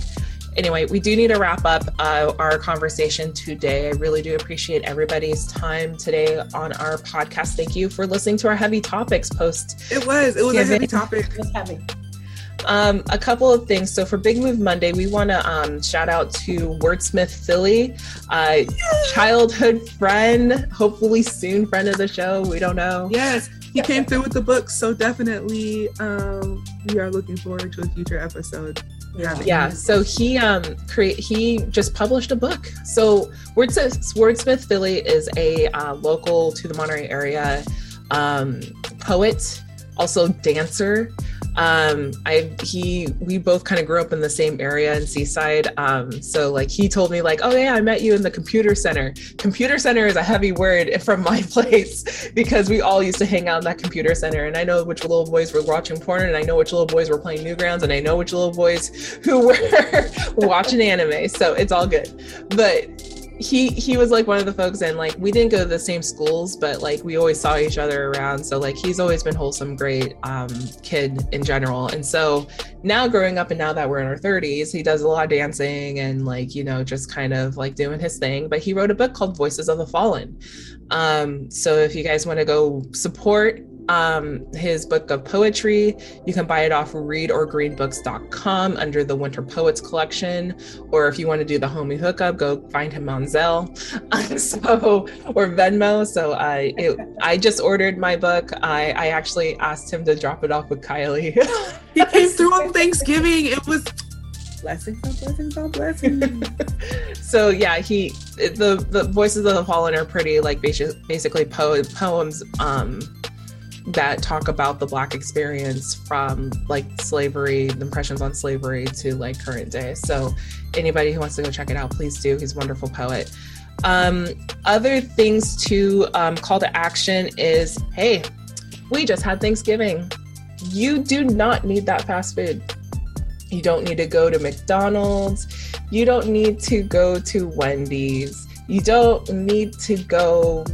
Anyway, we do need to wrap up uh, our conversation today. I really do appreciate everybody's time today on our podcast. Thank you for listening to our heavy topics post. It was, it was a heavy topic. It was heavy. Um, a couple of things. So for Big Move Monday, we want to um, shout out to Wordsmith Philly, uh, childhood friend, hopefully soon friend of the show. We don't know. Yes, he came through with the book. So definitely um, we are looking forward to a future episode. Yeah. yeah. So he um create he just published a book. So Wordsmith, Wordsmith Philly is a uh, local to the Monterey area um, poet, also dancer. Um, I, he, we both kind of grew up in the same area in Seaside. Um, so like he told me like, oh yeah, I met you in the computer center. Computer center is a heavy word from my place because we all used to hang out in that computer center. And I know which little boys were watching porn, and I know which little boys were playing Newgrounds, and I know which little boys who were watching anime. So it's all good. But he he was like one of the folks, and like we didn't go to the same schools, but like we always saw each other around. So like he's always been wholesome, great um kid in general. And so now growing up, and now that we're in our thirties, he does a lot of dancing and like, you know, just kind of like doing his thing. But he wrote a book called Voices of the Fallen. Um so if you guys want to go support Um, his book of poetry, you can buy it off read or green books dot com under the Winter Poets Collection. Or if you want to do the homie hookup, go find him on Zelle so, or Venmo. So I, it, I just ordered my book. I, I actually asked him to drop it off with Kylie. He came through on Thanksgiving. It was blessings on blessings on blessings. So yeah, he the, the Voices of the Fallen are pretty like basi- basically po- poems um, that talk about the Black experience from like slavery, the impressions on slavery to like current day. So anybody who wants to go check it out, please do. He's a wonderful poet. Um, other things to um, call to action is, hey, we just had Thanksgiving. You do not need that fast food. You don't need to go to McDonald's. You don't need to go to Wendy's. You don't need to go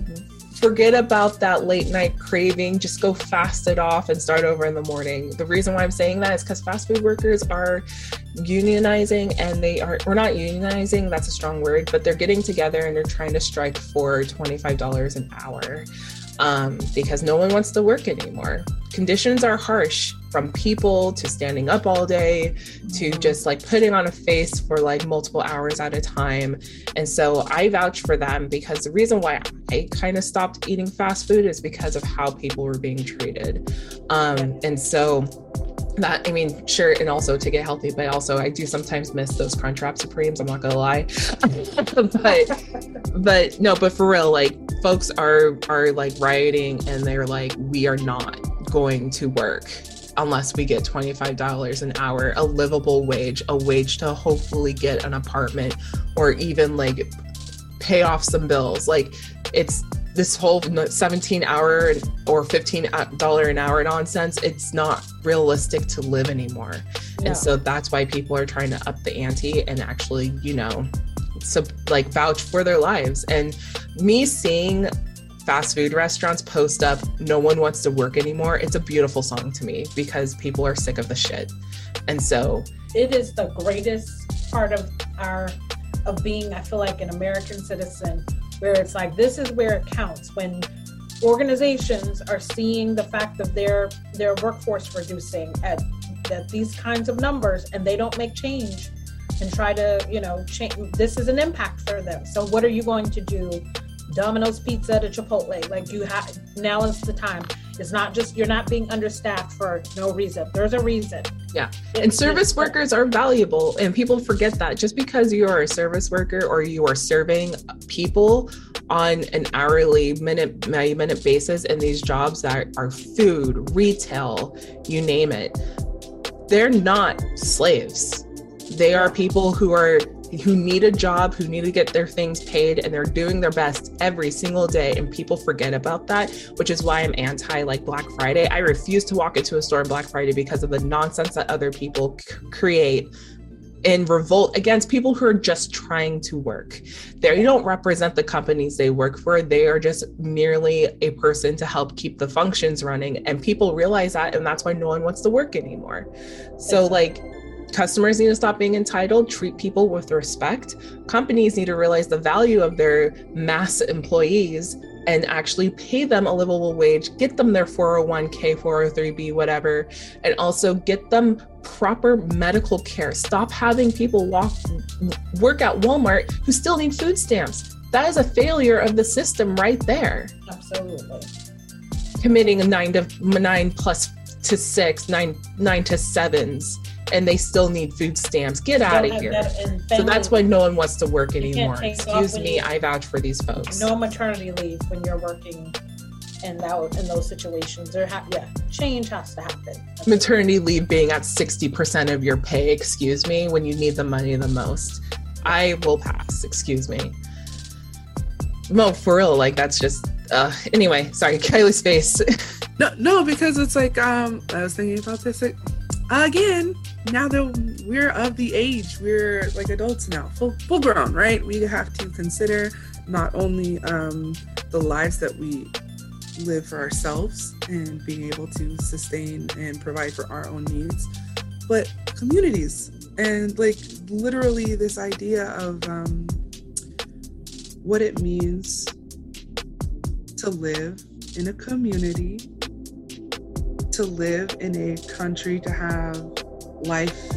Forget about that late night craving. Just go fast it off and start over in the morning. The reason why I'm saying that is because fast food workers are unionizing, and they are, we're not unionizing, that's a strong word, but they're getting together and they're trying to strike for twenty-five dollars an hour um, because no one wants to work anymore. Conditions are harsh, from people to standing up all day to just like putting on a face for like multiple hours at a time. And so I vouch for them, because the reason why I kind of stopped eating fast food is because of how people were being treated. Um, and so That, I mean, sure, and also to get healthy, but also I do sometimes miss those Crunchwrap Supremes, I'm not gonna lie. but but no, but for real, like folks are are like rioting and they're like, we are not going to work unless we get twenty-five dollars an hour, a livable wage, a wage to hopefully get an apartment or even like pay off some bills. Like it's this whole seventeen hour or fifteen dollars an hour nonsense, it's not realistic to live anymore. No. And so that's why people are trying to up the ante and actually, you know, sub- like vouch for their lives. And me seeing fast food restaurants post up, no one wants to work anymore, it's a beautiful song to me because people are sick of the shit. And so it is the greatest part of our, of being, I feel like, an American citizen, where it's like, this is where it counts, when organizations are seeing the fact of their their workforce reducing at, at these kinds of numbers, and they don't make change and try to, you know, change. This is an impact for them. So what are you going to do? Domino's Pizza to Chipotle, like you have, now is the time. It's not just, you're not being understaffed for no reason. There's a reason. Yeah. And service workers are valuable, and people forget that. Just because you are a service worker or you are serving people on an hourly, minute, minute basis in these jobs that are food, retail, you name it, they're not slaves. They are people who are who need a job, who need to get their things paid, and they're doing their best every single day, and people forget about that, which is why I'm anti like Black Friday. I refuse to walk into a store on Black Friday because of the nonsense that other people c- create in revolt against people who are just trying to work. They don't represent the companies they work for. They are just merely a person to help keep the functions running, and people realize that, and that's why no one wants to work anymore. So like, customers need to stop being entitled, treat people with respect. Companies need to realize the value of their mass employees and actually pay them a livable wage, get them their four oh one k, four oh three b, whatever, and also get them proper medical care. Stop having people walk, work at Walmart who still need food stamps. That is a failure of the system right there. Absolutely. Committing nine to nine plus to six, nine, nine to sevens, and they still need food stamps. Get out of here. So that's why no one wants to work anymore. Excuse me, I vouch for these folks. No maternity leave when you're working in, that, in those situations. There ha- yeah, change has to happen. Maternity leave being at sixty percent of your pay, excuse me, when you need the money the most. I will pass, excuse me. No, for real, like that's just, uh, anyway, sorry, Kylie's face. no, no, because it's like, um, I was thinking about this, like, again, now that we're of the age, we're like adults now, full, full grown, right? We have to consider not only um, the lives that we live for ourselves and being able to sustain and provide for our own needs, but communities. And like literally this idea of um, what it means to live in a community, to live in a country, to have life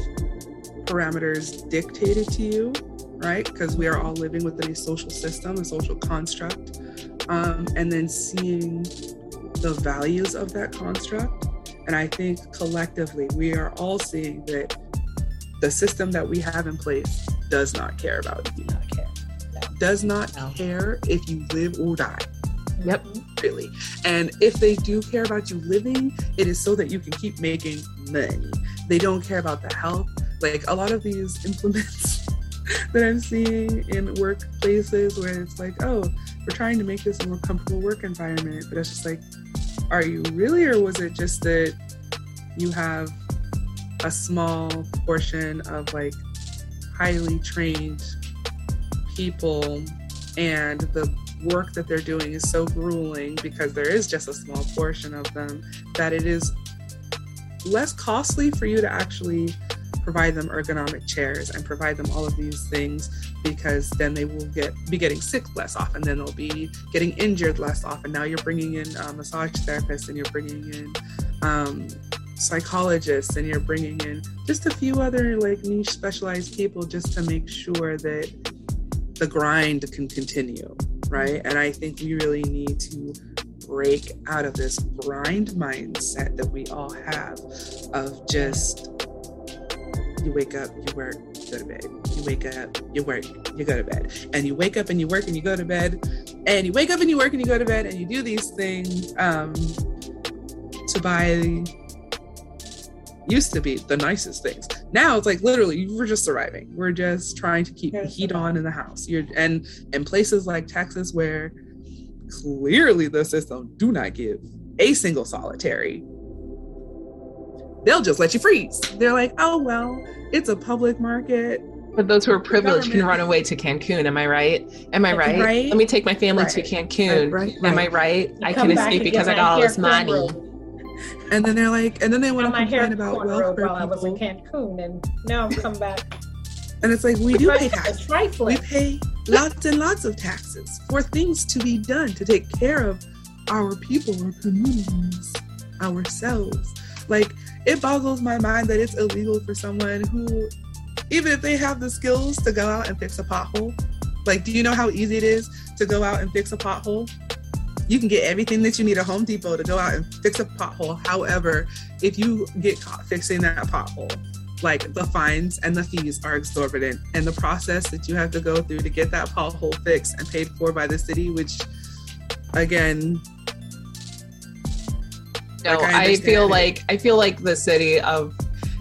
parameters dictated to you, right? Because we are all living within a social system, a social construct, um, and then seeing the values of that construct. And I think collectively, we are all seeing that the system that we have in place does not care about you. Not care. No. Does not no. care if you live or die. Yep. Really. And if they do care about you living, it is so that you can keep making money. They don't care about the health. Like a lot of these implements that I'm seeing in workplaces where it's like, oh, we're trying to make this a more comfortable work environment. But it's just like, are you really? Or was it just that you have a small portion of like highly trained people and the work that they're doing is so grueling, because there is just a small portion of them, that it is less costly for you to actually provide them ergonomic chairs and provide them all of these things, because then they will get be getting sick less often, then they'll be getting injured less often. Now you're bringing in a massage therapist, and you're bringing in um, psychologists, and you're bringing in just a few other like niche specialized people just to make sure that the grind can continue. Right. And I think we really need to break out of this grind mindset that we all have of just, you wake up, you work, you go to bed. You wake up, you work, you go to bed. And you wake up and you work and you go to bed. And you wake up and you work and you go to bed and you do these things um, to buy, used to be the nicest things. Now it's like, literally, we're just surviving. We're just trying to keep the heat on in the house. You're and in places like Texas where clearly the system do not give a single solitary, they'll just let you freeze. They're like, oh, well, it's a public market. But those who are privileged can run away to Cancun. Am I right? Am I right? right? Let me take my family right. to Cancun. Right. Right. Am I right? You I can escape because I got all this money. Road. And then they're like, and then they want to complain about welfare while people. I was in Cancun, and now I'm coming back. And it's like, we do pay taxes. We pay lots and lots of taxes for things to be done to take care of our people, our communities, ourselves. Like, it boggles my mind that it's illegal for someone who, even if they have the skills to go out and fix a pothole, like, do you know how easy it is to go out and fix a pothole? You can get everything that you need at Home Depot to go out and fix a pothole. However, if you get caught fixing that pothole, like, the fines and the fees are exorbitant, and the process that you have to go through to get that pothole fixed and paid for by the city, which, again, no, like I, I feel like I feel like the city of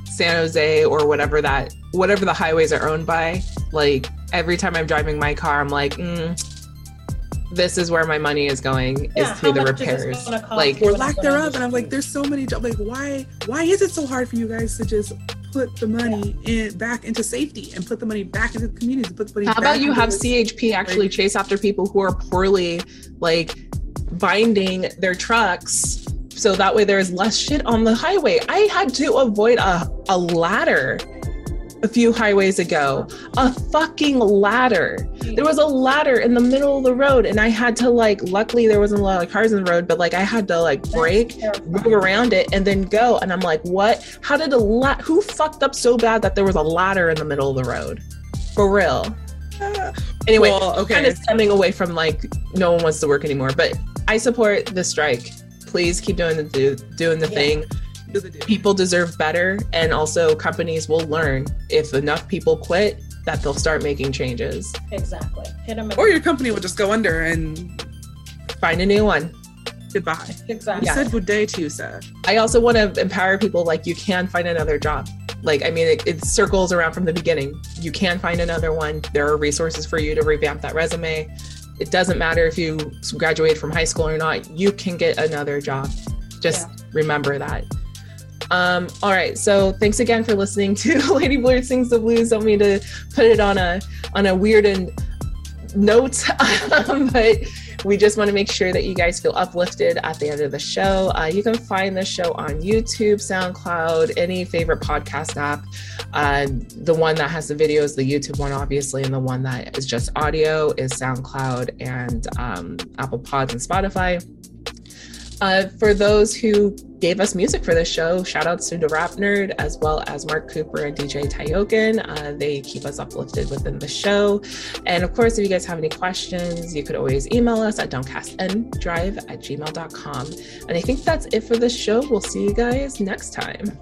San Jose or whatever that whatever the highways are owned by. Like, every time I'm driving my car, I'm like, mm, this is where my money is going, yeah, is through the repairs, like, or lack thereof. And I'm like, there's so many jobs. Like, why, why is it so hard for you guys to just put the money yeah. in back into safety and put the money back into the community? Put the money. How back about you have this, C H P actually like, chase after people who are poorly, like, binding their trucks so that way there is less shit on the highway? I had to avoid a a ladder a few highways ago, a fucking ladder. There was a ladder in the middle of the road, and I had to, like, luckily there wasn't a lot of cars in the road, but, like, I had to, like, brake, move around it, and then go. And I'm like, what? How did a lot? La- who fucked up so bad that there was a ladder in the middle of the road? For real. Anyway, well, okay. Kind of stemming away from, like, no one wants to work anymore, but I support the strike. Please keep doing the do- doing the yeah. thing. People deserve better, and also companies will learn if enough people quit that they'll start making changes. Exactly. Hit them or your company will just go under and find a new one. Goodbye. Exactly. Yeah. Said good day to you, sir. I also want to empower people, like, you can find another job. Like, I mean, it, it circles around from the beginning. You can find another one. There are resources for you to revamp that resume. It doesn't matter if you graduate from high school or not. You can get another job. Just yeah. remember that. Um, all right. So thanks again for listening to Lady Blurred Sings the Blues. Don't mean to put it on a, on a weird and note, but we just want to make sure that you guys feel uplifted at the end of the show. Uh, you can find this show on YouTube, SoundCloud, any favorite podcast app. Uh, the one that has the videos, the YouTube one, obviously, and the one that is just audio is SoundCloud and, um, Apple Pods and Spotify. Uh, for those who gave us music for this show, shout outs to the Rap Nerd, as well as Mark Cooper and D J Tayokin. Uh, they keep us uplifted within the show. And of course, if you guys have any questions, you could always email us at downcastnddrive at gmail dot com. And I think that's it for this show. We'll see you guys next time.